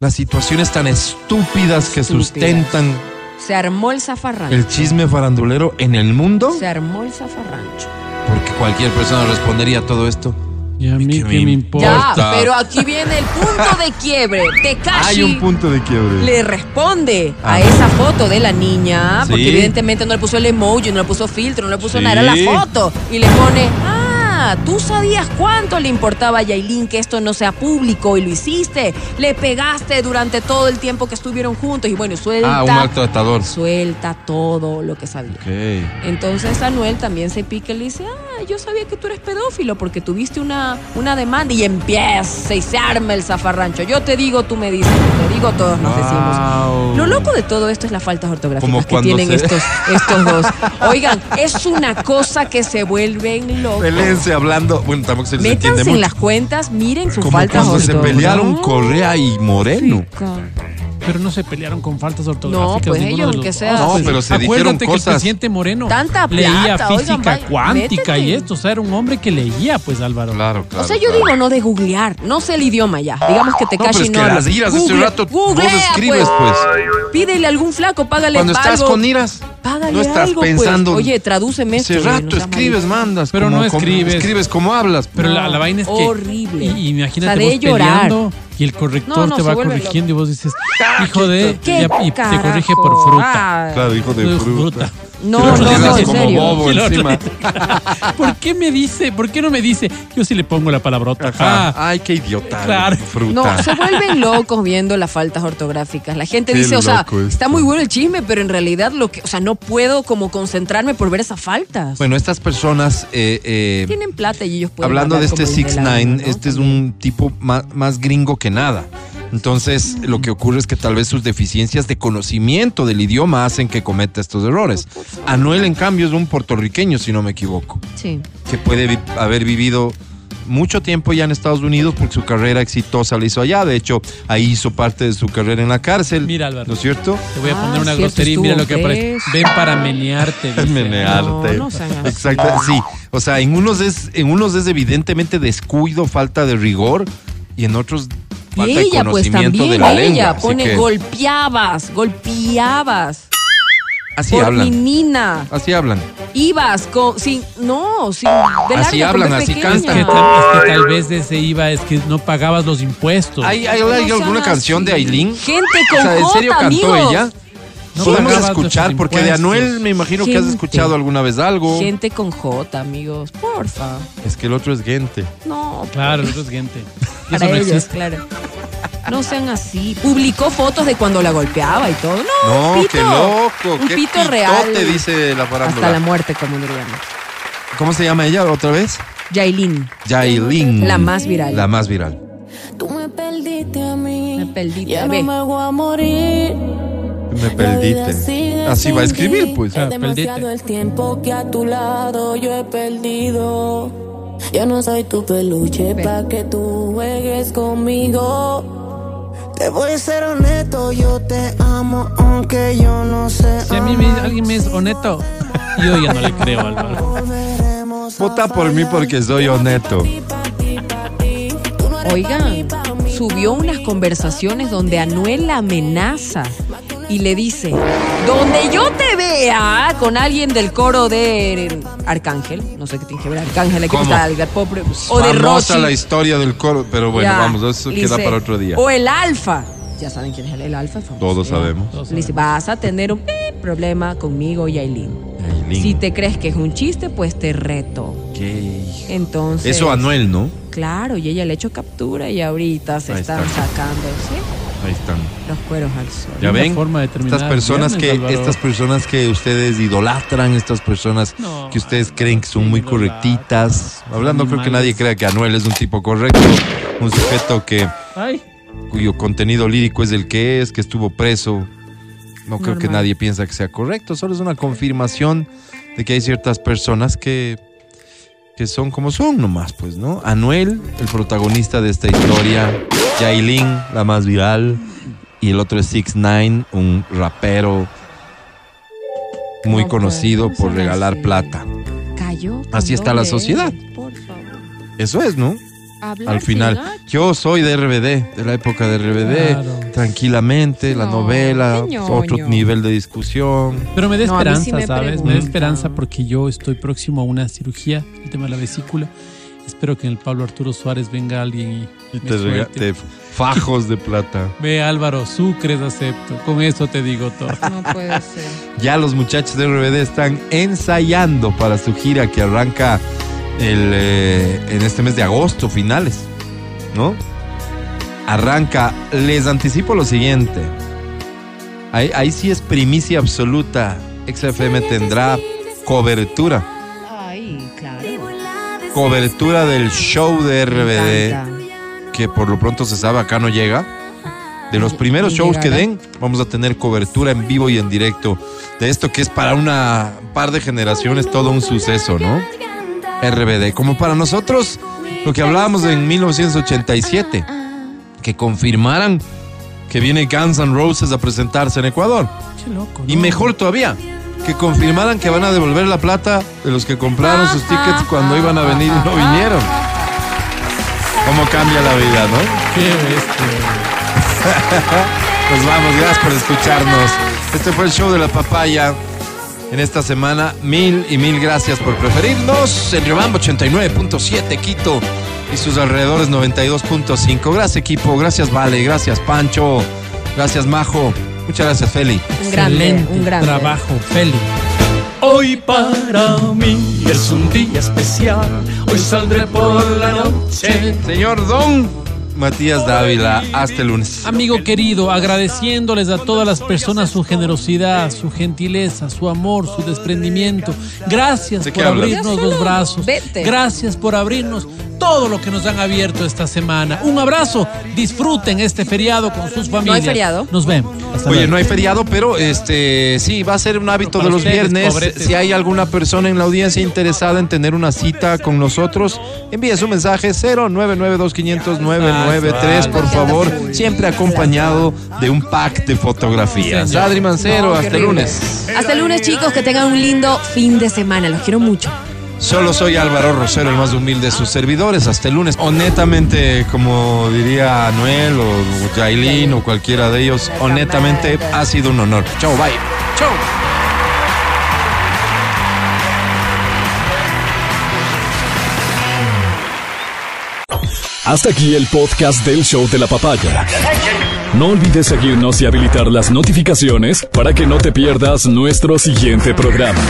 las situaciones tan estúpidas que estúpidas. Sustentan? Se armó el zafarrancho. ¿El chisme farandulero en el mundo? Se armó el zafarrancho. Porque cualquier persona respondería a todo esto. ¿Y a mí qué me, me importa? Ya, pero aquí viene el punto de quiebre. Tekashi Hay un punto de quiebre. Le responde ah. a esa foto de la niña, porque sí. evidentemente no le puso el emoji, no le puso filtro, no le puso sí. nada, era la foto. Y le pone... Ah, ¿tú sabías cuánto le importaba a Yailin que esto no sea público? Y lo hiciste. Le pegaste durante todo el tiempo que estuvieron juntos. Y bueno, suelta. Ah, un acto atador. Suelta todo lo que sabía. Okay. Entonces Anuel también se pica y le dice: ah, yo sabía que tú eres pedófilo porque tuviste una, una demanda. Y empieza y se arma el zafarrancho. Yo te digo, tú me dices. Te digo, todos nos wow. decimos. Lo loco de todo esto es las faltas ortográficas que tienen se... estos, estos dos. Oigan, es una cosa que se vuelven locos. Valencia. Hablando, bueno, tampoco se les Métanse entiende mucho. En las cuentas, miren sus como faltas cuando ortográficas. Se pelearon Correa y Moreno. Pero no se pelearon con faltas ortográficas. No, pues ellos, aunque los... sea. No, pues, pero se dijeron cosas. Acuérdate que el presidente Moreno Tanta plata, leía física oigan, vaya, cuántica métete. Y esto. O sea, era un hombre que leía, pues, Álvaro. Claro, claro. O sea, yo claro. digo, no de googlear. No sé el idioma ya. Digamos que te no, casi no. Pero es que las iras Google, ese rato Googlea, vos escribes, pues. pues. Pídele a algún flaco, págale algo. Cuando estás algo. Con iras. Págale no estás algo, pensando. Pues. Oye, tradúceme esto. Ese rato escribes, mandas. Pero no escribes. Escribes como hablas. Pero la vaina es que. Horrible. Imagínate vos peleando. Y el corrector no, no, te va corrigiendo loco. Y vos dices, hijo de... ¿Qué y te corrige por fruta. Claro, hijo de fruta. fruta. No, no, no, no, en como serio. Bobo encima. ¿Por qué me dice? ¿Por qué no me dice? Yo sí le pongo la palabrota. Ajá. Ajá. Ay, qué idiota. Claro. Fruta. No, se vuelven locos viendo las faltas ortográficas. La gente qué dice, o sea, esto. Está muy bueno el chisme, pero en realidad lo que, o sea, no puedo como concentrarme por ver esas faltas. Bueno, estas personas eh, eh, tienen plata y ellos pueden. Hablando de este six nine, ¿no? Este es un tipo más, más gringo que nada. Entonces, lo que ocurre es que tal vez sus deficiencias de conocimiento del idioma hacen que cometa estos errores. Anuel, en cambio, es un puertorriqueño, si no me equivoco. Sí. Que puede vi- haber vivido mucho tiempo ya en Estados Unidos porque su carrera exitosa la hizo allá. De hecho, ahí hizo parte de su carrera en la cárcel. Mira, Álvaro. ¿No es cierto? Te voy a poner ah, una grosería y mira lo que aparece. Ven para menearte. Menearte. No, no sean exacto. Sí. O sea, en unos, es, en unos es evidentemente descuido, falta de rigor y en otros... Falta de ella, pues también, de la ella lengua, pone que... golpeabas, golpeabas. Así por hablan. Minina. Así hablan. Ibas con, sin, no, sin. De así larga, hablan, así pequeña. Cantan. Es que, es que tal vez de ese iba es que no pagabas los impuestos. ¿Hay, hay, hay no alguna canción así. De Yailin? Gente con o sea, ¿en serio J, cantó amigos? Ella? No podemos escuchar, porque de Anuel me imagino gente. Que has escuchado alguna vez algo. Gente con J, amigos, porfa. Es que el otro es gente. No. Claro, el otro es gente. Para no ellos, existe. Claro. No sean así. Publicó fotos de cuando la golpeaba y todo. No, no pito, qué loco. Un qué pito real. Te dice la parábola. Hasta la muerte, como diríamos. ¿Cómo se llama ella otra vez? Yailin. Yailin. La más viral. La más viral. Tú me perdiste a mí. Me perdiste a mí. Ya no me voy a morir. Me perdiste. Así va a escribir, pues. Ah, perdiste. El tiempo que a tu lado yo he perdido. Yo no soy tu peluche pa' que tú juegues conmigo. Te voy a ser honesto, yo te amo aunque yo no sé. Si a mí me, alguien me es honesto, yo ya no le creo, Álvaro. Vota por mí porque soy honesto. Oigan, subió unas conversaciones donde Anuel amenaza y le dice, donde yo te vea con alguien del coro de Arcángel, no sé qué tiene que ver Arcángel, aquí está Edgar Pobre, o de Rosy. La historia del coro, pero bueno, ya, vamos, eso queda dice, para otro día. O el Alfa, ya saben quién es el, el Alfa, famoso. Todos sabemos. Todos le dice, vas a tener un problema conmigo, Yailin. Yailin. Si te crees que es un chiste, pues te reto. ¿Qué? Entonces, eso Anuel, ¿no? Claro, y ella le echó captura y ahorita se están, están sacando, ¿sí? Ahí están. Los cueros al sol. ¿Ya ven? Forma de estas personas viernes, que Álvaro. Estas personas que ustedes idolatran, estas personas no, que ustedes creen que son muy idolatran. Correctitas. Hablando, creo que nadie crea que Anuel es un tipo correcto, un sujeto que Ay. Cuyo contenido lírico es el que es, que estuvo preso. No creo Normal. Que nadie piensa que sea correcto, solo es una confirmación de que hay ciertas personas que, que son como son nomás, pues, ¿no? Anuel, el protagonista de esta historia, Yailin, la más viral, y el otro es six nine, un rapero muy conocido por regalar plata. Así está la sociedad. Eso es, ¿no? Al final, yo soy de R B D, de la época de R B D, claro. Tranquilamente, no, la novela, otro nivel de discusión. Pero me da no, esperanza, sí me ¿sabes? Pregunta. Me da esperanza porque yo estoy próximo a una cirugía, el tema de la vesícula. Espero que en el Pablo Arturo Suárez venga alguien y, y me te regate fajos de plata. Ve, Álvaro, sucres acepto, con eso te digo todo. No puede ser. Ya los muchachos de R B D están ensayando para su gira que arranca... El, eh, en este mes de agosto, finales, ¿no? Arranca, les anticipo lo siguiente. Ahí, ahí sí es primicia absoluta. X F M tendrá cobertura. Ay, claro. Cobertura del show de R B D, que por lo pronto se sabe, acá no llega. De los primeros shows que den, vamos a tener cobertura en vivo y en directo de esto que es para una par de generaciones todo un suceso, ¿no? R B D, como para nosotros lo que hablábamos en mil novecientos ochenta y siete, que confirmaran que viene Guns N' Roses a presentarse en Ecuador. Qué loco, ¿no? Y mejor todavía, que confirmaran que van a devolver la plata de los que compraron sus tickets cuando iban a venir y no vinieron. ¿Cómo cambia la vida, no? Qué bestia. Pues vamos, gracias por escucharnos. Este fue el show de la papaya. En esta semana, mil y mil gracias por preferirnos. En Riobamba ochenta y nueve punto siete, Quito y sus alrededores noventa y dos punto cinco. Gracias, equipo. Gracias, Vale. Gracias, Pancho. Gracias, Majo. Muchas gracias, Feli. Un grande, un gran trabajo, Feli. Hoy para mí es un día especial. Hoy saldré por la noche. Señor Don Matías Dávila, hasta el lunes. Amigo querido, agradeciéndoles a todas las personas su generosidad, su gentileza, su amor, su desprendimiento. Gracias por abrirnos los brazos. Gracias por abrirnos todo lo que nos han abierto esta semana. Un abrazo, disfruten este feriado con sus familias. No hay feriado. Nos vemos. Hasta Oye, luego. No hay feriado, pero este sí, va a ser un hábito de los viernes. Pobretes. Si hay alguna persona en la audiencia interesada en tener una cita con nosotros, envíe su mensaje cero nueve nueve dos cinco cero cero nueve nueve tres, por favor, siempre acompañado de un pack de fotografías. Adri Mancelo, hasta el lunes. Hasta el lunes, chicos, que tengan un lindo fin de semana. Los quiero mucho. Solo soy Álvaro Rosero, el más humilde de sus servidores. Hasta el lunes. Honestamente, como diría Anuel o Yailin o cualquiera de ellos, honestamente ha sido un honor. Chao, bye. Chao. Hasta aquí el podcast del Show de la Papaya. No olvides seguirnos y habilitar las notificaciones para que no te pierdas nuestro siguiente programa.